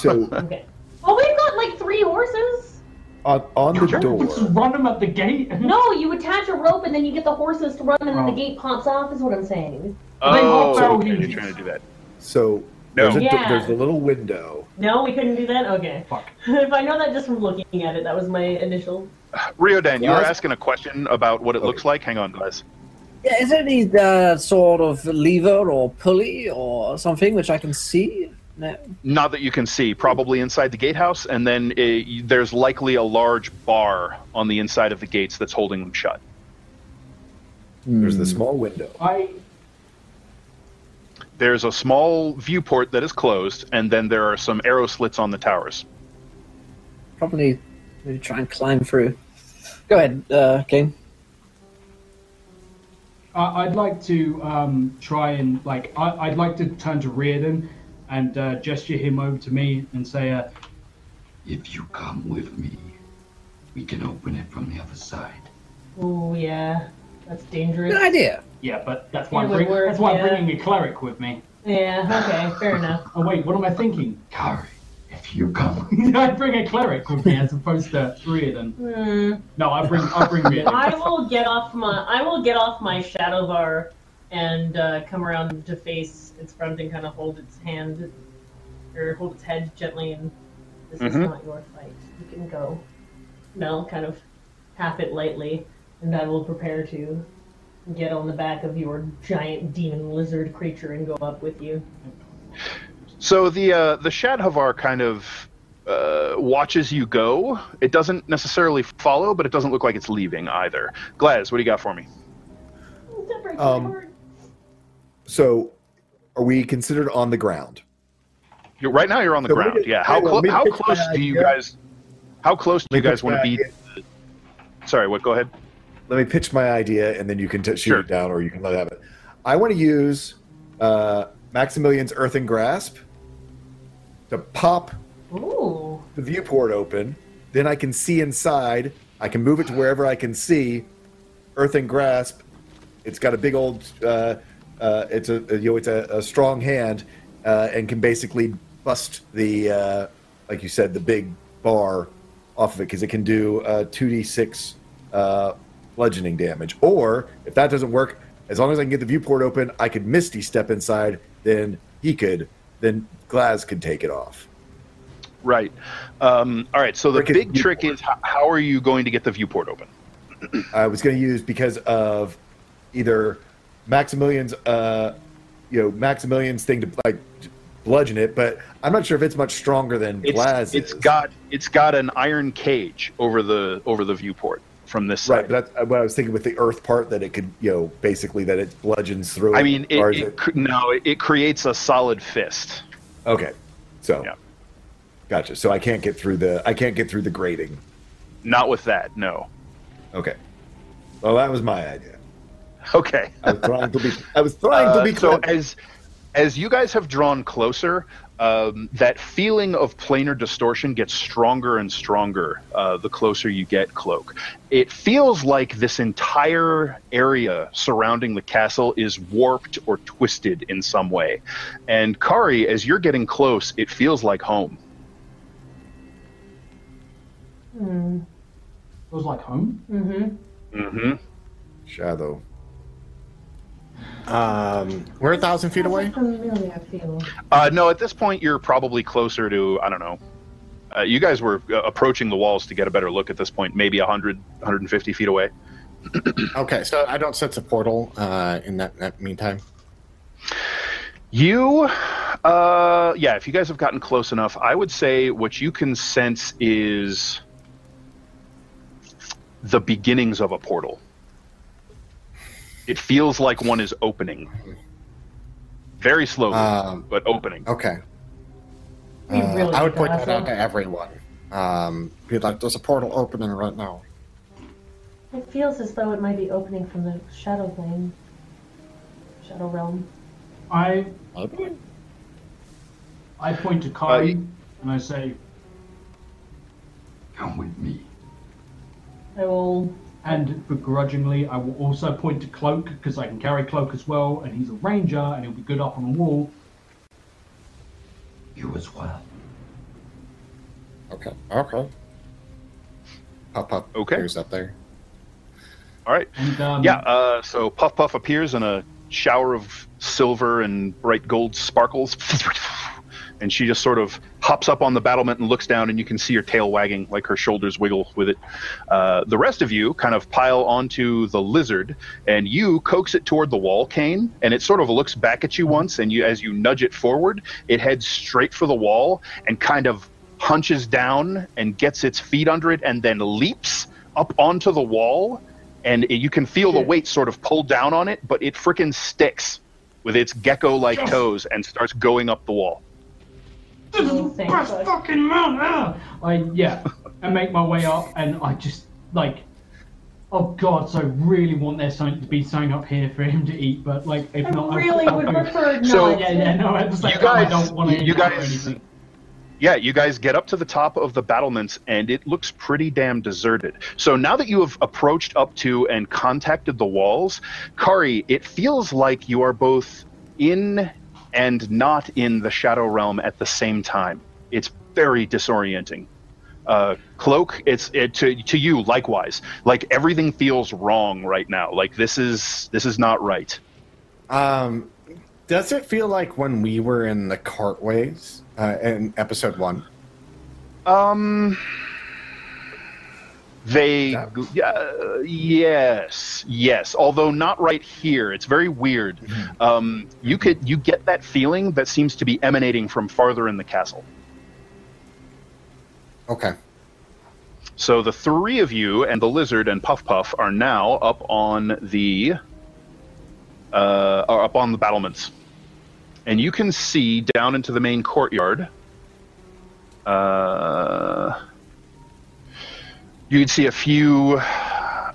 So, okay. Well, we've got like three horses. On, on the door. You just run them at the gate? No, you attach a rope and then you get the horses to run and then oh. the gate pops off is what I'm saying. Oh, so okay, you're trying to do that. So no. there's, a, yeah. there's a little window. No, we couldn't do that? Okay. Fuck. If I know that just from looking at it, that was my initial... Riordan, you were asking a question about what it okay. looks like. Hang on, guys. Yeah, is there any uh, sort of lever or pulley or something which I can see? No. Not that you can see. Probably inside the gatehouse, and then it, there's likely a large bar on the inside of the gates that's holding them shut. Mm. There's the small window. I... There's a small viewport that is closed, and then there are some arrow slits on the towers. Probably maybe try and climb through. Go ahead, uh, Caine. Uh, I'd like to um, try and, like, I, I'd like to turn to Riordan and uh, gesture him over to me and say, uh, if you come with me, we can open it from the other side. Oh, yeah. That's dangerous. Good idea. Yeah, but that's why, bring, work, that's why yeah. I'm bringing a cleric with me. Yeah, okay, fair enough. Oh, wait, what am I thinking? Kari, if you come. I bring a cleric with me as opposed to three of them. Mm. No, I bring I bring Riordan. I will get off my I will get off my shadow bar and uh, come around to face its front and kind of hold its hand or hold its head gently and this mm-hmm. is not your fight. You can go. No, kind of tap it lightly, and I will prepare to get on the back of your giant demon lizard creature and go up with you. So the uh, the Shadhavar kind of uh, watches you go. It doesn't necessarily follow, but it doesn't look like it's leaving either. Glaz, what do you got for me? That breaks um, my heart. So are we considered on the ground? You're, right now you're on the so ground, did, yeah. How, clo how close do you guys How close do you guys want to be? Sorry, what? Go ahead. Let me pitch my idea, and then you can t shoot sure. it down, or you can let it have it. I want to use uh, Maximilian's Earthen Grasp to pop Ooh. the viewport open. Then I can see inside. I can move it to wherever I can see. Earthen Grasp. It's got a big old. Uh, uh, it's a you know it's a, a strong hand, uh, and can basically bust the uh, like you said the big bar off of it because it can do uh, two d six. Uh, Bludgeoning damage, or if that doesn't work, as long as I can get the viewport open, I could Misty Step inside. Then he could, then Glaz could take it off. Right. Um, all right. So the big trick is how are you going to get the viewport open? I was going to use because of either Maximilian's, uh, you know, Maximilian's thing to like bludgeon it, but I'm not sure if it's much stronger than Glaz's. It's got it's got an iron cage over the over the viewport. From this side. Right, but that's what I was thinking with the earth part, that it could, you know, basically that it bludgeons through. I mean, it, it, it no, it creates a solid fist. Okay, so yeah. Gotcha. So I can't get through the I can't get through the grating. Not with that, no. Okay. Well, that was my idea. Okay. I was trying to be. I was trying uh, to be clever. So as as you guys have drawn closer. Um, that feeling of planar distortion gets stronger and stronger uh, the closer you get, Cloak. It feels like this entire area surrounding the castle is warped or twisted in some way. And Kari, as you're getting close, it feels like home. Mm. Feels like home? Mm-hmm. Mm-hmm. Shadow. Um, we're a thousand feet away? Uh, no, at this point you're probably closer to, I don't know, uh, you guys were uh, approaching the walls to get a better look at this point, maybe a hundred, a hundred fifty feet away. Okay, so I don't sense a portal uh, in that, that meantime. You, uh, yeah, if you guys have gotten close enough, I would say what you can sense is the beginnings of a portal. It feels like one is opening. Very slowly, um, but opening. Okay. Uh, really I would point that out to everyone. Um, be like, there's a portal opening right now. It feels as though it might be opening from the Shadow Plane. Shadow Realm. I... Okay. I point to Kari, uh, and I say, come with me. I will... And begrudgingly, I will also point to Cloak, because I can carry Cloak as well, and he's a ranger, and he'll be good up on a wall. You as well. Okay, okay. Puff Puff okay. appears up there. All right. And, um, yeah, uh, so Puff Puff appears in a shower of silver and bright gold sparkles. And she just sort of hops up on the battlement and looks down, and you can see her tail wagging, like her shoulders wiggle with it. Uh, the rest of you kind of pile onto the lizard, and you coax it toward the wall, Caine, and it sort of looks back at you once, and you, as you nudge it forward, it heads straight for the wall and kind of hunches down and gets its feet under it and then leaps up onto the wall, and it, you can feel Shit. the weight sort of pull down on it, but it frickin' sticks with its gecko-like yes. toes and starts going up the wall. This is the best fucking mountain ever! I, yeah, I make my way up, and I just, like, oh god, so I really want there something to be something up here for him to eat, but, like, if I not... I really would prefer not. So, yeah, yeah, no, it's like, you guys, I don't want to eat anything. Yeah, you guys get up to the top of the battlements, and it looks pretty damn deserted. So now that you have approached up to and contacted the walls, Kari, it feels like you are both in... and not in the Shadow Realm at the same time. It's very disorienting. Uh, Cloak, it's it, to to you likewise. Like everything feels wrong right now. Like this is this is not right. Um, does it feel like when we were in the cartways uh, in episode one? Um, they uh, yes yes although not right here. It's very weird. Mm-hmm. um you could you get that feeling that seems to be emanating from farther in the castle. Okay, so the three of you and the lizard and Puff Puff are now up on the uh are up on the battlements, and you can see down into the main courtyard. uh You can see a few,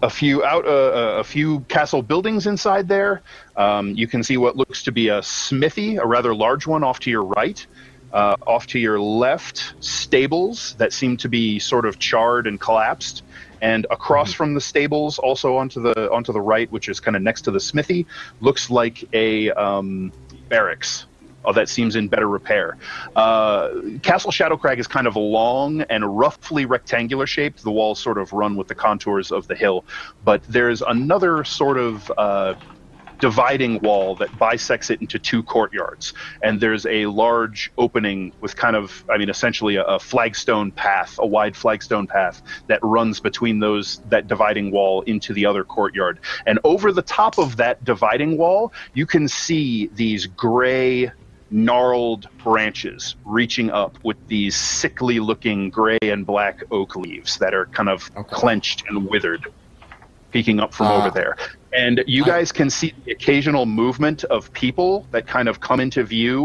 a few out, uh, a few castle buildings inside there. Um, you can see what looks to be a smithy, a rather large one, off to your right. Uh, off to your left, stables that seem to be sort of charred and collapsed. And across mm-hmm. from the stables, also onto the onto the right, which is kind of next to the smithy, looks like a um, barracks. Oh, that seems in better repair. Uh, Castle Shadowcrag is kind of long and roughly rectangular shaped. The walls sort of run with the contours of the hill. But there's another sort of uh, dividing wall that bisects it into two courtyards. And there's a large opening with kind of, I mean, essentially a, a flagstone path, a wide flagstone path that runs between those that dividing wall into the other courtyard. And over the top of that dividing wall, you can see these gray... gnarled branches reaching up with these sickly looking gray and black oak leaves that are kind of okay. clenched and withered, peeking up from uh, over there. And you guys can see the occasional movement of people that kind of come into view,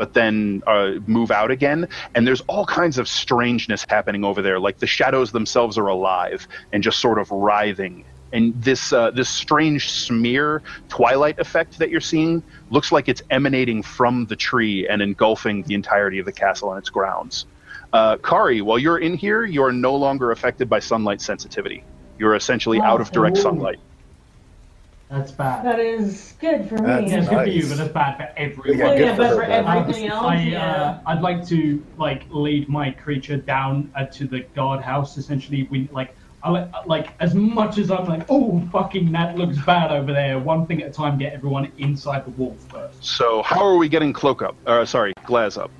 but then uh, move out again. And there's all kinds of strangeness happening over there. Like the shadows themselves are alive and just sort of writhing. And this uh, this strange smear twilight effect that you're seeing looks like it's emanating from the tree and engulfing the entirety of the castle and its grounds. Uh, Kari, while you're in here, you're no longer affected by sunlight sensitivity. You're essentially oh, out of direct ooh. sunlight. That's bad. That is good for me. That's yeah, nice. Good for you, but that's bad for everyone. Yeah, yeah, for, for everything else. I, yeah. uh, I'd like to like lead my creature down uh, to the guardhouse. Essentially, we like. I, like, as much as I'm like, oh, fucking, that looks bad over there, one thing at a time, get everyone inside the walls first. So, how are we getting Cloak up? Uh, sorry, Glaz up.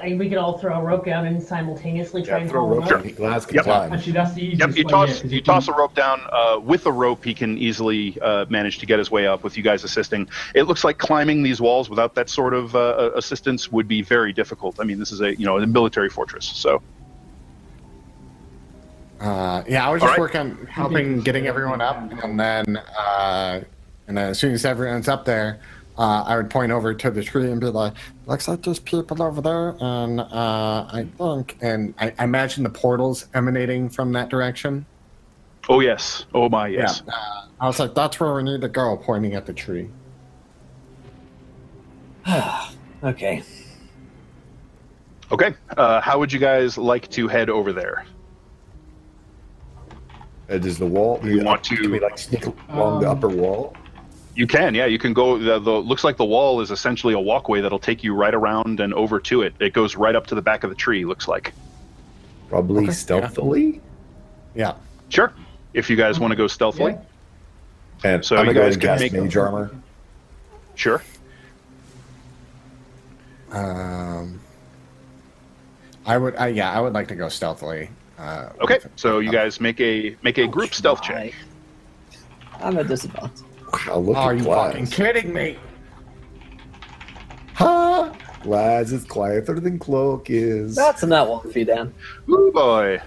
I mean, we could all throw a rope down and simultaneously yeah, try and throw a rope down. Glaz can yep. climb. Actually, that's the easiest yep, you way, toss, yeah, you, you can... toss a rope down. Uh, with a rope, he can easily uh, manage to get his way up with you guys assisting. It looks like climbing these walls without that sort of uh, assistance would be very difficult. I mean, this is a, you know, a military fortress, so... Uh, yeah, I was just right. working on helping getting everyone up, and then uh, and then as soon as everyone's up there, uh, I would point over to the tree and be like, looks like there's people over there, and uh, I think, and I, I imagine the portals emanating from that direction. Oh, yes. Oh, my, yes. Yeah. Uh, I was like, that's where we need to go, pointing at the tree. Okay. Okay. Uh, how would you guys like to head over there? Uh, does the wall? Do you want up, to can we, like sneak along um, the upper wall? You can, yeah. You can go. The, the looks like the wall is essentially a walkway that'll take you right around and over to it. It goes right up to the back of the tree. Looks like. Probably okay. stealthily. Yeah. Sure. If you guys want to go stealthily. Yeah. And so I'm you guys can make mage armor. Sure. Um, I would. I, yeah, I would like to go stealthily. Uh, okay. So you guys make a make a group stealth check. I'm at disadvantage. Look Are you glass. fucking kidding me? Huh? Lads, it's quieter than Cloak is. That's a nat one for you, Dan. Ooh, boy.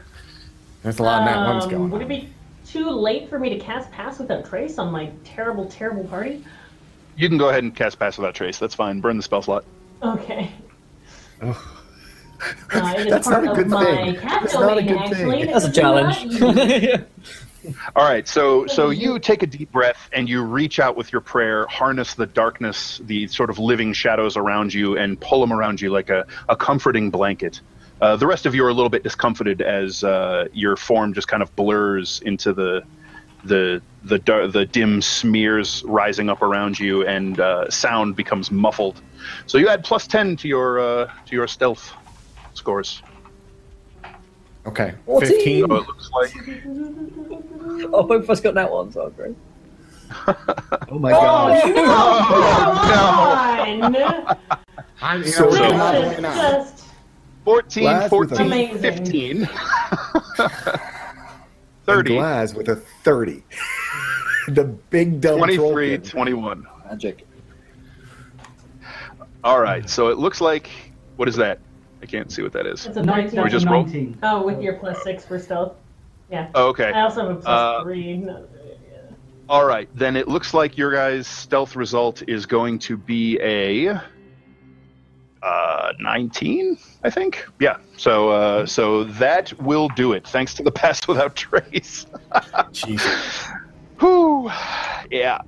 There's a lot of um, nat ones going on. Would it be too late for me to cast Pass Without Trace on my terrible, terrible party? You can go ahead and cast Pass Without Trace. That's fine. Burn the spell slot. Okay. Oh. Uh, That's not a good thing. That's not a good thing. That's a challenge. All right, so so you take a deep breath and you reach out with your prayer, harness the darkness, the sort of living shadows around you, and pull them around you like a, a comforting blanket. Uh, the rest of you are a little bit discomfited as uh, your form just kind of blurs into the the the, the, the dim smears rising up around you, and uh, sound becomes muffled. So you add plus ten to your uh, to your stealth scores. Okay, fifteen. So it looks like... Oh, both of us got that one, so I'm great. Oh my god. Oh, no! Oh, no. I'm here. So, so, just, just fourteen, Glaz fourteen, amazing. fifteen. thirty. Glaz with a thirty. The big double twenty-three, twenty-one. Magic. All right, so it looks like... What is that? I can't see what that is. It's a nineteen. We just rolled? Oh, with your plus six for stealth. Yeah. Oh, okay. I also have a plus uh, three. No, yeah. All right. Then it looks like your guys' stealth result is going to be a uh, nineteen, I think. Yeah. So uh, so that will do it, thanks to the Pass Without Trace. Jesus. Whew. Yeah.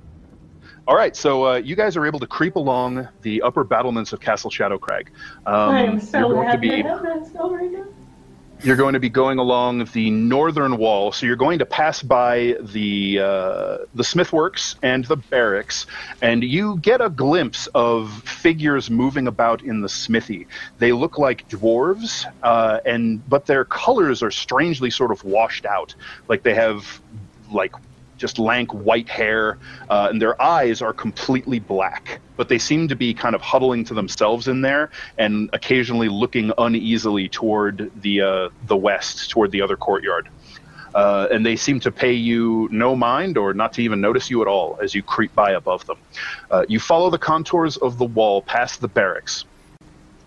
All right, so uh, you guys are able to creep along the upper battlements of Castle Shadowcrag. Um, I am so happy I have that spell right now. You're going to be going along the northern wall, so you're going to pass by the uh, the smithworks and the barracks, and you get a glimpse of figures moving about in the smithy. They look like dwarves, uh, and but their colors are strangely sort of washed out, like they have like. just lank white hair, uh, and their eyes are completely black. But they seem to be kind of huddling to themselves in there and occasionally looking uneasily toward the uh, the west, toward the other courtyard. Uh, and they seem to pay you no mind or not to even notice you at all as you creep by above them. Uh, you follow the contours of the wall past the barracks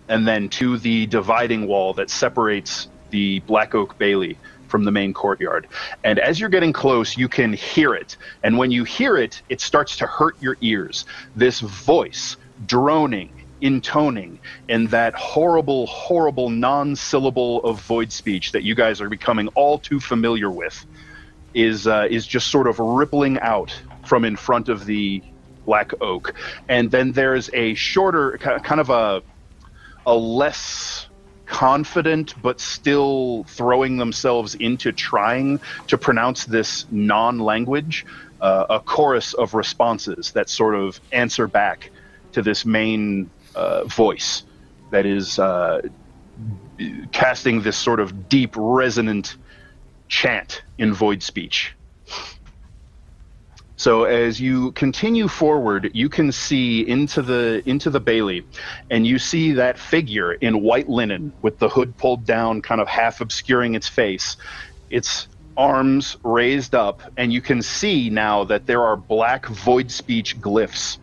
and then to the dividing wall that separates the Black Oak Bailey from the main courtyard. And as you're getting close, you can hear it. And when you hear it, it starts to hurt your ears. This voice droning, intoning, in that horrible, horrible non-syllable of void speech that you guys are becoming all too familiar with is uh, is just sort of rippling out from in front of the Black Oak. And then there's a shorter, kind of a, a less... confident but still throwing themselves into trying to pronounce this non-language, uh, a chorus of responses that sort of answer back to this main uh, voice that is uh, casting this sort of deep resonant chant in void speech. So as you continue forward, you can see into the into the Bailey, and you see that figure in white linen with the hood pulled down, kind of half obscuring its face, its arms raised up, and you can see now that there are black void speech glyphs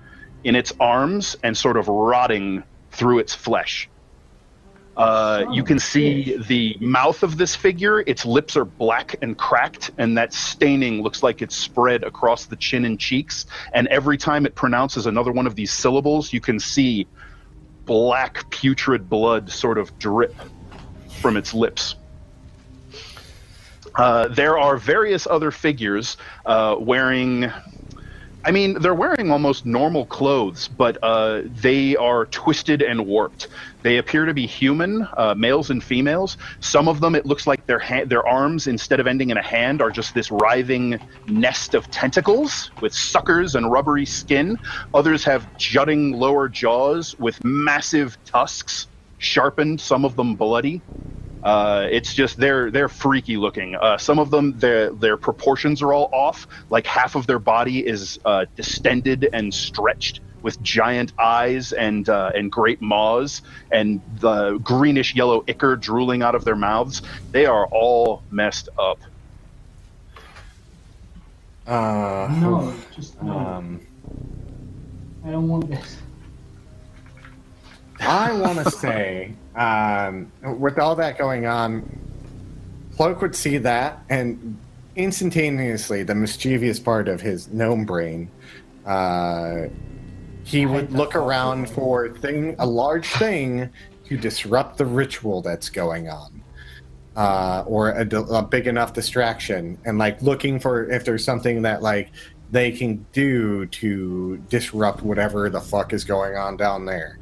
in its arms and sort of rotting through its flesh. Uh, oh, you can see geez. the mouth of this figure. Its lips are black and cracked, and that staining looks like it's spread across the chin and cheeks. And every time it pronounces another one of these syllables, you can see black, putrid blood sort of drip from its lips. Uh, there are various other figures uh, wearing... I mean, they're wearing almost normal clothes, but uh, they are twisted and warped. They appear to be human, uh, males and females. Some of them, it looks like their ha- their arms, instead of ending in a hand, are just this writhing nest of tentacles with suckers and rubbery skin. Others have jutting lower jaws with massive tusks, sharpened, some of them bloody. Uh, it's just they're they're freaky looking. Uh, some of them, their their proportions are all off. Like half of their body is uh, distended and stretched with giant eyes and uh, and great maws and the greenish yellow ichor drooling out of their mouths. They are all messed up. Uh, no, just no. Um, I don't want this. I want to say, um, with all that going on, Cloak would see that, and instantaneously, the mischievous part of his gnome brain, uh, he would look around for thing, a large thing to disrupt the ritual that's going on, uh, or a, a big enough distraction, and like looking for if there's something that like they can do to disrupt whatever the fuck is going on down there.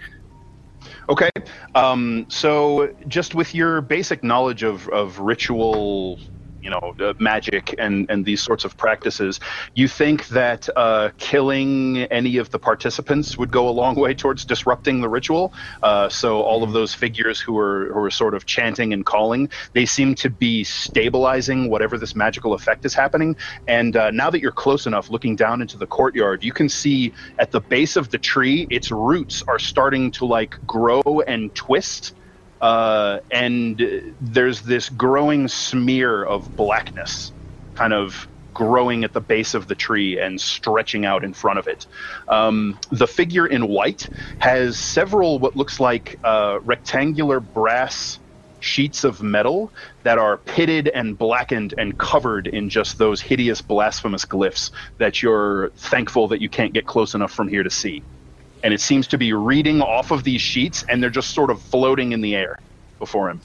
Okay, um, so just with your basic knowledge of, of ritual, you know, uh, magic and, and these sorts of practices, you think that uh, killing any of the participants would go a long way towards disrupting the ritual? Uh, so all of those figures who are, who are sort of chanting and calling, they seem to be stabilizing whatever this magical effect is happening. And uh, now that you're close enough, looking down into the courtyard, you can see at the base of the tree, its roots are starting to like grow and twist. Uh, and there's this growing smear of blackness kind of growing at the base of the tree and stretching out in front of it. Um, the figure in white has several what looks like uh, rectangular brass sheets of metal that are pitted and blackened and covered in just those hideous, blasphemous glyphs that you're thankful that you can't get close enough from here to see. And it seems to be reading off of these sheets, and they're just sort of floating in the air before him.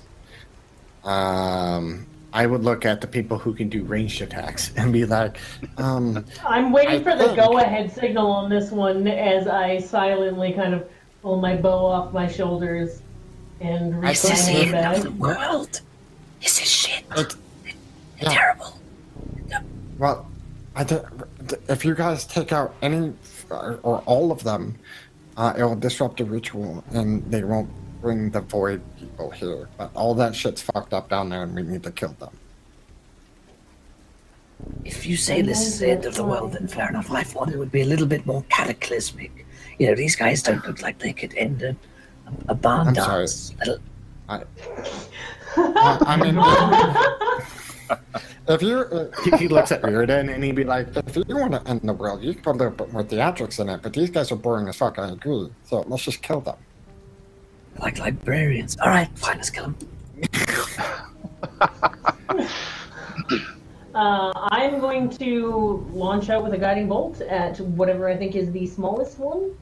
Um, I would look at the people who can do ranged attacks and be like, um... I'm waiting I for think. the go-ahead signal on this one as I silently kind of pull my bow off my shoulders and recline. Is this the end of the world? Is this shit it, yeah. terrible? No. Well, I don't, if you guys take out any... Or, or all of them, uh, it will disrupt the ritual, and they won't bring the void people here. But all that shit's fucked up down there, and we need to kill them. If you say this is the end of the world, then fair enough. I thought it would be a little bit more cataclysmic. You know, these guys don't look like they could end a, a barn I'm dance. Sorry. I, I, I mean... If you, he looks at Riordan and he'd be like, if you want to end the world, you can put a little bit more theatrics in it, but these guys are boring as fuck, I agree. So let's just kill them. Like librarians. Alright, fine, let's kill them. uh, I'm going to launch out with a guiding bolt at whatever I think is the smallest one.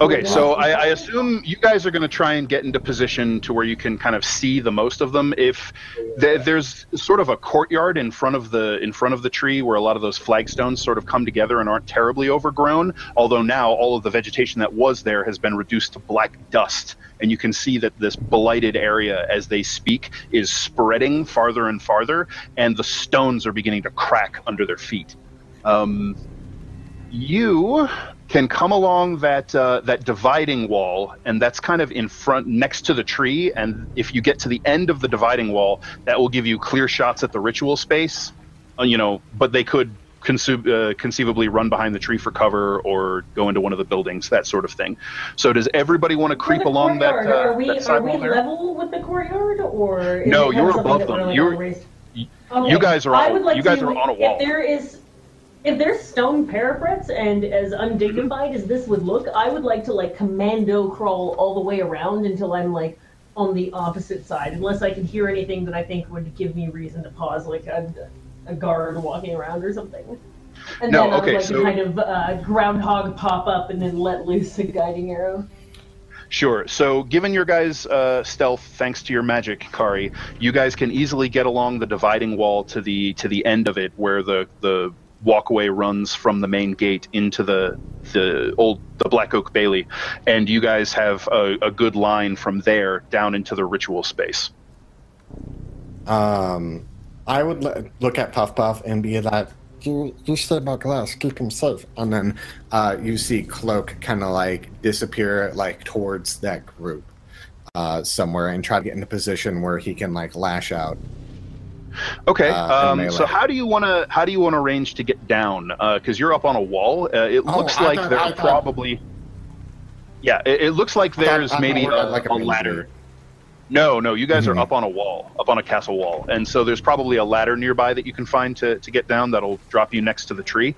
Okay, so I, I assume you guys are going to try and get into position to where you can kind of see the most of them. If th- there's sort of a courtyard in front of the in front of the tree where a lot of those flagstones sort of come together and aren't terribly overgrown, although now all of the vegetation that was there has been reduced to black dust, and you can see that this blighted area, as they speak, is spreading farther and farther, and the stones are beginning to crack under their feet. Um, you... can come along that uh, that dividing wall, and that's kind of in front next to the tree, and if you get to the end of the dividing wall, that will give you clear shots at the ritual space, uh, you know, but they could consume, uh, conceivably run behind the tree for cover or go into one of the buildings, that sort of thing. So does everybody want to creep along that, uh, are we, that sidewall there? Are we level with the courtyard, or... No, you're above them. Really you're, you, okay. you guys are on, like you guys to, are on a wall. If there is... If there's stone parapets and as undignified as this would look, I would like to like commando crawl all the way around until I'm like on the opposite side, unless I can hear anything that I think would give me reason to pause, like a, a guard walking around or something. And no, then I would okay, like so... to kind of uh, groundhog pop up and then let loose a guiding arrow. Sure. So given your guys' uh, stealth, thanks to your magic, Kari, you guys can easily get along the dividing wall to the to the end of it where the... the walkway runs from the main gate into the the old the Black Oak Bailey, and you guys have a, a good line from there down into the ritual space. Um, I would l- look at Puff Puff and be like, "You you stay by Glass, keep him safe." And then uh, you see Cloak kind of like disappear like towards that group, uh, somewhere and try to get in a position where he can like lash out. Okay, uh, um, so how do you want to how do you want to range to get down? Because uh, you're up on a wall. Uh, it oh, looks I like thought, they're thought, probably. Yeah, it, it looks like there's thought, maybe a, like a, a ladder. No, no, you guys mm-hmm. are up on a wall, up on a castle wall, and so there's probably a ladder nearby that you can find to to get down. That'll drop you next to the tree.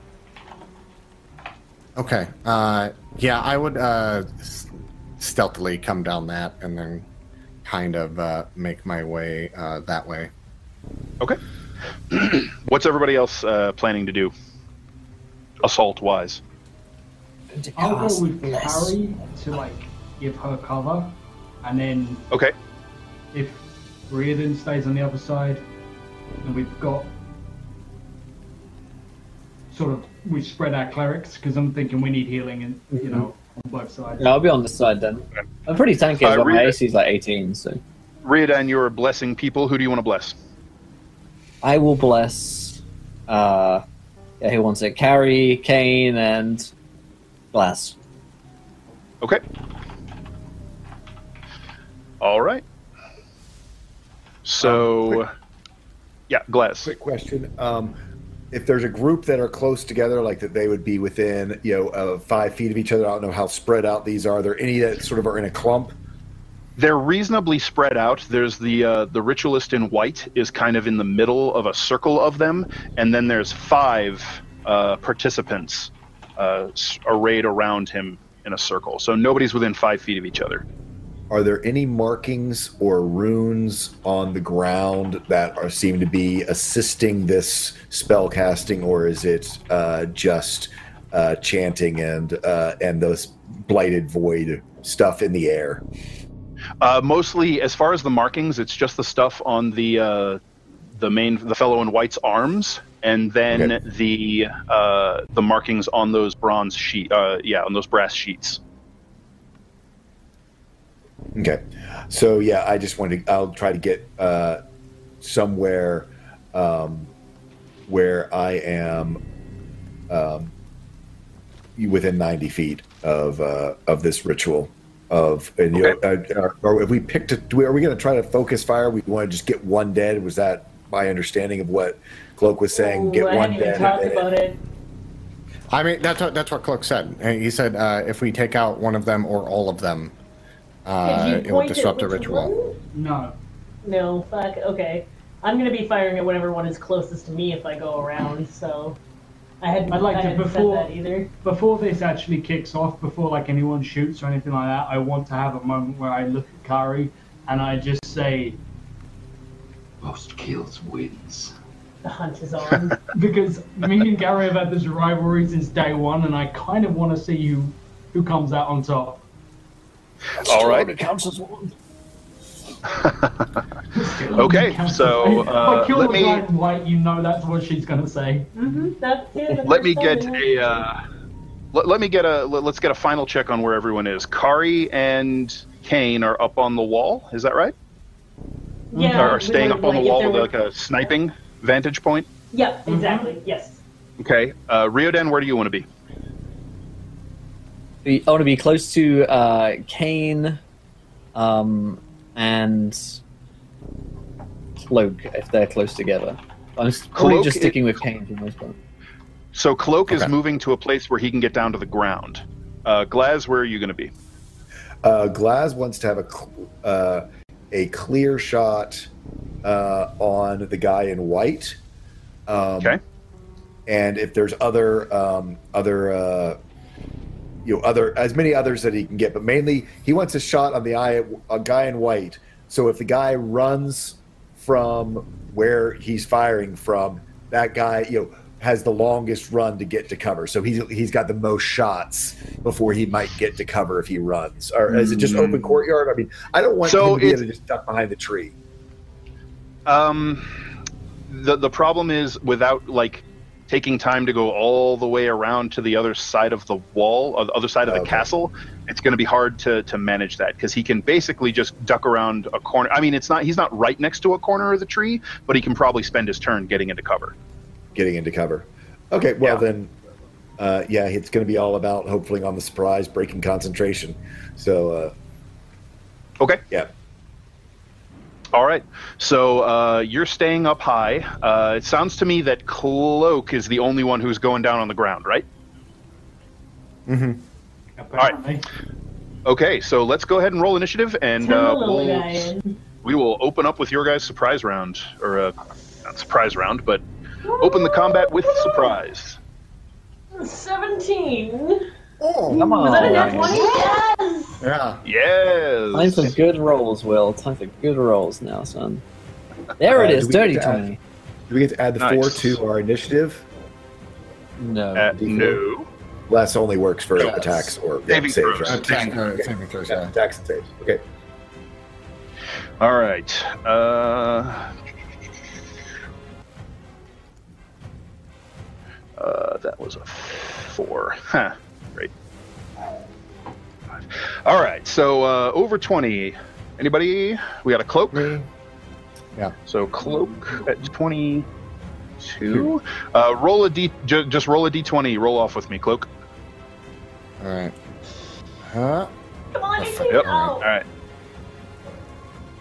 Okay. Uh, yeah, I would uh, stealthily come down that and then kind of uh, make my way uh, that way. Okay. What's everybody else uh, planning to do, assault-wise? I'll go with Kari to like give her cover, and then okay. if Riordan stays on the other side, and we've got sort of we spread our clerics because I'm thinking we need healing and you know on both sides. Yeah, I'll be on this side then. I'm pretty tanky. Uh, well. Riordan, my A C's like eighteen, so. Riordan, you're blessing people. Who do you want to bless? I will bless, uh, yeah, who wants it? Kari, Caine, and Glass. Okay. All right. So, um, quick, yeah, Glass. Quick question. Um, if there's a group that are close together, like that they would be within, you know, uh, five feet of each other, I don't know how spread out these are. Are there any that sort of are in a clump? They're reasonably spread out. There's the uh, the ritualist in white is kind of in the middle of a circle of them, and then there's five uh, participants uh, arrayed around him in a circle. So nobody's within five feet of each other. Are there any markings or runes on the ground that are seem to be assisting this spell casting, or is it uh, just uh, chanting and uh, and those blighted void stuff in the air? Uh, mostly, as far as the markings, it's just the stuff on the uh, the main, the fellow in white's arms, and then okay. the uh, the markings on those bronze sheet, uh, yeah, on those brass sheets. Okay, so yeah, I just wanted to, I'll try to get uh, somewhere um, where I am um, within ninety feet of uh, of this ritual. Of and you okay. know, uh, are, are, are we picked? A, do we, are we going to try to focus fire? We want to just get one dead. Was that my understanding of what Cloak was saying? Ooh, get I one didn't dead. Talk about it. I mean, that's what, that's what Cloak said. He said uh, if we take out one of them or all of them, uh, it will disrupt a ritual. One? No. No. Fuck. Okay. I'm going to be firing at whatever one is closest to me if I go around. So. I hadn't, I'd like I to before that either. Before this actually kicks off, before like anyone shoots or anything like that, I want to have a moment where I look at Kari and I just say, "Most kills wins." The hunt is on. Because me and Kari have had this rivalry since day one, and I kind of want to see who who comes out on top. All right. It counts as one. Okay, so uh, let me. White, you know that's what she's gonna say. Mm-hmm, that's it, let me get a. Uh, let, let me get a. Let, let's get a final check on where everyone is. Kari and Caine are up on the wall. Is that right? Yeah. Or staying up on the wall with like a sniping vantage point. Yep. Exactly. Mm-hmm. Yes. Okay, uh, Riordan, where do you want to be? I want to be close to uh, Caine. Um. And Cloak, if they're close together. I'm probably just sticking with Caine for the most part. So Cloak okay. is moving to a place where he can get down to the ground. Uh, Glaz, where are you going to be? Uh, Glaz wants to have a uh, a clear shot uh, on the guy in white. Um, okay. And if there's other um, other. Uh, You know, other as many others that he can get, but mainly he wants a shot on the eye, a guy in white. So if the guy runs from where he's firing from, that guy, you know, has the longest run to get to cover. So he's he's got the most shots before he might get to cover if he runs. Or is it just open courtyard? I mean, I don't want so him to be able to just duck behind the tree. Um, the the problem is without like. Taking time to go all the way around to the other side of the wall, or the other side of the okay. castle, it's going to be hard to, to manage that because he can basically just duck around a corner. I mean, it's not he's not right next to a corner of the tree, but he can probably spend his turn getting into cover. Getting into cover. Okay, well yeah. then, uh, yeah, it's going to be all about hopefully on the surprise breaking concentration. So, uh, Okay. Yeah. All right. So uh, you're staying up high. Uh, it sounds to me that Cloak is the only one who's going down on the ground, right? Mm-hmm. Apparently. All right. Okay, so let's go ahead and roll initiative, and uh, we'll, we will open up with your guys' surprise round. Or, uh, not surprise round, but open the combat with surprise. seventeen. Oh, come on. Was that a nat twenty? Yes! Yeah. Yes! Time for good rolls, Will. Time for good rolls now, son. There uh, it is, dirty twenty. Do we get to add the nice. four to our initiative? No. Uh, no. Well, that only works for yes. attacks or saving saves, right? Attack, no, okay. saving throws, yeah. yeah. Attacks and saves. Okay. All right. Uh, uh, that was a four. Huh. Great. All right. So uh, over twenty. Anybody? We got a Cloak. Mm. Yeah. So Cloak at twenty. Two. Uh, roll a d. Ju- just roll a d twenty. Roll off with me, Cloak. All right. Huh? Come on, I see. Yep. All right.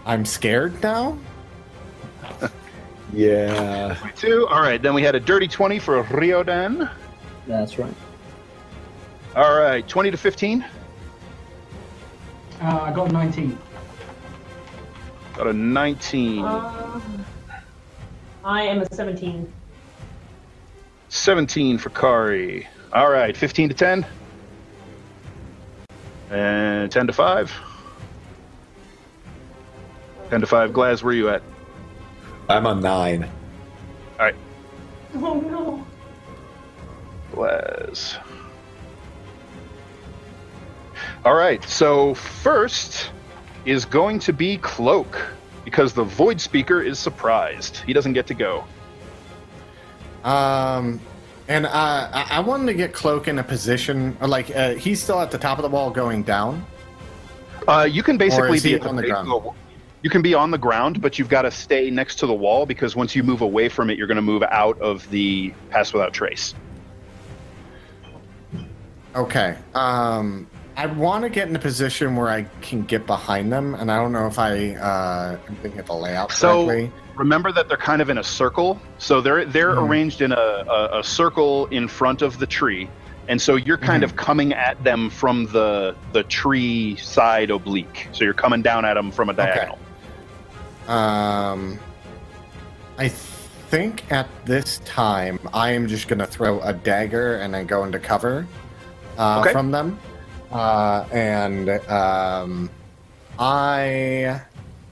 I'm scared now. Yeah. Two. All right. Then we had a dirty twenty for Riordan. That's right. All right. Twenty to fifteen. Uh, I got a nineteen. Got a nineteen. Uh... I am a seventeen. seventeen for Kari. All right, fifteen to ten. And ten to five. ten to five. Glaz, where are you at? I'm on nine. All right. Oh, no. Glaz. All right, so first is going to be Cloak, because the Void Speaker is surprised. He doesn't get to go. Um, and uh, I, I wanted to get Cloak in a position, like, uh, he's still at the top of the wall going down? Uh, you can basically be on the ground. You can be on the ground, but you've got to stay next to the wall, because once you move away from it, you're going to move out of the Pass Without Trace. Okay. Um... I want to get in a position where I can get behind them, and I don't know if I uh, am thinking of the layout correctly. So remember that they're kind of in a circle, so they're they're mm. arranged in a, a, a circle in front of the tree, and so you're kind mm-hmm. of coming at them from the the tree side oblique. So you're coming down at them from a diagonal. Okay. Um, I think at this time I am just going to throw a dagger and then go into cover uh, okay. from them. Uh, and um, I,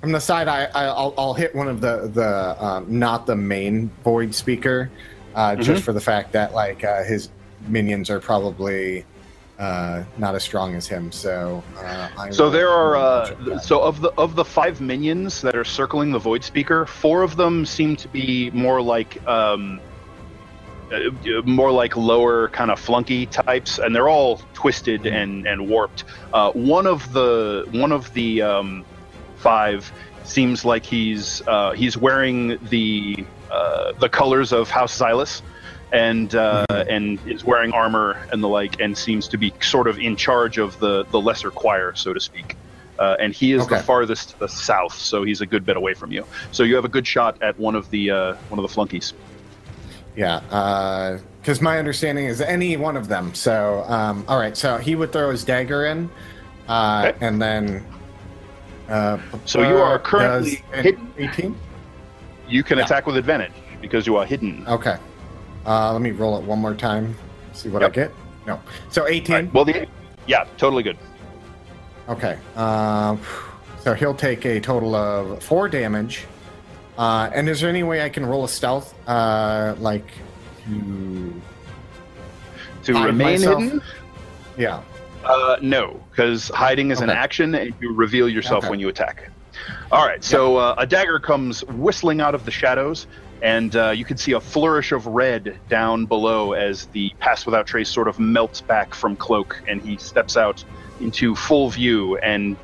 from the side, I, I I'll, I'll hit one of the the um, not the main Void Speaker, uh, mm-hmm. just for the fact that like uh, his minions are probably uh, not as strong as him. So uh, I so there are uh, so of the of the five minions that are circling the Void Speaker, four of them seem to be more like. Um, more like lower kind of flunky types, and they're all twisted and, and warped. Uh, one of the one of the um, five seems like he's uh, he's wearing the uh, the colors of House Xylus, and uh, mm-hmm. and is wearing armor and the like, and seems to be sort of in charge of the, the lesser choir, so to speak. Uh, and he is okay. the farthest to the south, so he's a good bit away from you. So you have a good shot at one of the uh, one of the flunkies. Yeah, because uh, my understanding is any one of them. So, um, all right. So he would throw his dagger in, uh, okay. and then. Uh, so you are currently hidden. eighteen. You can yeah. attack with advantage because you are hidden. Okay. Uh, let me roll it one more time. See what yep. I get. No. So eighteen. Right. Well, the yeah, totally good. Okay. Uh, so he'll take a total of four damage. Uh, and is there any way I can roll a stealth, uh, like, to... To remain myself? Hidden? Yeah. Uh, no, because hiding is okay. an action, and you reveal yourself okay. when you attack. All right, so yeah. uh, a dagger comes whistling out of the shadows, and uh, you can see a flourish of red down below as the Pass Without Trace sort of melts back from Cloak, and he steps out into full view and...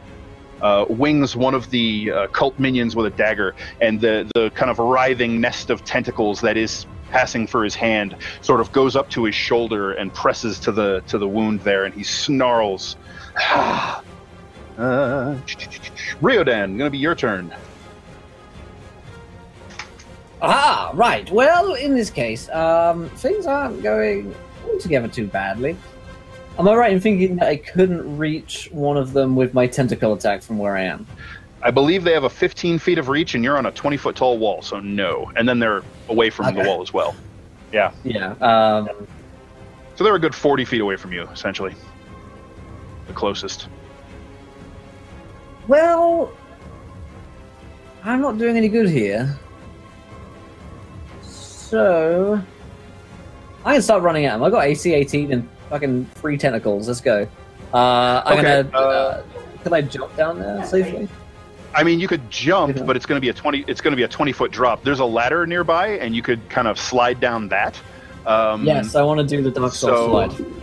Uh, wings one of the uh, cult minions with a dagger, and the, the kind of writhing nest of tentacles that is passing for his hand sort of goes up to his shoulder and presses to the to the wound there, and he snarls Uh, Riordan, gonna be your turn. Ah, right. Well, in this case, um, things aren't going altogether too badly. Am I right in thinking that I couldn't reach one of them with my tentacle attack from where I am? I believe they have a fifteen feet of reach, and you're on a twenty-foot tall wall, so no. And then they're away from okay. the wall as well. Yeah. Yeah. Um, so they're a good forty feet away from you, essentially. The closest. Well, I'm not doing any good here. So, I can start running at him. I've got A C eighteen and fucking three tentacles. Let's go. Uh, I'm okay, gonna. Uh, uh, can I jump down there safely? I mean, you could jump, but it's gonna be a twenty. It's gonna be a twenty-foot drop. There's a ladder nearby, and you could kind of slide down that. Um, yes, I want to do the Dark Souls so, slide.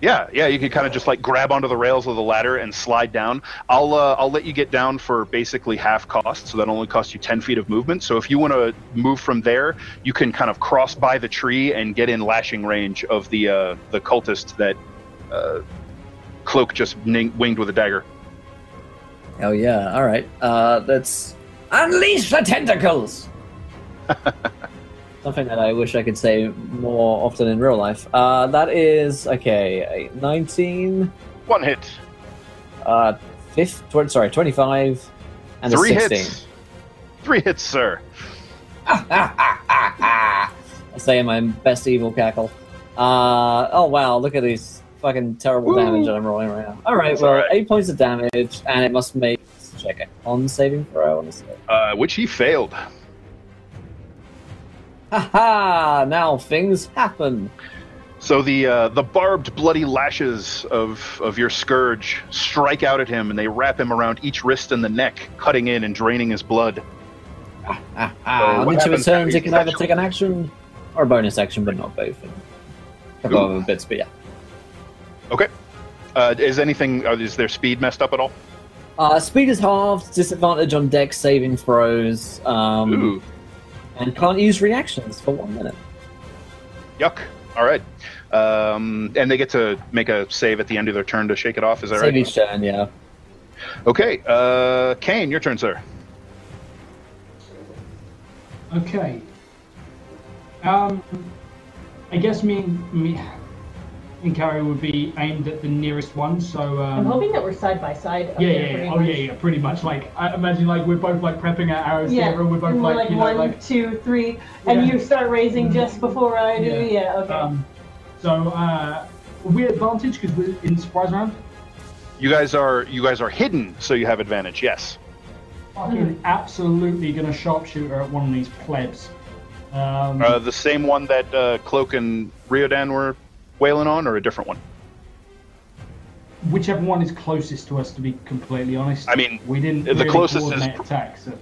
Yeah, yeah. You could kind of just like grab onto the rails of the ladder and slide down. I'll uh, I'll let you get down for basically half cost, so that only costs you ten feet of movement. So if you want to move from there, you can kind of cross by the tree and get in lashing range of the uh, the cultist that uh, Cloak just ning- winged with a dagger. Oh yeah! All right, uh, let's unleash the tentacles. Something that I wish I could say more often in real life. Uh, that is okay. nineteen. One hit. Uh, fifth. Tw- sorry, twenty-five. And three a sixteen. Hits. Three hits, sir. Ah, ah, ah, ah, ah. I say in my best evil cackle. Uh, oh wow! Look at these. Fucking terrible Woo. damage that I'm rolling right now. All right, That's well, all right. eight points of damage, and it must make check it on saving throw. Uh, which he failed. Ha ha! Now things happen. So the uh, the barbed, bloody lashes of of your scourge strike out at him, and they wrap him around each wrist and the neck, cutting in and draining his blood. Ah, ah, ah. So into his turns, he can either take an action or a bonus action, but not both. A couple Ooh. of bits, but yeah. Okay. Uh, is anything? Is their speed messed up at all? Uh, speed is halved. Disadvantage on dex saving throws. Um, Ooh. And can't use reactions for one minute. Yuck. All right. Um, and they get to make a save at the end of their turn to shake it off. Is that save right? Save each turn. Yeah. Okay. Uh, Caine, your turn, sir. Okay. Um, I guess me. me... And Kari would be aimed at the nearest one, so... Um, I'm hoping that we're side by side. Yeah, yeah, yeah. Oh, yeah, yeah, pretty much. Like, I imagine, like, we're both, like, prepping our arrows yeah. together, and we're both, and we're like, like, you know, one, like... one, two, three, and yeah. you start raising just before I do, yeah, yeah okay. Um, so, uh, we advantage, because we're in surprise round? You guys are, you guys are hidden, so you have advantage, yes. Fucking mm-hmm. absolutely gonna sharpshooter at one of these plebs. Um, uh, the same one that uh, Cloak and Riordan were... wailing on, or a different one? Whichever one is closest to us, to be completely honest. I mean, we didn't the really closest is pr- attack, so.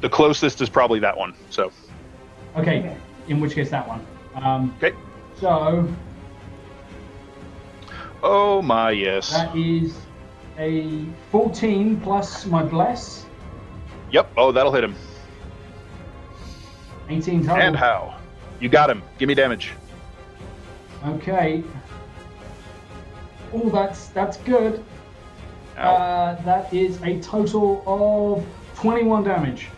The closest is probably that one, so. Okay, okay. In which case that one. Um, okay. So. Oh my, yes. That is a fourteen plus my bless. Yep, oh, that'll hit him. eighteen total. And how? You got him. Give me damage. Okay. Oh, that's that's good. Uh, that is a total of twenty-one damage.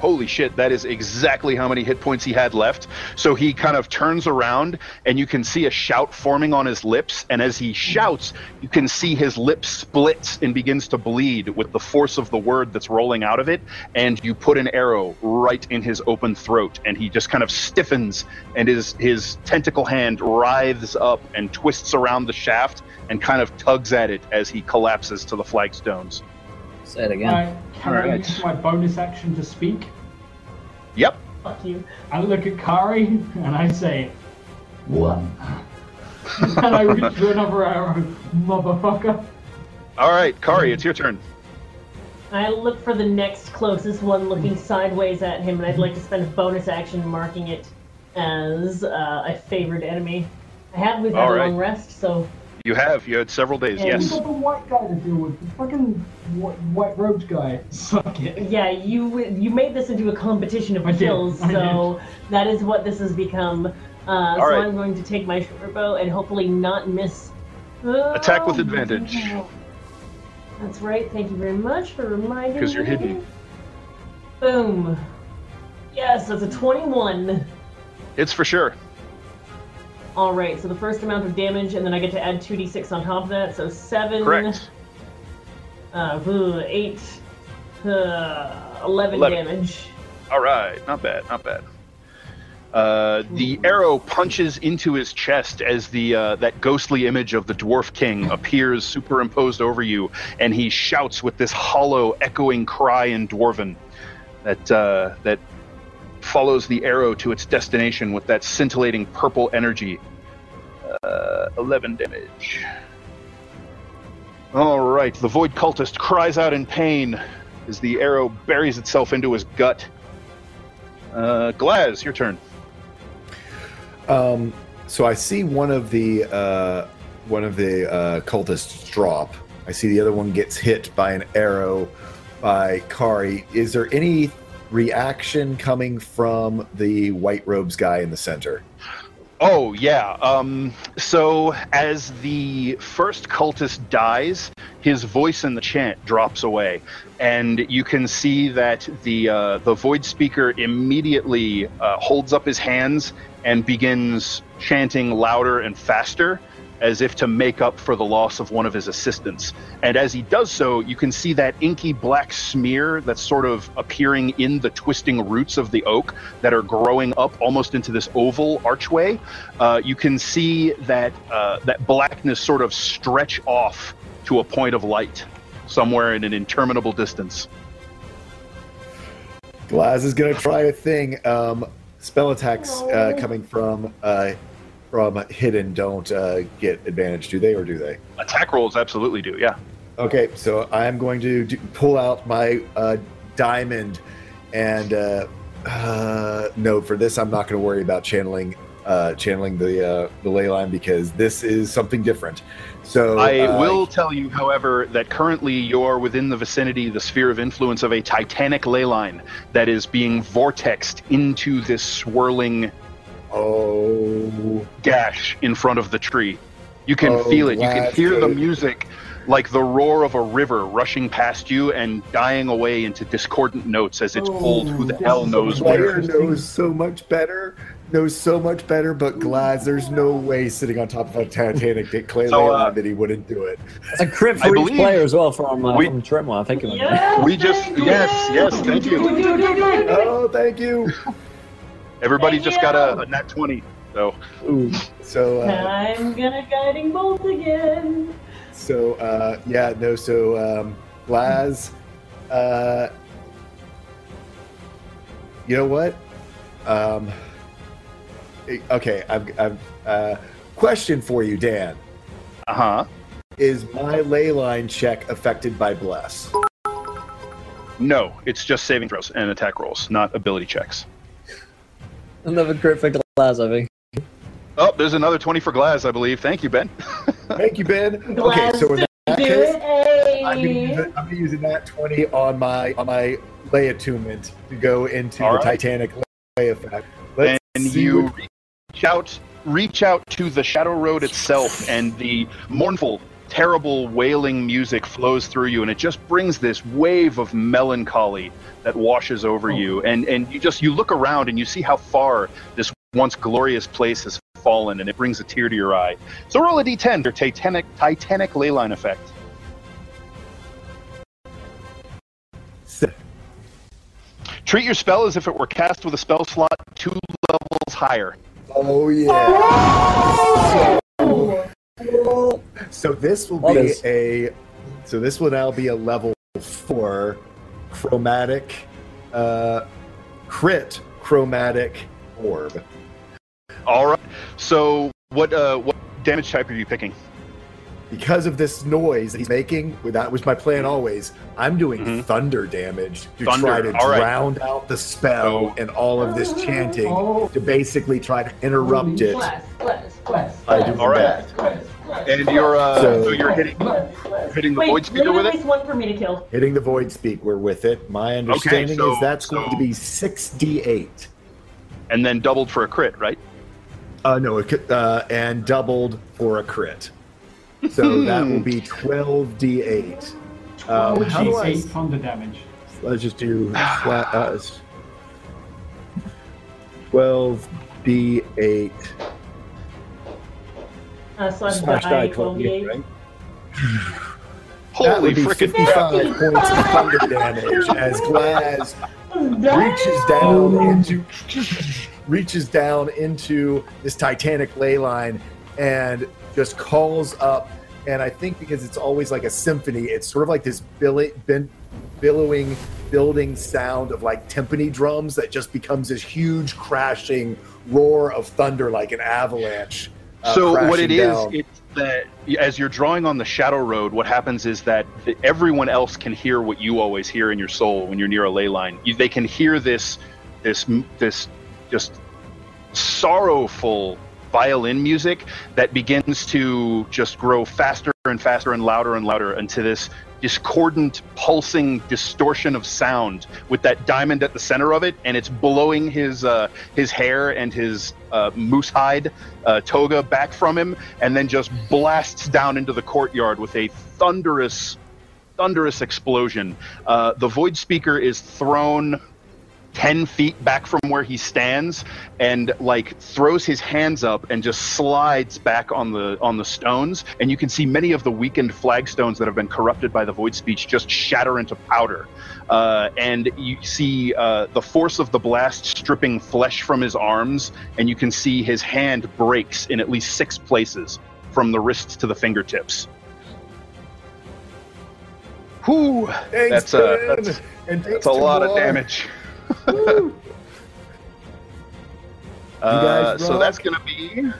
Holy shit, that is exactly how many hit points he had left. So he kind of turns around, and you can see a shout forming on his lips, and as he shouts, you can see his lip splits and begins to bleed with the force of the word that's rolling out of it, and you put an arrow right in his open throat, and he just kind of stiffens, and his, his tentacle hand writhes up and twists around the shaft and kind of tugs at it as he collapses to the flagstones. Say it again. Uh, can right. I use my bonus action to speak? Yep. Fuck you. I look at Kari and I say, one. And I reach for another arrow, motherfucker. Alright, Kari, it's your turn. I look for the next closest one looking sideways at him, and I'd like to spend a bonus action marking it as uh, a favored enemy. I have, we've had All a right. long rest, so... You have. You had several days, and yes. We've got the white guy to deal with. The fucking white, white robes guy. Suck it. Yeah, you you made this into a competition of I kills, did. so that is what this has become. Uh, so right. I'm going to take my short bow and hopefully not miss. Oh, Attack with advantage. No. That's right. Thank you very much for reminding me. Because you're hidden. Boom. Yes, that's a twenty-one. It's for sure. All right, so the first amount of damage, and then I get to add two d six on top of that, so seven. Correct. Uh, eight, uh, eleven, eleven damage. All right, not bad, not bad. Uh, the arrow punches into his chest as the uh, that ghostly image of the Dwarf King appears superimposed over you, and he shouts with this hollow, echoing cry in Dwarven that uh, that follows the arrow to its destination with that scintillating purple energy. Uh, eleven damage. All right, the Void Cultist cries out in pain as the arrow buries itself into his gut. Uh, Glaz, your turn. Um, so I see one of the uh, one of the uh, cultists drop. I see the other one gets hit by an arrow by Kari. Is there any reaction coming from the white robes guy in the center? Oh yeah. Um, so as the first cultist dies, his voice in the chant drops away, and you can see that the uh, the void speaker immediately uh, holds up his hands and begins chanting louder and faster, as if to make up for the loss of one of his assistants. And as he does so, you can see that inky black smear that's sort of appearing in the twisting roots of the oak that are growing up almost into this oval archway. Uh, you can see that uh, that blackness sort of stretch off to a point of light somewhere in an interminable distance. Glaz is gonna try a thing. Um, spell attacks uh, coming from... Uh, From hidden don't uh, get advantage, do they, or do they? Attack rolls absolutely do, yeah. Okay, so I'm going to do, pull out my uh, diamond, and uh, uh, no, for this I'm not going to worry about channeling uh, channeling the uh, the ley line, because this is something different. So I uh, will tell you, however, that currently you're within the vicinity, the sphere of influence of a titanic ley line that is being vortexed into this swirling. Oh, gash in front of the tree. You can oh, feel it. You can hear the music, like the roar of a river rushing past you and dying away into discordant notes as it's oh, pulled. Who the hell knows where? Knows so much better. Knows so much better. But Glaz, there's no way sitting on top of a Titanic that Clay so, uh, that he wouldn't do it. A crit for each player as well from uh, we, from Tremor. I think. Yes, we just yes, yes. Thank you. Oh, thank you. Everybody Thank just you. got a, a nat twenty, so. Ooh. So uh, I'm gonna guiding bolt again. So uh, yeah, no. So um, Glaz, uh, you know what? Um, okay, I've I've uh, question for you, Dan. Uh huh. Is my ley line check affected by bless? No, it's just saving throws and attack rolls, not ability checks. Another crit for Glaz, I think. Oh, there's another twenty for Glaz, I believe. Thank you, Ben. Thank you, Ben. Glaz, okay, so in that case, it. I'm going to use a nat twenty on my on my lay attunement to go into All the right. Titanic lay effect. Let's and you what... reach out, reach out to the Shadow Road itself, and the mournful, terrible, wailing music flows through you, and it just brings this wave of melancholy that washes over oh. you, and and you just you look around and you see how far this once glorious place has fallen, and it brings a tear to your eye. So roll a d ten for Titanic Titanic ley line effect. Sick. Treat your spell as if it were cast with a spell slot two levels higher. Oh yeah. Oh! So, So this will be this. a, so this will now be a level four, chromatic, uh, crit chromatic orb. All right. So what uh, what damage type are you picking? Because of this noise that he's making, that was my plan always. I'm doing mm-hmm. thunder damage to thunder. try to all drown right. out the spell oh. and all of this chanting oh. to basically try to interrupt it. Bless, bless, bless, I do all right. Bless, bless, and you're uh, so, so you're hitting bless, bless. hitting the Wait, void speaker with it. At least one for me to kill. Hitting the void speaker with it. My understanding okay, so, is that's so, going to be six d eight, and then doubled for a crit, right? Uh, no, it, uh, and doubled for a crit. So that will be twelve d eight. Um, how do I thunder damage? Let's just do flat. Uh, twelve d eight. Uh, so I'm Slash die twelve d eight, right? Holy frickin' fifty-five points of thunder damage as Glaz reaches down into reaches down into this titanic ley line and just calls up. And I think because it's always like a symphony, it's sort of like this billi- bin- billowing, building sound of like timpani drums that just becomes this huge crashing roar of thunder, like an avalanche. Uh, so what it down. is, it's that as you're drawing on the Shadow Road, what happens is that everyone else can hear what you always hear in your soul when you're near a ley line. You, they can hear this, this, this just sorrowful violin music that begins to just grow faster and faster and louder and louder into this discordant, pulsing distortion of sound with that diamond at the center of it, and it's blowing his uh, his hair and his uh, moose hide uh, toga back from him, and then just blasts down into the courtyard with a thunderous, thunderous explosion. Uh, the Void Speaker is thrown ten feet back from where he stands and like throws his hands up and just slides back on the on the stones, and you can see many of the weakened flagstones that have been corrupted by the void speech just shatter into powder, uh, and you see uh, the force of the blast stripping flesh from his arms, and you can see his hand breaks in at least six places from the wrists to the fingertips. Whew, that's, uh, that's, and that's a lot long. of damage. uh, so that's gonna be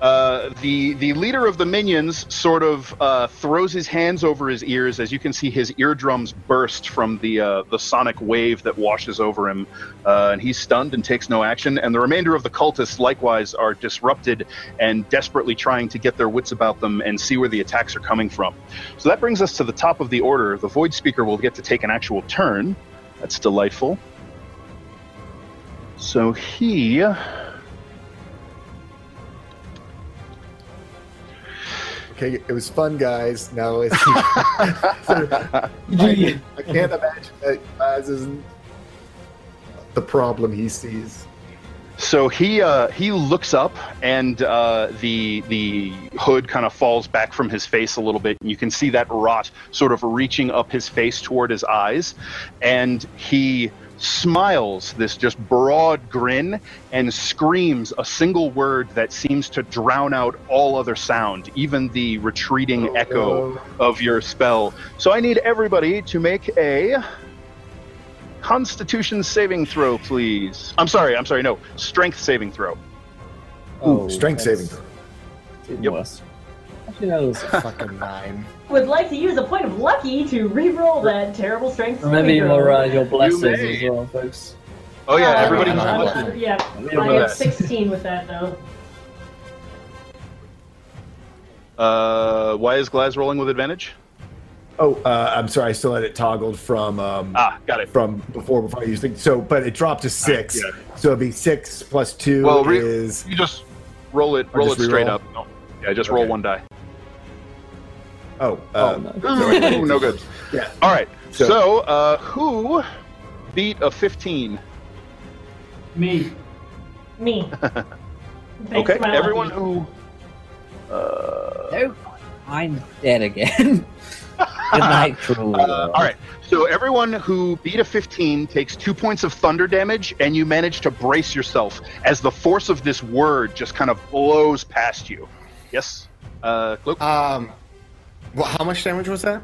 uh, the the leader of the minions sort of uh, throws his hands over his ears as you can see his eardrums burst from the uh, the sonic wave that washes over him, uh, and he's stunned and takes no action, and the remainder of the cultists likewise are disrupted and desperately trying to get their wits about them and see where the attacks are coming from. So that brings us to the top of the order. The Void Speaker will get to take an actual turn. That's delightful. So he... Okay, it was fun, guys. Now it's... I, I can't imagine that Glaz isn't the problem he sees. So he uh, he looks up, and uh, the the hood kind of falls back from his face a little bit, and you can see that rot sort of reaching up his face toward his eyes, and he smiles this just broad grin and screams a single word that seems to drown out all other sound, even the retreating oh, echo no. of your spell. So I need everybody to make a... Constitution saving throw, please. I'm sorry, I'm sorry, no. Strength saving throw. Ooh, oh, strength saving throw. Yep. Was. Actually, that was a fucking nine. Would like to use a point of lucky to re-roll that terrible strength saving throw. Maybe your, uh, your blessings as well, folks. Oh yeah, uh, everybody's blessed. Yeah, I have sixteen with that, though. Uh, why is Glaz rolling with advantage? Oh, uh, I'm sorry. I still had it toggled from um, ah, got it from before before I used it. So, but it dropped to six. Right, yeah. So it'd be six plus two well, re- is. You just roll it. Roll it re-roll? straight up. No. Yeah, just okay. roll one die. Oh, uh, oh no. no good. Yeah. All right. So, so uh, who beat a fifteen? Me. Me. Okay. Everyone who. Uh, nope. I'm dead again. Uh, all right, so everyone who beat a fifteen takes two points of thunder damage, and you manage to brace yourself as the force of this word just kind of blows past you. Yes, uh, Cloak? Um, well, how much damage was that?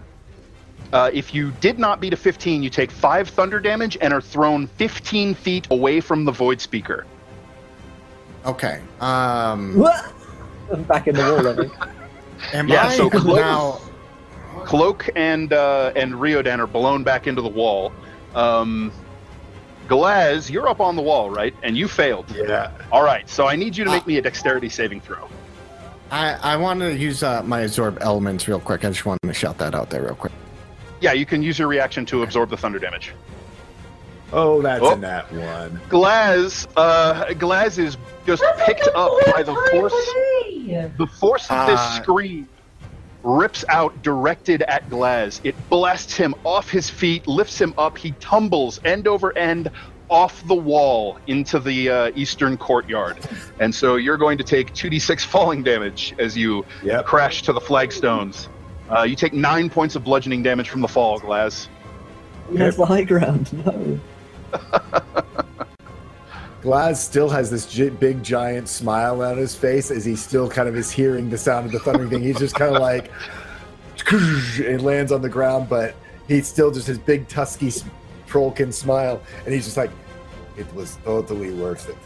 Uh, if you did not beat a fifteen, you take five thunder damage and are thrown fifteen feet away from the Void Speaker. Okay. Um... I'm back in the wall, I think. Am yeah, I so Cloak... Now... Cloak and uh, and Riordan are blown back into the wall. Um, Glaz, you're up on the wall, right? And you failed. Yeah. All right, so I need you to make uh, me a dexterity saving throw. I, I want to use uh, my absorb elements real quick. I just wanted to shout that out there real quick. Yeah, you can use your reaction to absorb the thunder damage. Oh, that's oh. in that one. Glaz, uh, Glaz is just that's picked like up by the force, the force of this uh, scream. rips out, directed at Glaz. It blasts him off his feet, lifts him up. He tumbles end over end off the wall into the uh, eastern courtyard. And so you're going to take two d six falling damage as you yep. crash to the flagstones. Uh, you take nine points of bludgeoning damage from the fall, Glaz. He has the high ground, no. Glaz still has this gi- big giant smile on his face as he still kind of is hearing the sound of the thundering thing. He's just kind of like, and lands on the ground, but he's still just his big tusky trollkin smile, and he's just like, it was totally worth it.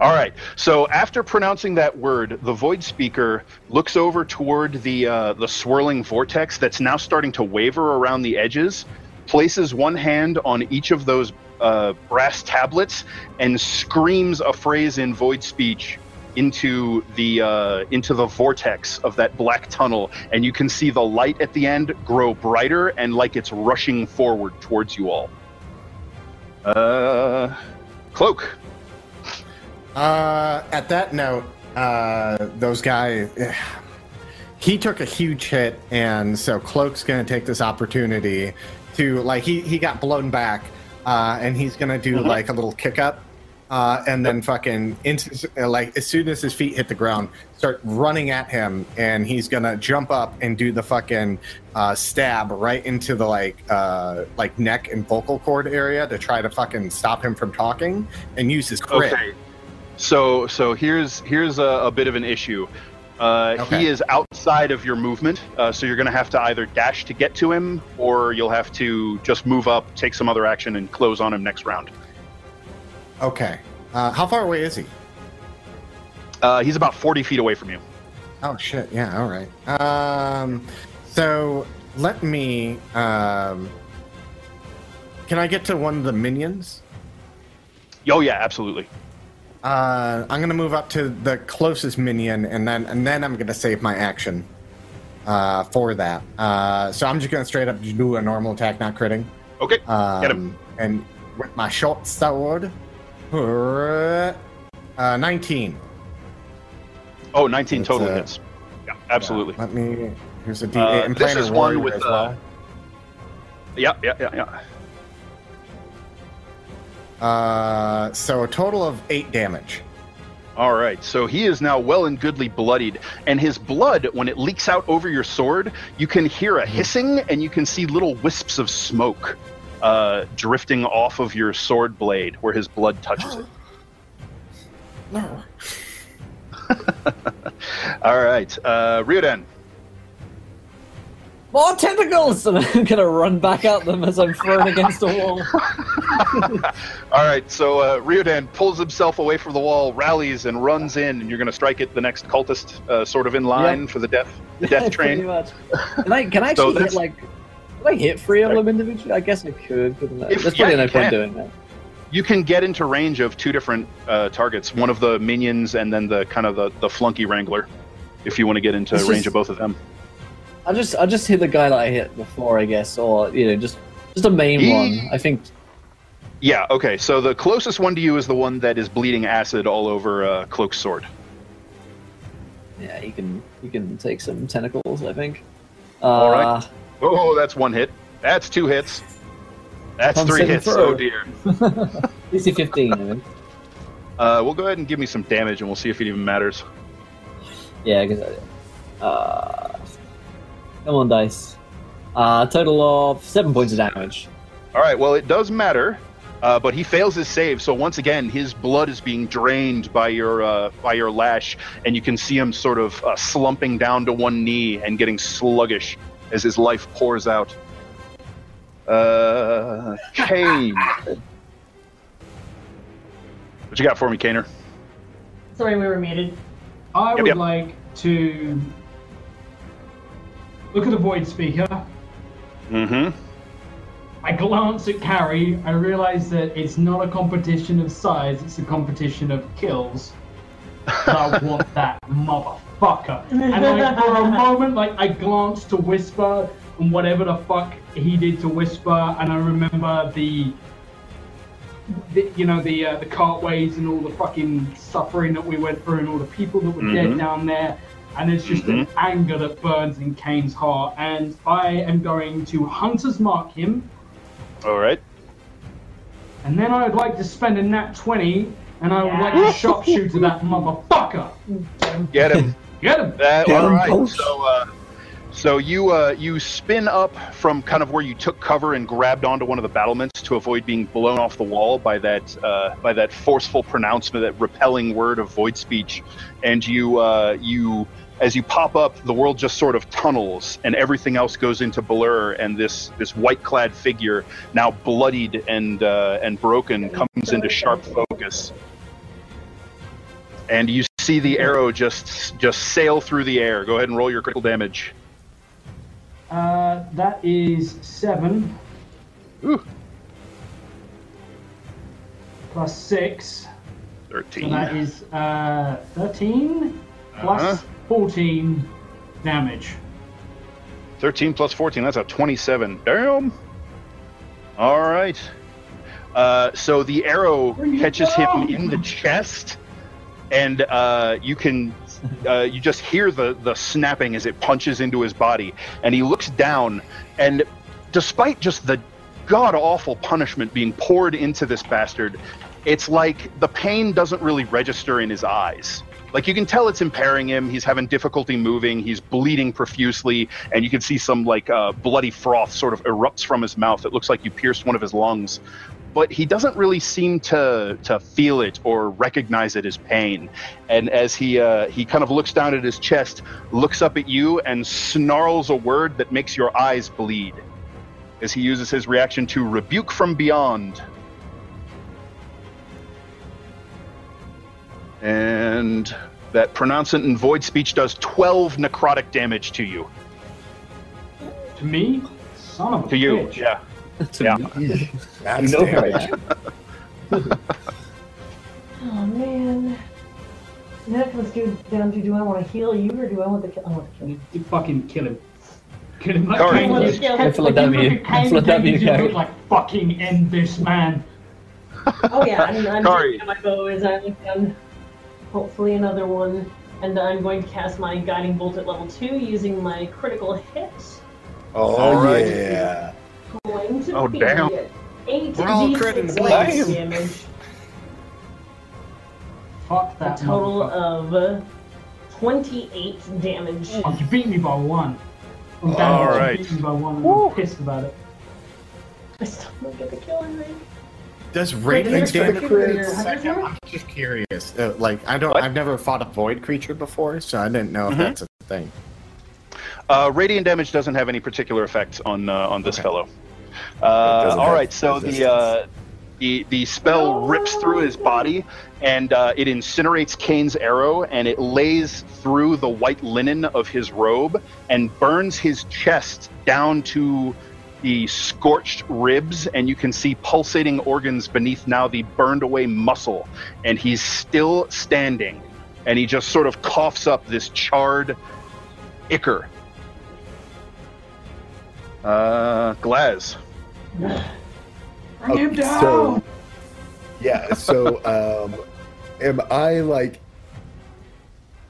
All right. So after pronouncing that word, the void speaker looks over toward the uh, the swirling vortex that's now starting to waver around the edges, places one hand on each of those uh, brass tablets, and screams a phrase in void speech into the uh, into the vortex of that black tunnel, and you can see the light at the end grow brighter and like it's rushing forward towards you all. Uh, Cloak. Uh, at that note, uh, those guys, he took a huge hit, and so Cloak's going to take this opportunity to, like, he, he got blown back, uh, and he's going to do, mm-hmm. like, a little kick up, uh, and then fucking, like, as soon as his feet hit the ground, start running at him, and he's going to jump up and do the fucking uh, stab right into the, like, uh, like, neck and vocal cord area to try to fucking stop him from talking and use his crit. Okay. So, so here's here's a, a bit of an issue. Uh, okay. He is outside of your movement, uh, so you're going to have to either dash to get to him, or you'll have to just move up, take some other action, and close on him next round. Okay. Uh, how far away is he? Uh, he's about forty feet away from you. Oh, shit. Yeah, all right. Um, so, let me... Um, can I get to one of the minions? Oh, yeah, absolutely. Uh, I'm going to move up to the closest minion, and then and then I'm going to save my action uh, for that. Uh, so I'm just going to straight up do a normal attack, not critting. Okay, um, get him. And with my short sword, uh, nineteen. Oh, nineteen it's total a, hits. Yeah, absolutely. Yeah, let me... Here's a D eight. Uh, and this is one with... Uh, well. Yeah, yeah, yeah, yeah. Uh, so a total of eight damage. All right, so he is now well and goodly bloodied, and his blood, when it leaks out over your sword, you can hear a hissing, and you can see little wisps of smoke uh, drifting off of your sword blade where his blood touches it. No. All right, uh, Riordan. More tentacles! And I'm going to run back at them as I'm thrown against a wall. All right, so uh, Riordan pulls himself away from the wall, rallies, and runs in, and you're going to strike at the next cultist, uh, sort of in line yeah. for the death the death train. Pretty much. Can I, can I actually so hit, like, can I hit three of them individually? I guess I could, couldn't I? If, There's probably yeah, no point doing that. You can get into range of two different uh, targets, one of the minions and then the kind of the, the flunky wrangler, if you want to get into it's range just... of both of them. I just I just hit the guy that I hit before, I guess, or you know, just just a main he, one. I think. Yeah. Okay. So the closest one to you is the one that is bleeding acid all over uh, Cloak's sword. Yeah, he can he can take some tentacles, I think. Uh, all right. Oh, that's one hit. That's two hits. That's three hits. Through. Oh dear. D C fifteen. I mean. Uh, we'll go ahead and give me some damage, and we'll see if it even matters. Yeah, I guess. Uh. Come on, dice. Uh, total of seven points of damage. All right, well, it does matter, uh, but he fails his save, so once again, his blood is being drained by your uh, by your lash, and you can see him sort of uh, slumping down to one knee and getting sluggish as his life pours out. Uh, Caine. What you got for me, Cainer? Sorry, we were muted. I yep, would yep. like to... Look at the void speaker. Mm-hmm. I glance at Kari. I realize that it's not a competition of size, it's a competition of kills. I want that motherfucker. And like, for a moment, like I glanced to Whisper and whatever the fuck he did to Whisper, and I remember the, the you know, the uh, the cartways and all the fucking suffering that we went through and all the people that were mm-hmm. dead down there. and it's just mm-hmm. an anger that burns in Caine's heart, and I am going to Hunter's Mark him. All right. And then I would like to spend a nat twenty, and I would yeah. like to sharpshoot to that motherfucker. Get him. Get him. That, Get all him right. Post. So, uh, so you uh, you spin up from kind of where you took cover and grabbed onto one of the battlements to avoid being blown off the wall by that uh, by that forceful pronouncement, that repelling word of void speech, and you uh, you. As you pop up, the world just sort of tunnels, and everything else goes into blur, and this, this white-clad figure, now bloodied and uh, and broken, comes into sharp focus. And you see the arrow just just sail through the air. Go ahead and roll your critical damage. Uh, that is seven. Ooh. Plus six. Thirteen. So that is uh, thirteen plus... Uh-huh. fourteen damage. thirteen plus fourteen, that's a twenty-seven. Damn! All right. Uh, so the arrow catches him in the chest, and uh, you can uh, you just hear the, the snapping as it punches into his body, and he looks down, and despite just the god-awful punishment being poured into this bastard, it's like the pain doesn't really register in his eyes. Like, you can tell it's impairing him, he's having difficulty moving, he's bleeding profusely, and you can see some, like, uh, bloody froth sort of erupts from his mouth. It looks like you pierced one of his lungs. But he doesn't really seem to to feel it or recognize it as pain. And as he uh, he kind of looks down at his chest, looks up at you, and snarls a word that makes your eyes bleed, as he uses his reaction to rebuke from beyond. And that pronouncement in void speech does twelve necrotic damage to you. To me? Son of a to you, bitch. Yeah. To yeah. Me. That's no damage. Oh, man. That comes down to, do I want to heal you or do I want to kill, I want to kill you? You fucking kill him. Kill him. Like, Kari, I you kill him. Philadelphia. Philadelphia. You look like, fucking end this man. Oh, yeah. I mean, I'm Kari. Taking my bow as I look down. Hopefully another one, and I'm going to cast my Guiding Bolt at level two using my critical hit. Oh, all right. Yeah. Going to oh, damn. eight d six damage. Fuck that. A total of twenty-eight damage. Oh, you beat me by one. Oh, damn, all right. You beat me by one. I'm Woo. pissed about it. I still don't get the killing ring. Does raiding damage? I'm just curious. Uh, like, I don't. What? I've never fought a void creature before, so I didn't know mm-hmm. if that's a thing. Uh, radiant damage doesn't have any particular effects on uh, on this okay. fellow. Uh, all right, so resistance. the uh, the the spell oh. rips through his body, and uh, it incinerates Caine's arrow, and it lays through the white linen of his robe and burns his chest down to the scorched ribs, and you can see pulsating organs beneath now the burned away muscle, and he's still standing, and he just sort of coughs up this charred ichor. Uh, Glaz. I oh, am down! So, yeah, so, um, am I like,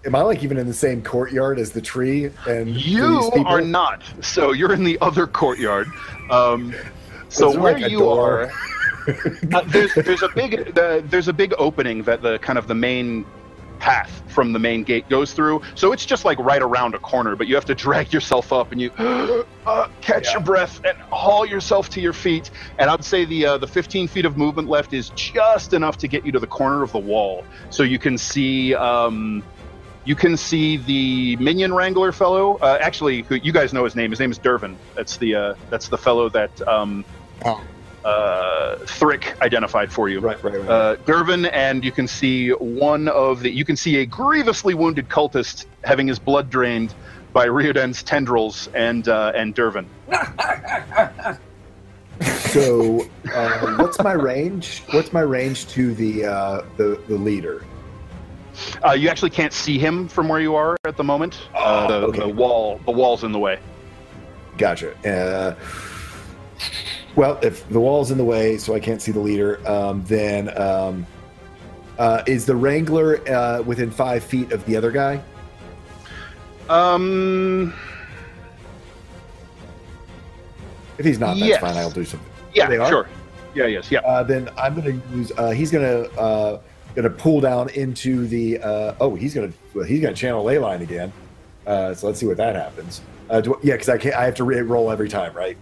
am I like even in the same courtyard as the tree and you these people? Are not. So you're in the other courtyard. Um, so where like you door? Are, uh, there's there's a big uh, there's a big opening that the kind of the main path from the main gate goes through. So it's just like right around a corner, but you have to drag yourself up and you uh, catch yeah. your breath and haul yourself to your feet. And I'd say the uh, the fifteen feet of movement left is just enough to get you to the corner of the wall, so you can see. Um, You can see the minion wrangler fellow. Uh, actually, who you guys know his name. His name is Dervin. That's the uh, that's the fellow that um, oh. uh, Thrick identified for you. Right, right, right. Uh, Dervin, and you can see one of the. You can see a grievously wounded cultist having his blood drained by Riordan's tendrils and uh, and Dervin. So, uh, what's my range? What's my range to the uh, the, the leader? Uh, you actually can't see him from where you are at the moment. Oh, uh, the, okay. the wall, the wall's in the way. Gotcha. Uh, well, if the wall's in the way, so I can't see the leader, um, then um, uh, is the wrangler uh, within five feet of the other guy? Um. If he's not, that's yes. fine. I'll do something. Yeah, they are? Sure. Yeah, yes, yeah. Uh, then I'm going to use. Uh, he's going to uh, going to pull down into the. Uh, oh, he's going to well, he's going to channel ley line again. Uh, so let's see what that happens. Uh, do, yeah, because I can't, I have to re-roll every time, right?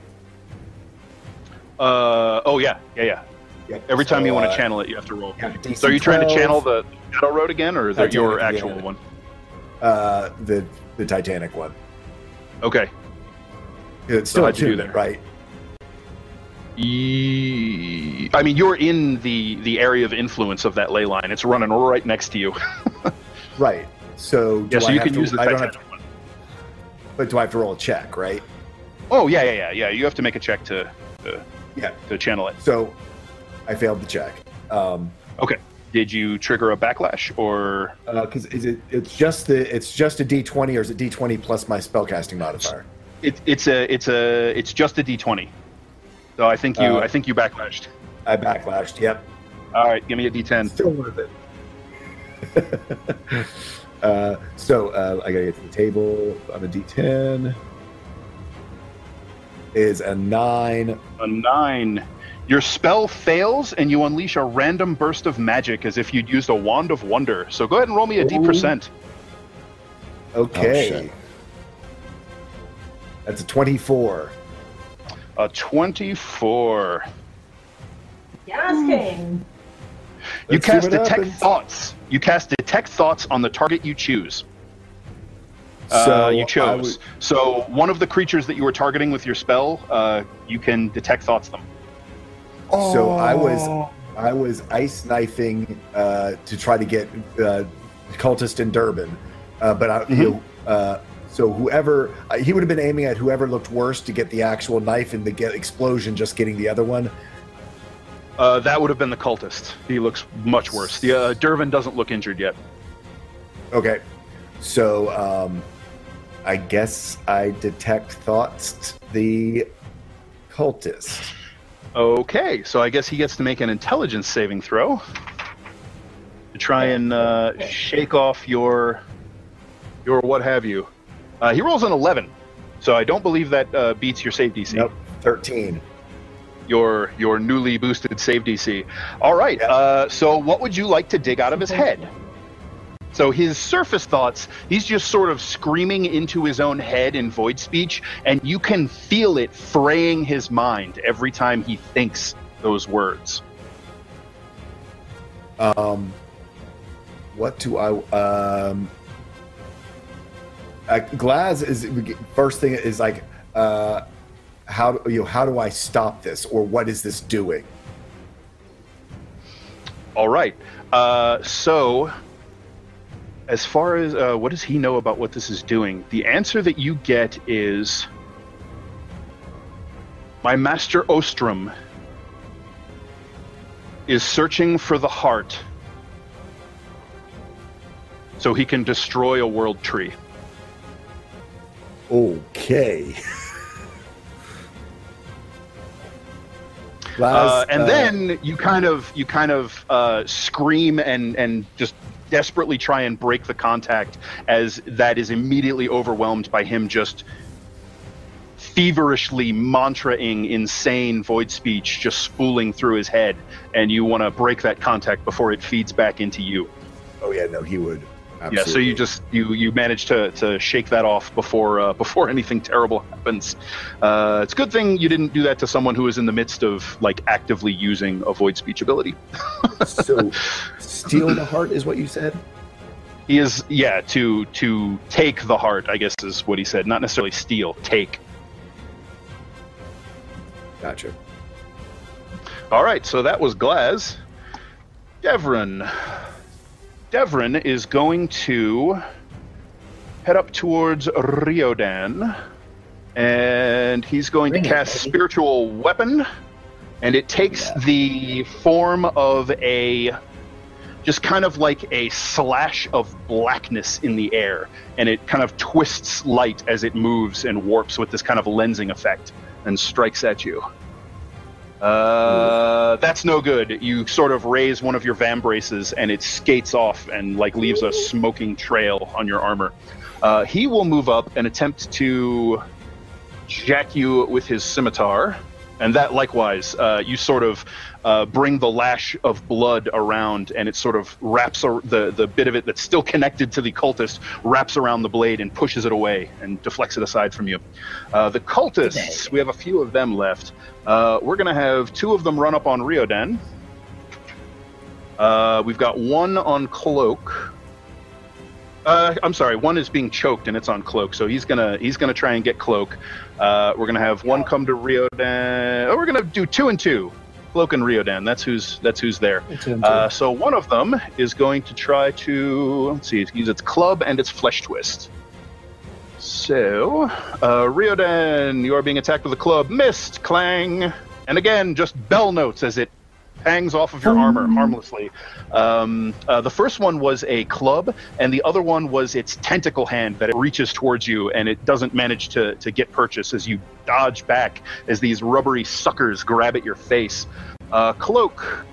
Uh oh yeah yeah yeah. yeah. Every so, time you uh, want to channel it, you have to roll. Yeah, so are you trying to channel the Shadow Road again, or is that your actual yeah. one? Uh, the the Titanic one. Okay. It's still so a two, that, right? E- I mean, you're in the, the area of influence of that ley line. It's running right next to you. Right. So, do yeah, so I you have can to, use the I don't have to, one. But do I have to roll a check, right? Oh, yeah, yeah, yeah. yeah. You have to make a check to, to, yeah. to channel it. So, I failed the check. Um, okay. Did you trigger a backlash, or...? Because uh, is it, it's just the it's just a D twenty, or is it D twenty plus my spellcasting modifier? It, it's a it's a it's just a D twenty. So I think you uh, I think you backlashed. I backlashed. Yep. All right, give me a D ten. Still worth it. uh, so uh, I gotta get to the table. I'm a D ten. Is a nine. A nine. Your spell fails, and you unleash a random burst of magic as if you'd used a wand of wonder. So go ahead and roll me a D percent. Okay. Oh, that's a twenty-four. A twenty-four. Yes, Caine. You cast detect happens. thoughts. You cast detect thoughts on the target you choose. So uh, you chose. Would... So one of the creatures that you were targeting with your spell, uh, you can detect thoughts them. Oh. So I was, I was ice knifing uh, to try to get uh, cultist in Dervin, uh, but I. Mm-hmm. you know, uh, So whoever, uh, he would have been aiming at whoever looked worse to get the actual knife and the get explosion, just getting the other one. Uh, that would have been the cultist. He looks much worse. The uh, Dervin doesn't look injured yet. Okay. So um, I guess I detect thoughts the cultist. Okay. So I guess he gets to make an intelligence saving throw to try and uh, shake off your, your what have you. Uh, he rolls an eleven, so I don't believe that uh, beats your save D C. Nope, thirteen. Your your newly boosted save D C. All right, yes. uh, so what would you like to dig out of his head? So his surface thoughts, he's just sort of screaming into his own head in void speech, and you can feel it fraying his mind every time he thinks those words. Um, what do I... Um... Uh, Glaz is first thing is like, uh, how do you know, how do I stop this, or what is this doing? All right. Uh, so, as far as uh, what does he know about what this is doing? The answer that you get is, my master Ostrom is searching for the heart, so he can destroy a world tree. Okay. Last, uh, and uh, then you kind of you kind of uh, scream and and just desperately try and break the contact, as that is immediately overwhelmed by him just feverishly mantraing insane void speech, just spooling through his head, and you want to break that contact before it feeds back into you. Oh yeah, no, he would. Absolutely. Yeah, so you just you you manage to, to shake that off before uh, before anything terrible happens. Uh, it's a good thing you didn't do that to someone who is in the midst of like actively using a void speech ability. So, steal the heart is what you said? He is yeah to to take the heart, I guess is what he said. Not necessarily steal, take. Gotcha. All right, so that was Glaz. Devrin. Devrin is going to head up towards Riordan, and he's going Ring to cast it, Spiritual Weapon, and it takes yeah. the form of a, just kind of like a slash of blackness in the air, and it kind of twists light as it moves and warps with this kind of lensing effect and strikes at you. Uh, that's no good. You sort of raise one of your vambraces, and it skates off and like leaves a smoking trail on your armor. Uh, he will move up and attempt to jack you with his scimitar. And that, likewise, uh, you sort of uh, bring the lash of blood around, and it sort of wraps a, the, the bit of it that's still connected to the cultist, wraps around the blade and pushes it away and deflects it aside from you. Uh, the cultists, we have a few of them left. Uh, we're going to have two of them run up on Riordan. Uh, we've got one on Cloak. Uh, I'm sorry, one is being choked and it's on Cloak, so he's gonna he's gonna try and get Cloak. Uh, we're gonna have one come to Riordan. Oh, we're gonna do two and two, Cloak and Riordan. That's who's that's who's there. Two two. Uh, so one of them is going to try to let's see, use its club and its flesh twist. So uh, Riordan, you are being attacked with a club. Missed, clang, and again just bell notes as it hangs off of your armor harmlessly. Um, uh, the first one was a club, and the other one was its tentacle hand that it reaches towards you, and it doesn't manage to, to get purchase as you dodge back as these rubbery suckers grab at your face. Uh, Cloak.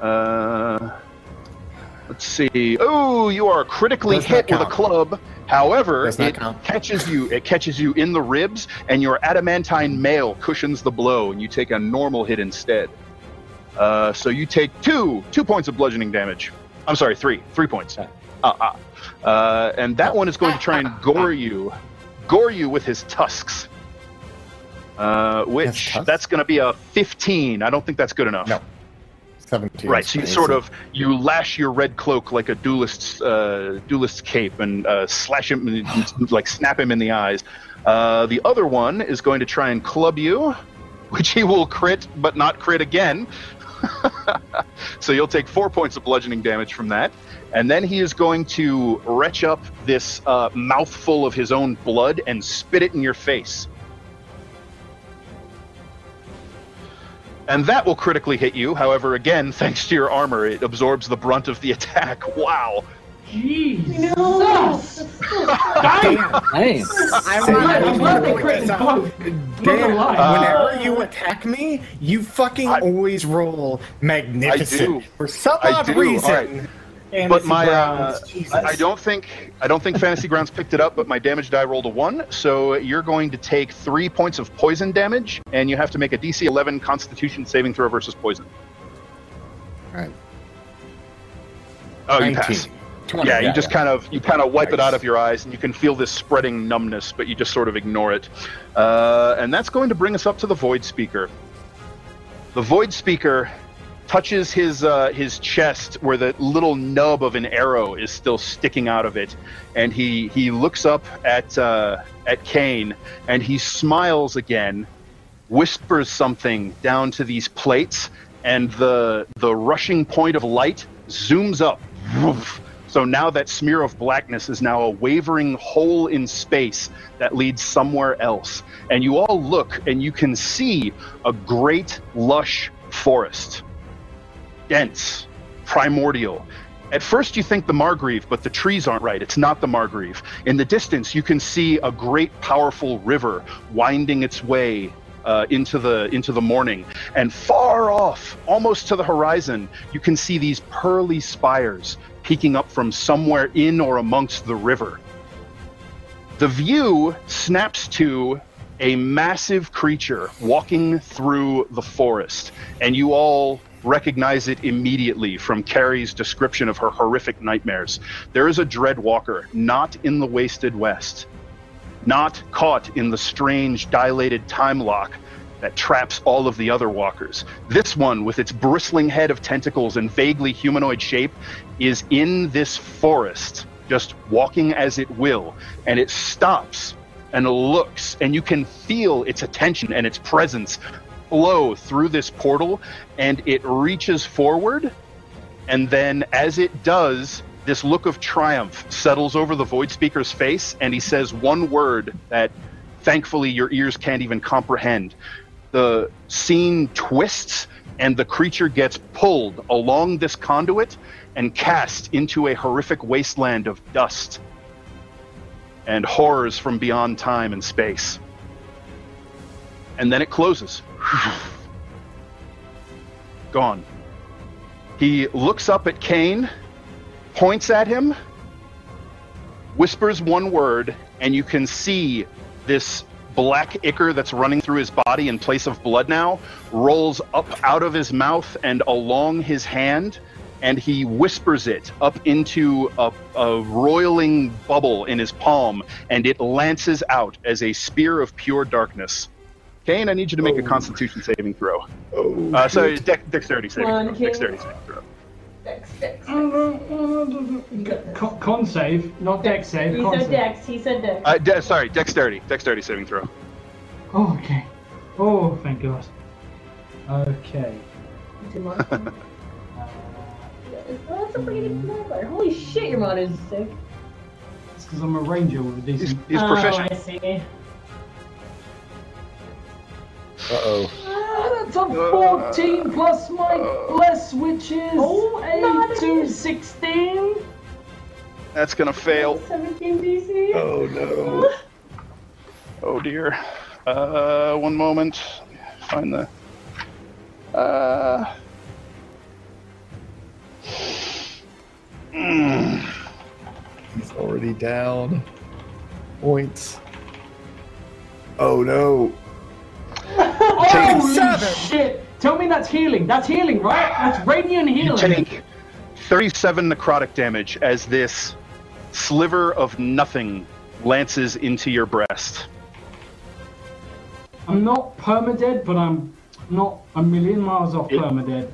Uh, let's see. Oh, you are critically hit with a club. However, it catches you. It catches you in the ribs, and your adamantine mail cushions the blow, and you take a normal hit instead. Uh, so you take two, two points of bludgeoning damage. I'm sorry, three, three points. Uh, uh, uh, and that one is going to try and gore you, gore you with his tusks. Uh, which that's, that's going to be a fifteen. I don't think that's good enough. No, seventeen. Right. So you sort of you lash your red cloak like a duelist's uh, duelist's cape and uh, slash him, and, like snap him in the eyes. Uh, the other one is going to try and club you, which he will crit, but not crit again. So you'll take four points of bludgeoning damage from that. And then he is going to retch up this uh, mouthful of his own blood and spit it in your face. And that will critically hit you. However, again, thanks to your armor, it absorbs the brunt of the attack. Wow. Jeez. No. Nice. I'm glad they crit both. Dan, uh, whenever you attack me, you fucking I, always roll magnificent for some I odd do. reason. Right. But my, uh, I, I don't think I don't think Fantasy Grounds picked it up. But my damage die rolled a one, so you're going to take three points of poison damage, and you have to make a D C eleven Constitution saving throw versus poison. All right. Oh, you pass. twenty, yeah, yeah, you just yeah. kind of you kind of wipe nice. it out of your eyes, and you can feel this spreading numbness, but you just sort of ignore it. Uh, and that's going to bring us up to the Void Speaker. The Void Speaker touches his uh, his chest, where the little nub of an arrow is still sticking out of it, and he he looks up at uh, at Caine, and he smiles again, whispers something down to these plates, and the the rushing point of light zooms up. Woof. So now that smear of blackness is now a wavering hole in space that leads somewhere else. And you all look, and you can see a great lush forest. Dense, primordial. At first you think the Margreave, but the trees aren't right. It's not the Margreave. In the distance, you can see a great powerful river winding its way Uh, into the into the morning, and far off, almost to the horizon, you can see these pearly spires peeking up from somewhere in or amongst the river. The view snaps to a massive creature walking through the forest, and you all recognize it immediately from Kari's description of her horrific nightmares. There is a dread walker, not in the Wasted West. Not caught in the strange dilated time lock that traps all of the other walkers. This one, with its bristling head of tentacles and vaguely humanoid shape, is in this forest, just walking as it will, and it stops and looks, and you can feel its attention and its presence flow through this portal, and it reaches forward, and then as it does, this look of triumph settles over the Void Speaker's face, and he says one word that, thankfully, your ears can't even comprehend. The scene twists, and the creature gets pulled along this conduit and cast into a horrific wasteland of dust and horrors from beyond time and space. And then it closes. Gone. He looks up at Caine, points at him, whispers one word, and you can see this black ichor that's running through his body in place of blood now rolls up out of his mouth and along his hand, and he whispers it up into a, a roiling bubble in his palm, and it lances out as a spear of pure darkness. Caine, I need you to make oh. a Constitution saving throw. Oh, uh, so de dexterity saving throw. Dexterity saving throw. Dex, dex, dex. Con, con save, not dex save. He said dex. He said dex. Uh, de sorry, dexterity. Dexterity saving throw. Oh, okay. Oh, thank God. Okay. Well, that's a pretty good number. Holy shit, your mod is sick. It's because I'm a ranger with a decent... He's, he's proficient. Oh, I see. Uh-oh. Ah, that's a fourteen uh, plus my uh, bless, which is oh, eight to sixteen. That's gonna fail. seventeen D C. Oh, no. Oh, dear. Uh, one moment. Find the... Uh... He's already down points. Oh no! Oh seven. Shit! Tell me that's healing. That's healing, right? That's radiant healing. You take thirty-seven necrotic damage as this sliver of nothing lances into your breast. I'm not permadead, but I'm not a million miles off it, permadead.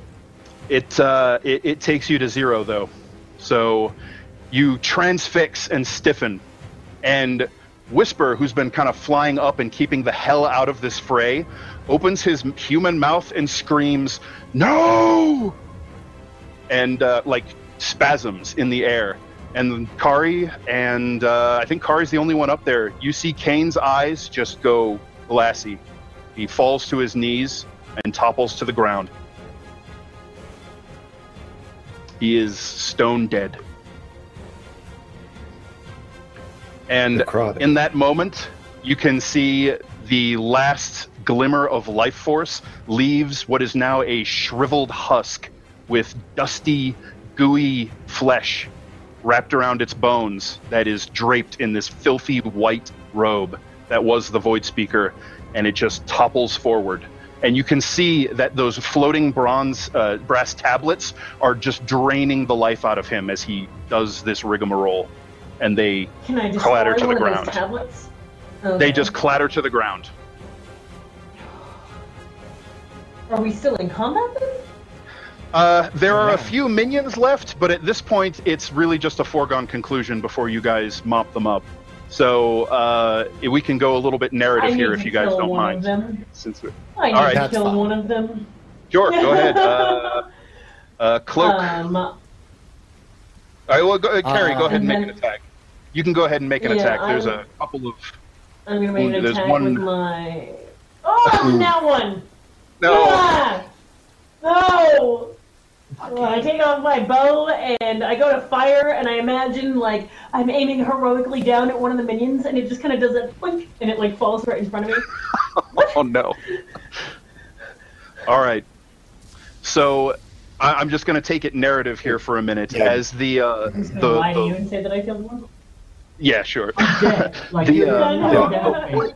It, uh, it it takes you to zero though. So you transfix and stiffen, and Whisper, who's been kind of flying up and keeping the hell out of this fray, opens his human mouth and screams, "No!" and uh, like spasms in the air. And Kari, and uh, I think Kari's the only one up there, you see Kane's eyes just go glassy. He falls to his knees and topples to the ground. He is stone dead. And necrotic. In that moment, you can see the last glimmer of life force leaves what is now a shriveled husk with dusty, gooey flesh wrapped around its bones that is draped in this filthy white robe that was the Void Speaker, and it just topples forward. And you can see that those floating bronze uh, brass tablets are just draining the life out of him as he does this rigmarole, and they Can I just clatter to the ground. Okay. They just clatter to the ground. Are we still in combat then? Uh, there are a few minions left, but at this point, it's really just a foregone conclusion before you guys mop them up. So uh, we can go a little bit narrative I here if you guys don't one mind. Of them. Since we're... I need All right. to kill That's one fine. of them. Sure, go ahead. Uh, uh, Cloak. Um, All right, well, go, uh, Kari, go uh, ahead and then, make an attack. You can go ahead and make an yeah, attack. There's I'm, a couple of... I'm going to make an attack one... with my... Oh, that one! No! Ah! No! Well, I take off my bow, and I go to fire, and I imagine, like, I'm aiming heroically down at one of the minions, and it just kind of does that blink, and it, like, falls right in front of me. Oh, no. All right. So, I I'm just going to take it narrative here for a minute. Yeah. As the... Uh, I'm just going to lie to you and say that I killed one. Yeah, sure. I'm dead. Like, the, uh, uh, the,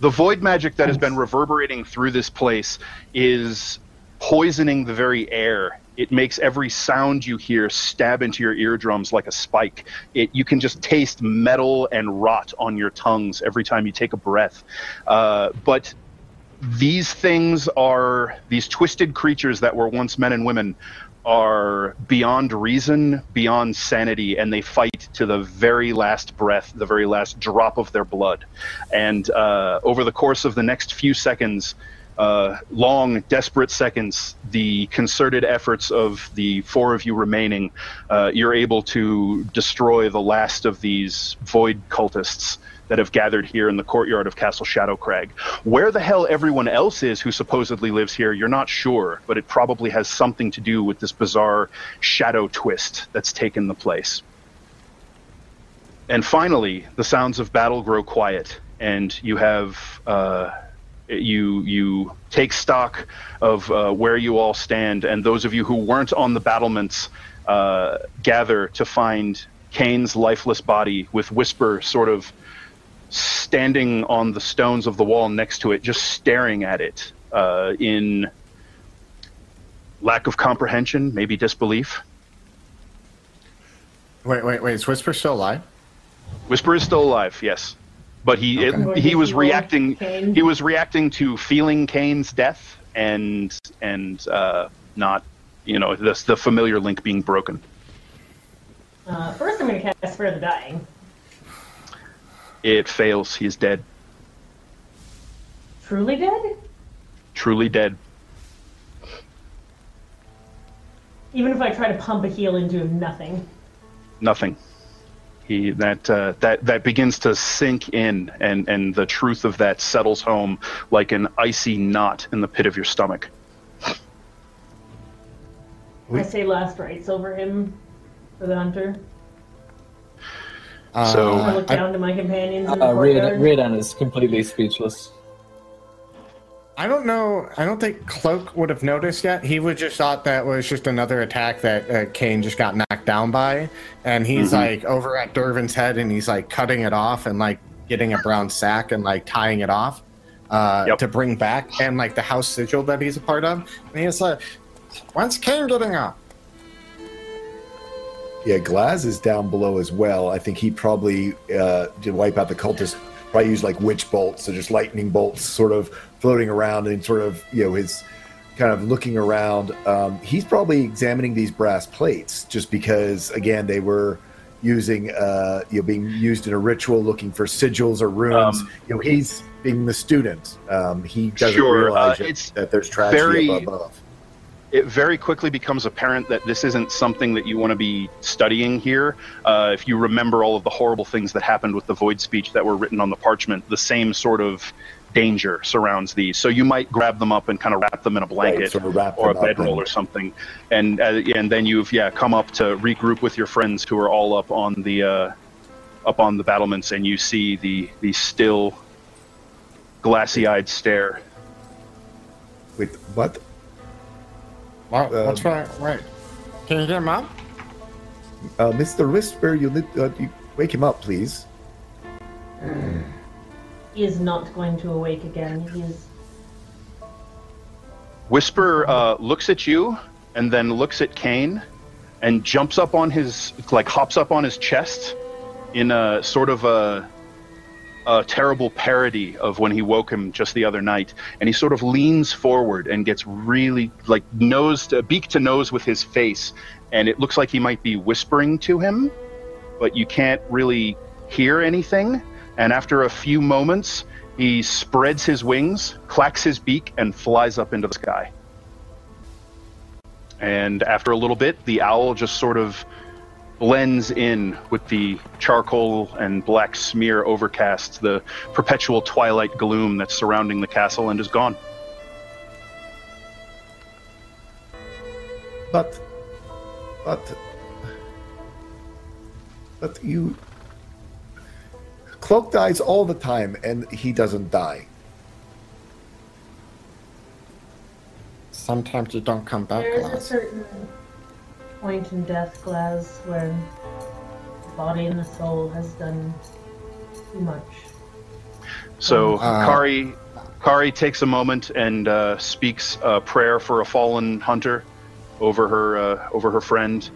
the void magic that has been reverberating through this place is... poisoning the very air. It makes every sound you hear stab into your eardrums like a spike. It, you can just taste metal and rot on your tongues every time you take a breath. Uh, but these things are, these twisted creatures that were once men and women are beyond reason, beyond sanity, and they fight to the very last breath, the very last drop of their blood. And uh, over the course of the next few seconds, Uh, long, desperate seconds, the concerted efforts of the four of you remaining, uh, you're able to destroy the last of these void cultists that have gathered here in the courtyard of Castle Shadowcrag. Where the hell everyone else is who supposedly lives here, you're not sure, but it probably has something to do with this bizarre shadow twist that's taken the place. And finally, the sounds of battle grow quiet, and you have... Uh, You, you take stock of uh, where you all stand, and those of you who weren't on the battlements uh, gather to find Caine's lifeless body with Whisper sort of standing on the stones of the wall next to it, just staring at it uh, in lack of comprehension, maybe disbelief. Wait, wait, wait. Is Whisper still alive? Whisper is still alive, yes. But he okay. it, he was reacting Caine? he was reacting to feeling Caine's death and and uh, not, you know, the, the familiar link being broken. Uh, first I'm going to cast Fear the Dying. It fails. He is dead. Truly dead? Truly dead. Even if I try to pump a heal into him, nothing. Nothing. He that uh, that that begins to sink in, and and the truth of that settles home like an icy knot in the pit of your stomach. I say last rites over him for the hunter. Uh, so I look down I, to my companions. Uh, uh, Riordan is completely speechless. I don't know. I don't think Cloak would have noticed yet. He would just thought that was just another attack that uh, Caine just got knocked down by, and he's mm-hmm. like over at Dervin's head, and he's like cutting it off and like getting a brown sack and like tying it off uh, yep. to bring back, and like the house sigil that he's a part of. And he's like, "When's Caine getting up?" Yeah, Glaz is down below as well. I think he probably uh, did wipe out the cultist. Probably used like witch bolts, so just lightning bolts, sort of floating around and sort of, you know, his kind of looking around. Um, he's probably examining these brass plates just because, again, they were using, uh, you know, being used in a ritual, looking for sigils or runes. Um, you know, he's being the student. Um, he doesn't sure, realize uh, it's that there's tragedy very, above, above. It very quickly becomes apparent that this isn't something that you want to be studying here. Uh, if you remember all of the horrible things that happened with the void speech that were written on the parchment, the same sort of danger surrounds these. So you might grab them up and kind of wrap them in a blanket right, sort of or a bedroll or something. And uh, and then you've yeah come up to regroup with your friends who are all up on the uh, up on the battlements, and you see the, the still glassy-eyed stare. Wait, what? What, what's wrong? Wait, can you hear him up? Uh, Mister Whisper, you need uh, you wake him up, please. He is not going to awake again. He is. Whisper uh, looks at you, and then looks at Caine, and jumps up on his like hops up on his chest, in a sort of a, a terrible parody of when he woke him just the other night, and he sort of leans forward and gets really like nose to, beak to nose with his face, and it looks like he might be whispering to him, but you can't really hear anything. And after a few moments, he spreads his wings, clacks his beak, and flies up into the sky. And after a little bit, the owl just sort of blends in with the charcoal and black smear overcast, the perpetual twilight gloom that's surrounding the castle, and is gone. But, but, but you... Cloak dies all the time, and he doesn't die. Sometimes you don't come back, There's Glaz. A certain point in death, Glaz, where the body and the soul has done too much. So, uh, Kari, Kari takes a moment and uh, speaks a prayer for a fallen hunter over her, uh, over her friend,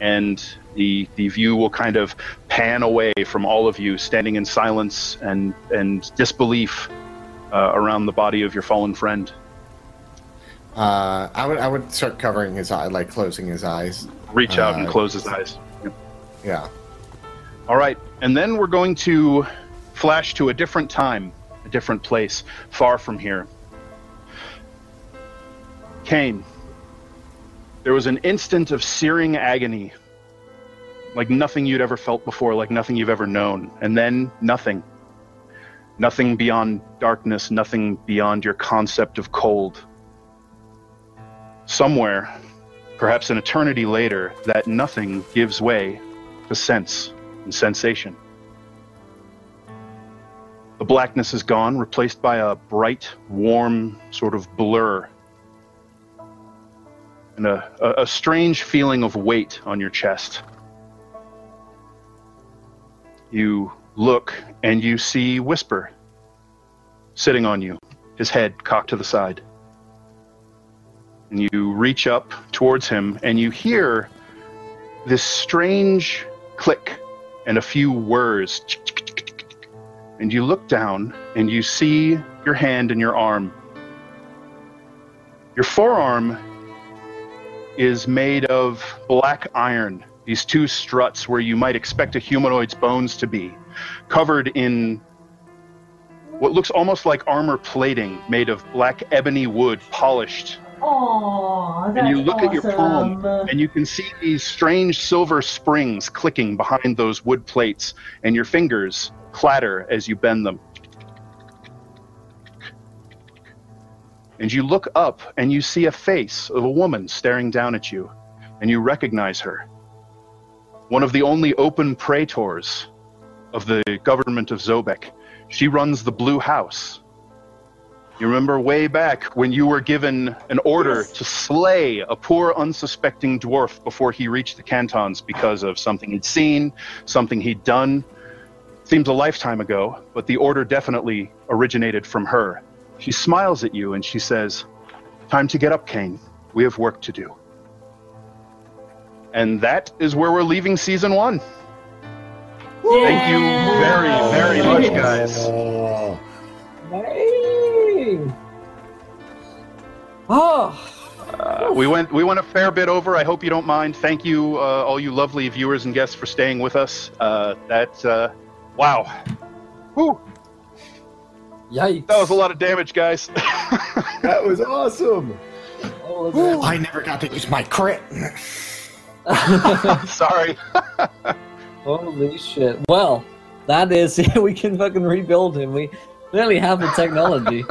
and... The, the view will kind of pan away from all of you standing in silence and, and disbelief uh, around the body of your fallen friend. Uh, I would I would start covering his eye, like closing his eyes. Reach out uh, and close his eyes. Yep. Yeah. All right. And then we're going to flash to a different time, a different place, far from here. Caine, there was an instant of searing agony, like nothing you'd ever felt before, like nothing you've ever known. And then nothing. Nothing beyond darkness, nothing beyond your concept of cold. Somewhere, perhaps an eternity later, that nothing gives way to sense and sensation. The blackness is gone, replaced by a bright, warm sort of blur. And a, a, a strange feeling of weight on your chest. You look and you see Whisper sitting on you, his head cocked to the side. And you reach up towards him and you hear this strange click and a few whirs. And you look down and you see your hand and your arm. Your forearm is made of black iron, these two struts where you might expect a humanoid's bones to be, covered in what looks almost like armor plating made of black ebony wood, polished. Oh, that's awesome. And you look awesome. At your palm, and you can see these strange silver springs clicking behind those wood plates, and your fingers clatter as you bend them. And you look up, and you see a face of a woman staring down at you, and you recognize her. One of the only open praetors of the government of Zobek. She runs the Blue House. You remember way back when you were given an order yes. to slay a poor unsuspecting dwarf before he reached the cantons because of something he'd seen, something he'd done. Seems a lifetime ago, but the order definitely originated from her. She smiles at you and she says, "Time to get up, Caine. We have work to do." And that is where we're leaving season one. Yay! Thank you very, very much, guys. Hey. Oh. Uh, we went we went a fair bit over. I hope you don't mind. Thank you, uh, all you lovely viewers and guests for staying with us. Uh, that, uh, wow. Whew. Yikes. That was a lot of damage, guys. That was awesome. Oh, that. I never got to use my crit. Sorry. Holy shit. Well, that is, we can fucking rebuild him. We... Really have the technology.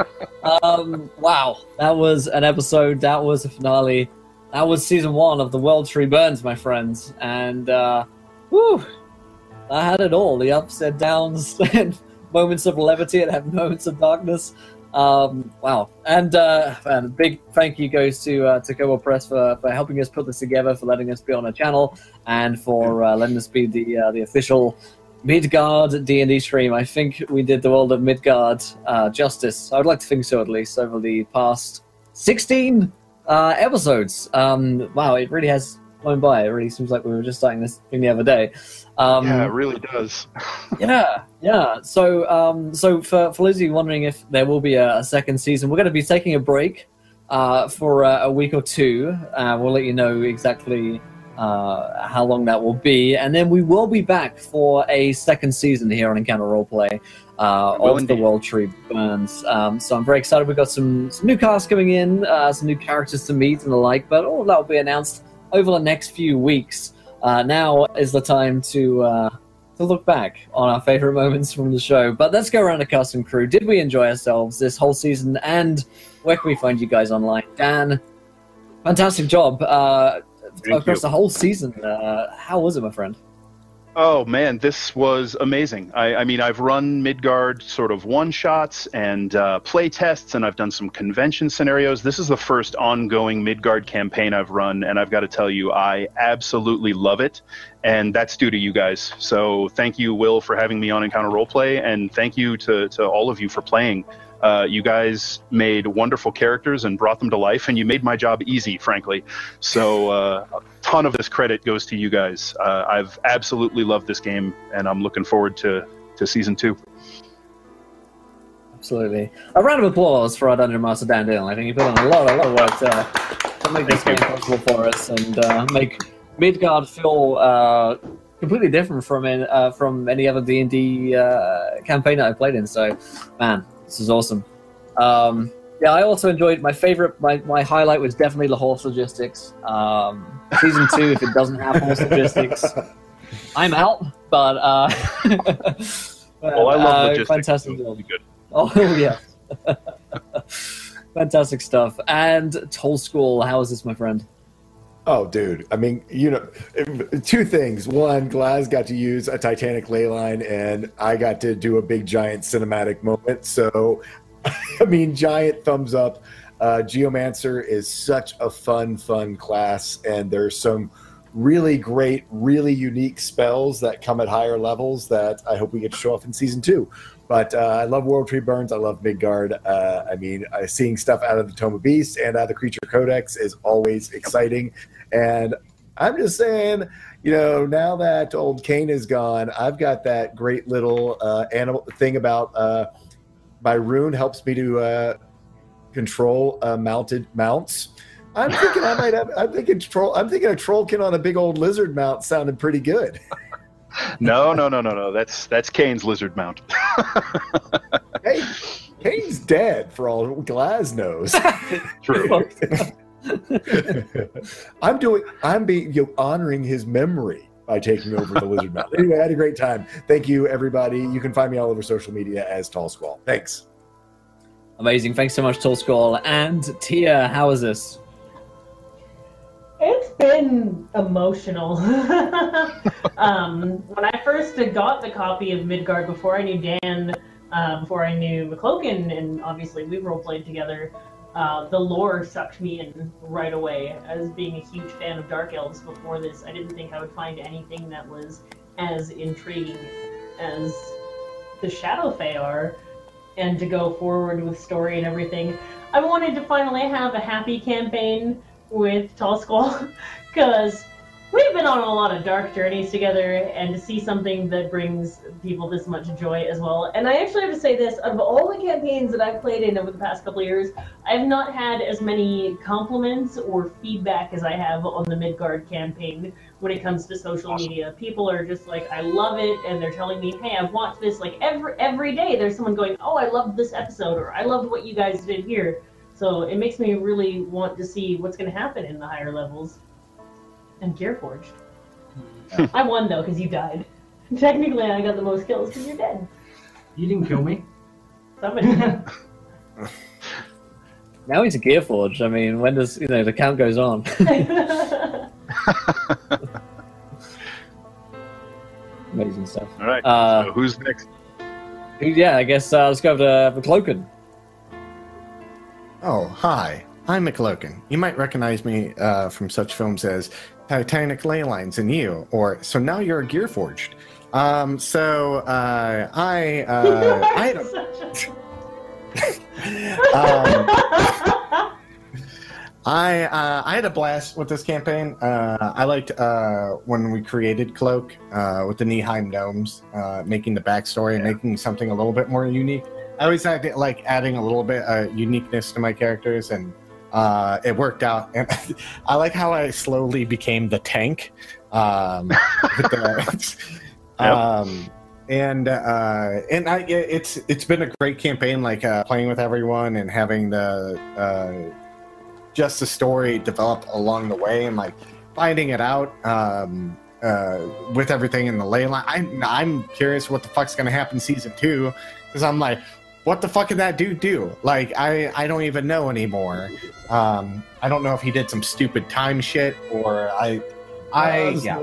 um, wow, that was an episode. That was a finale. That was season one of the World Tree Burns, my friends. And uh, whew, I had it all: the upside downs, and moments of levity, and moments of darkness. Um, wow, and, uh, and a big thank you goes to uh, to Kobold Press for for helping us put this together, for letting us be on our channel, and for uh, letting us be the uh, the official Midgard D and D stream. I think we did the world of Midgard uh, justice. I would like to think so, at least, over the past sixteen uh, episodes. Um, wow, it really has flown by. It really seems like we were just starting this thing the other day. Um, yeah, it really does. yeah, yeah. So um, so for, for those of you wondering if there will be a, a second season, we're going to be taking a break uh, for uh, a week or two. Uh, we'll let you know exactly... Uh, how long that will be, and then we will be back for a second season here on Encounter Roleplay uh, of indeed. the World Tree Burns. Um, so I'm very excited. We've got some, some new casts coming in, uh, some new characters to meet and the like, but all that will be announced over the next few weeks. Uh, now is the time to uh, to look back on our favorite moments from the show. But let's go around the cast and crew. Did we enjoy ourselves this whole season, and where can we find you guys online? Dan, fantastic job. Uh, Thank across you. the whole season. Uh, how was it, my friend? Oh, man, this was amazing. I, I mean, I've run Midgard sort of one-shots and uh, play tests, and I've done some convention scenarios. This is the first ongoing Midgard campaign I've run, and I've got to tell you, I absolutely love it, and that's due to you guys. So thank you, Will, for having me on Encounter Roleplay, and thank you to, to all of you for playing. Uh, you guys made wonderful characters and brought them to life, and you made my job easy, frankly. So uh, a ton of this credit goes to you guys. Uh, I've absolutely loved this game, and I'm looking forward to, to Season two. Absolutely. A round of applause for our Dungeon Master, Dan Dillon. I think he put on a lot, a lot of work to, to make this Thank game you. possible for us and uh, make Midgard feel... Uh, completely different from in, uh, from any other D and D uh, campaign that I played in. So, man, this is awesome. Um, yeah, I also enjoyed my favorite. My, my highlight was definitely the horse logistics. Um, season two, if it doesn't have horse logistics, I'm out. But uh, well, I love uh, logistics. Fantastic. It'll be good. Oh yeah, fantastic stuff. And Toll School, how is this, my friend? Oh, dude. I mean, you know, two things. One, Glaz got to use a Titanic ley line, and I got to do a big, giant cinematic moment. So, I mean, giant thumbs up. Uh, Geomancer is such a fun, fun class, and there's some really great, really unique spells that come at higher levels that I hope we get to show off in season two. But uh, I love World Tree Burns. I love Midgard. Uh, I mean, uh, seeing stuff out of the Tome of Beasts and out of the Creature Codex is always exciting. And I'm just saying, you know, now that old Caine is gone, I've got that great little uh, animal thing about uh, my rune helps me to uh, control uh, mounted mounts. I'm thinking I might have. I'm thinking troll. I'm thinking a trollkin on a big old lizard mount sounded pretty good. No, no, no, no, no. That's that's Caine's lizard mount. Hey, Caine's dead for all Glaz knows. True. I'm doing. I'm being you know, honoring his memory by taking over the lizard mount. Anyway, I had a great time. Thank you, everybody. You can find me all over social media as Tall Squall. Thanks. Amazing. Thanks so much, Tall Squall. And Tia, how is this? It's been emotional. um, when I first got the copy of Midgard, before I knew Dan, uh, before I knew McLaughlin, and obviously we roleplayed together, uh, the lore sucked me in right away. As being a huge fan of Dark Elves before this, I didn't think I would find anything that was as intriguing as the Shadowfey are, and to go forward with story and everything. I wanted to finally have a happy campaign with Tall Squall, because we've been on a lot of dark journeys together, and to see something that brings people this much joy as well. And I actually have to say this, out of all the campaigns that I've played in over the past couple of years, I've not had as many compliments or feedback as I have on the Midgard campaign when it comes to social awesome. media. People are just like, I love it, and they're telling me, hey, I've watched this, like every every day there's someone going, oh, I loved this episode, or I loved what you guys did here. So it makes me really want to see what's going to happen in the higher levels. And Gearforged. Yeah. I won, though, because you died. Technically, I got the most kills because you're dead. You didn't kill me. Somebody did. Now he's a Gearforged. I mean, when does, you know, the count goes on. Amazing stuff. All right, uh, so who's next? Yeah, I guess uh, let's go to McLaughlin. Oh, hi. I'm McLaughlin. You might recognize me uh, from such films as Titanic Leylines and You, or So Now You're a Gearforged. Um, so uh, I... Uh, I a... um, I, uh, I had a blast with this campaign. Uh, I liked uh, when we created Cloak uh, with the Nihilheim Gnomes, uh, making the backstory yeah. and making something a little bit more unique. I always added, like adding a little bit of uh, uniqueness to my characters, and uh, it worked out. And I like how I slowly became the tank. Um, with the, yep. um, and uh, and I, it's it's been a great campaign, like uh, playing with everyone and having the uh, just the story develop along the way, and like finding it out. Um, Uh, with everything in the ley line. I'm, I'm curious what the fuck's going to happen season two, because I'm like, what the fuck did that dude do? Like, I, I don't even know anymore. Um, I don't know if he did some stupid time shit, or I... I yeah.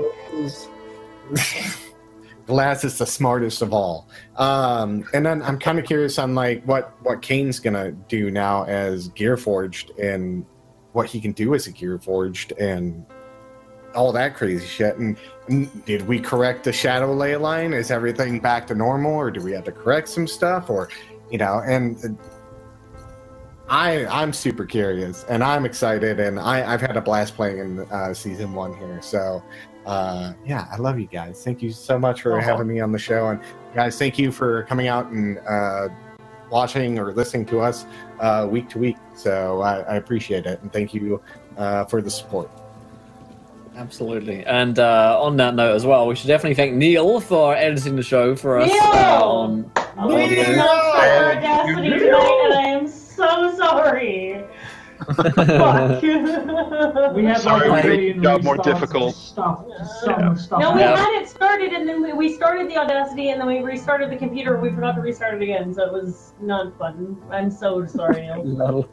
Glaz is the smartest of all. Um, and then I'm kind of curious on, like, what, what Caine's going to do now as Gearforged, and what he can do as a Gearforged, and all that crazy shit. And did we correct the shadow ley line? Is everything back to normal, or do we have to correct some stuff? Or, you know, and I, I'm super curious, and I'm excited, and I, I've had a blast playing in uh, season one here. So, uh, yeah, I love you guys. Thank you so much for uh-huh. having me on the show. And guys, thank you for coming out and uh, watching or listening to us uh, week to week. So I, I appreciate it. And thank you uh, for the support. Absolutely. And uh, on that note as well, we should definitely thank Neil for editing the show for us. Neil! Uh, on, on Neil! Neil! Audacity Neil! Tonight, and I am so sorry. Fuck. We had sorry, like we made it more difficult. Stuff, stuff, yeah. stuff. No, we yeah. had it started, and then we, we started the Audacity, and then we restarted the computer, and we forgot to restart it again, so it was not fun. I'm so sorry, Neil. No.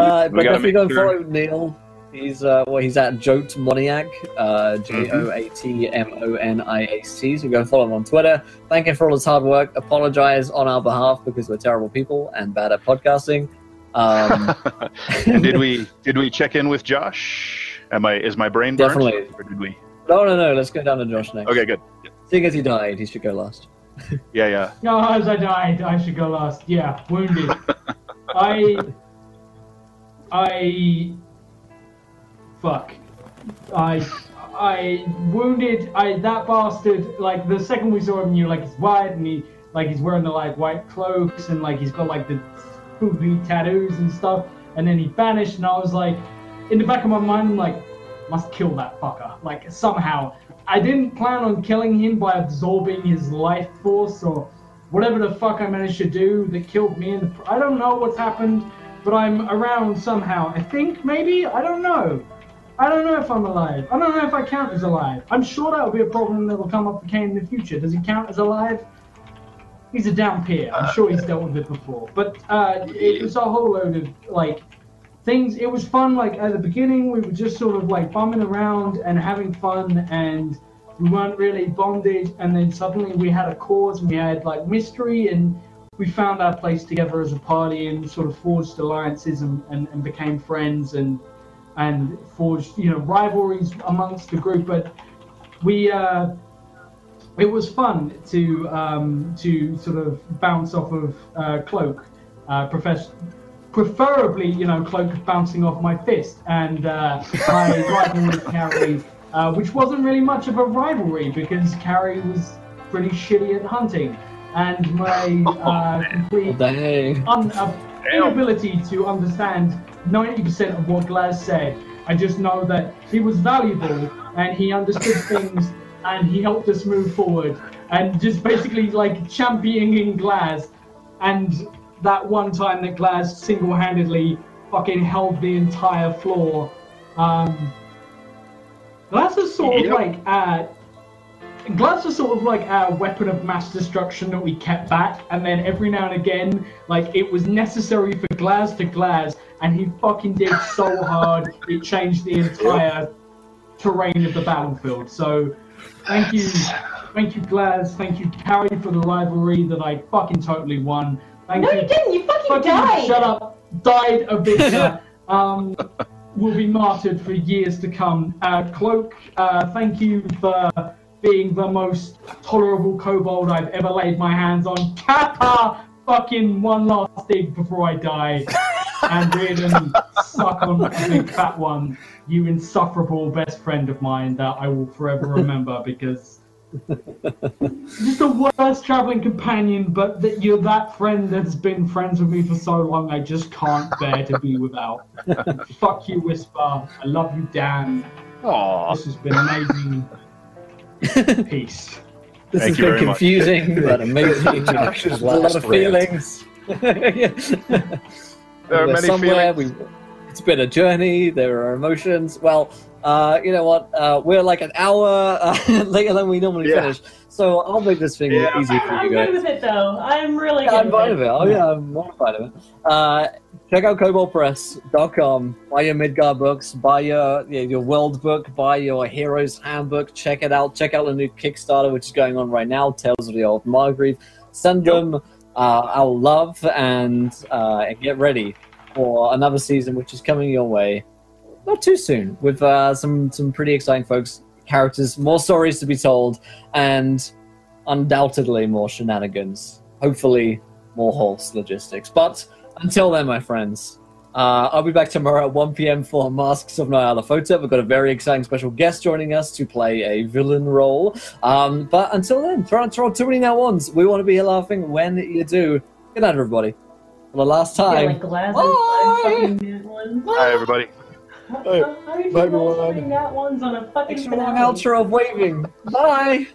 uh, but if you don't follow Neil... He's uh, well. He's at Joatmoniac, uh, J O A T M O N I A C. So go and follow him on Twitter. Thank him for all his hard work. Apologize on our behalf because we're terrible people and bad at podcasting. Um, and did we did we check in with Josh? Am I? Is my brain burnt? Definitely. Or did we? No, no, no. Let's go down to Josh next. Okay, good. Yeah. Seeing as he died, he should go last. Yeah, yeah. No, as I died, I should go last. Yeah, wounded. I. I. Fuck. I. I wounded. I that bastard. Like the second we saw him, you like he's wide and he like he's wearing the like white cloaks and like he's got like the spooky tattoos and stuff. And then he vanished, and I was like, in the back of my mind, I'm like, must kill that fucker. Like somehow. I didn't plan on killing him by absorbing his life force or whatever the fuck I managed to do that killed me. And I don't know what's happened, but I'm around somehow. I think maybe? I don't know. I don't know if I'm alive. I don't know if I count as alive. I'm sure that'll be a problem that'll come up for Caine in the future. Does he count as alive? He's a down peer. I'm sure he's dealt with it before. But uh, it was a whole load of, like, things. It was fun, like, at the beginning, we were just sort of, like, bumming around and having fun, and we weren't really bonded, and then suddenly we had a cause, and we had, like, mystery, and we found our place together as a party and sort of forged alliances and, and, and became friends and, and forged, you know, rivalries amongst the group. But we... Uh, It was fun to um, to sort of bounce off of uh, Cloak, uh, profess preferably, you know, Cloak bouncing off my fist and uh, my rival with Kari, uh, which wasn't really much of a rivalry because Kari was pretty shitty at hunting, and my uh, complete un uh, inability to understand ninety percent of what Glaz said. I just know that he was valuable and he understood things. And he helped us move forward, and just basically like championing Glaz, and that one time that Glaz single-handedly fucking held the entire floor. Um, Glaz is sort of like uh, Glaz is sort of like our weapon of mass destruction that we kept back, and then every now and again, like it was necessary for Glaz to Glaz, and he fucking did so hard it changed the entire terrain of the battlefield. So. Thank you, thank you, Glaz. Thank you, Kari, for the rivalry that I fucking totally won. Thank no, you, you didn't. You fucking, fucking died. Shut up. Died a victor. um, will be martyred for years to come. Uh, Cloak, uh, thank you for being the most tolerable kobold I've ever laid my hands on. Kappa, fucking one last dig before I die. And Riordan, suck on a big fat one, you insufferable best friend of mine that I will forever remember because just the worst traveling companion, but that you're that friend that's been friends with me for so long I just can't bear to be without. Fuck you, Whisper. I love you, Dan. Aww. This has been amazing. Peace. This Thank has been confusing, much. But amazing. There's a lot of feelings. There are many somewhere. We, it's been a journey. There are emotions. Well, uh, you know what? Uh, we're like an hour uh, later than we normally yeah. finish, so I'll make this thing yeah. easy for you guys. I'm good with it, though. I'm really yeah, good I'm with it. it. Oh, yeah, I'm mortified of it. Uh, check out Kobold Press dot com. Buy your Midgard books. Buy your you know, your World book. Buy your Heroes Handbook. Check it out. Check out the new Kickstarter, which is going on right now, Tales of the Old Margreave. Send them... Yep. Uh, our love and, uh, and get ready for another season, which is coming your way not too soon, with uh, some some pretty exciting folks, characters, more stories to be told, and undoubtedly more shenanigans. Hopefully, more horse logistics. But until then, my friends, uh, I'll be back tomorrow at one p m for Masks of Nyarlathotep. We've got a very exciting special guest joining us to play a villain role. Um, but until then, throw out too many now ons. We want to be here laughing when you do. Good night, everybody. For the last time. Yeah, like bye. Fucking Hi, everybody. How, how, how Bye, everyone. That one's on a fucking extra long outro of waving. Bye.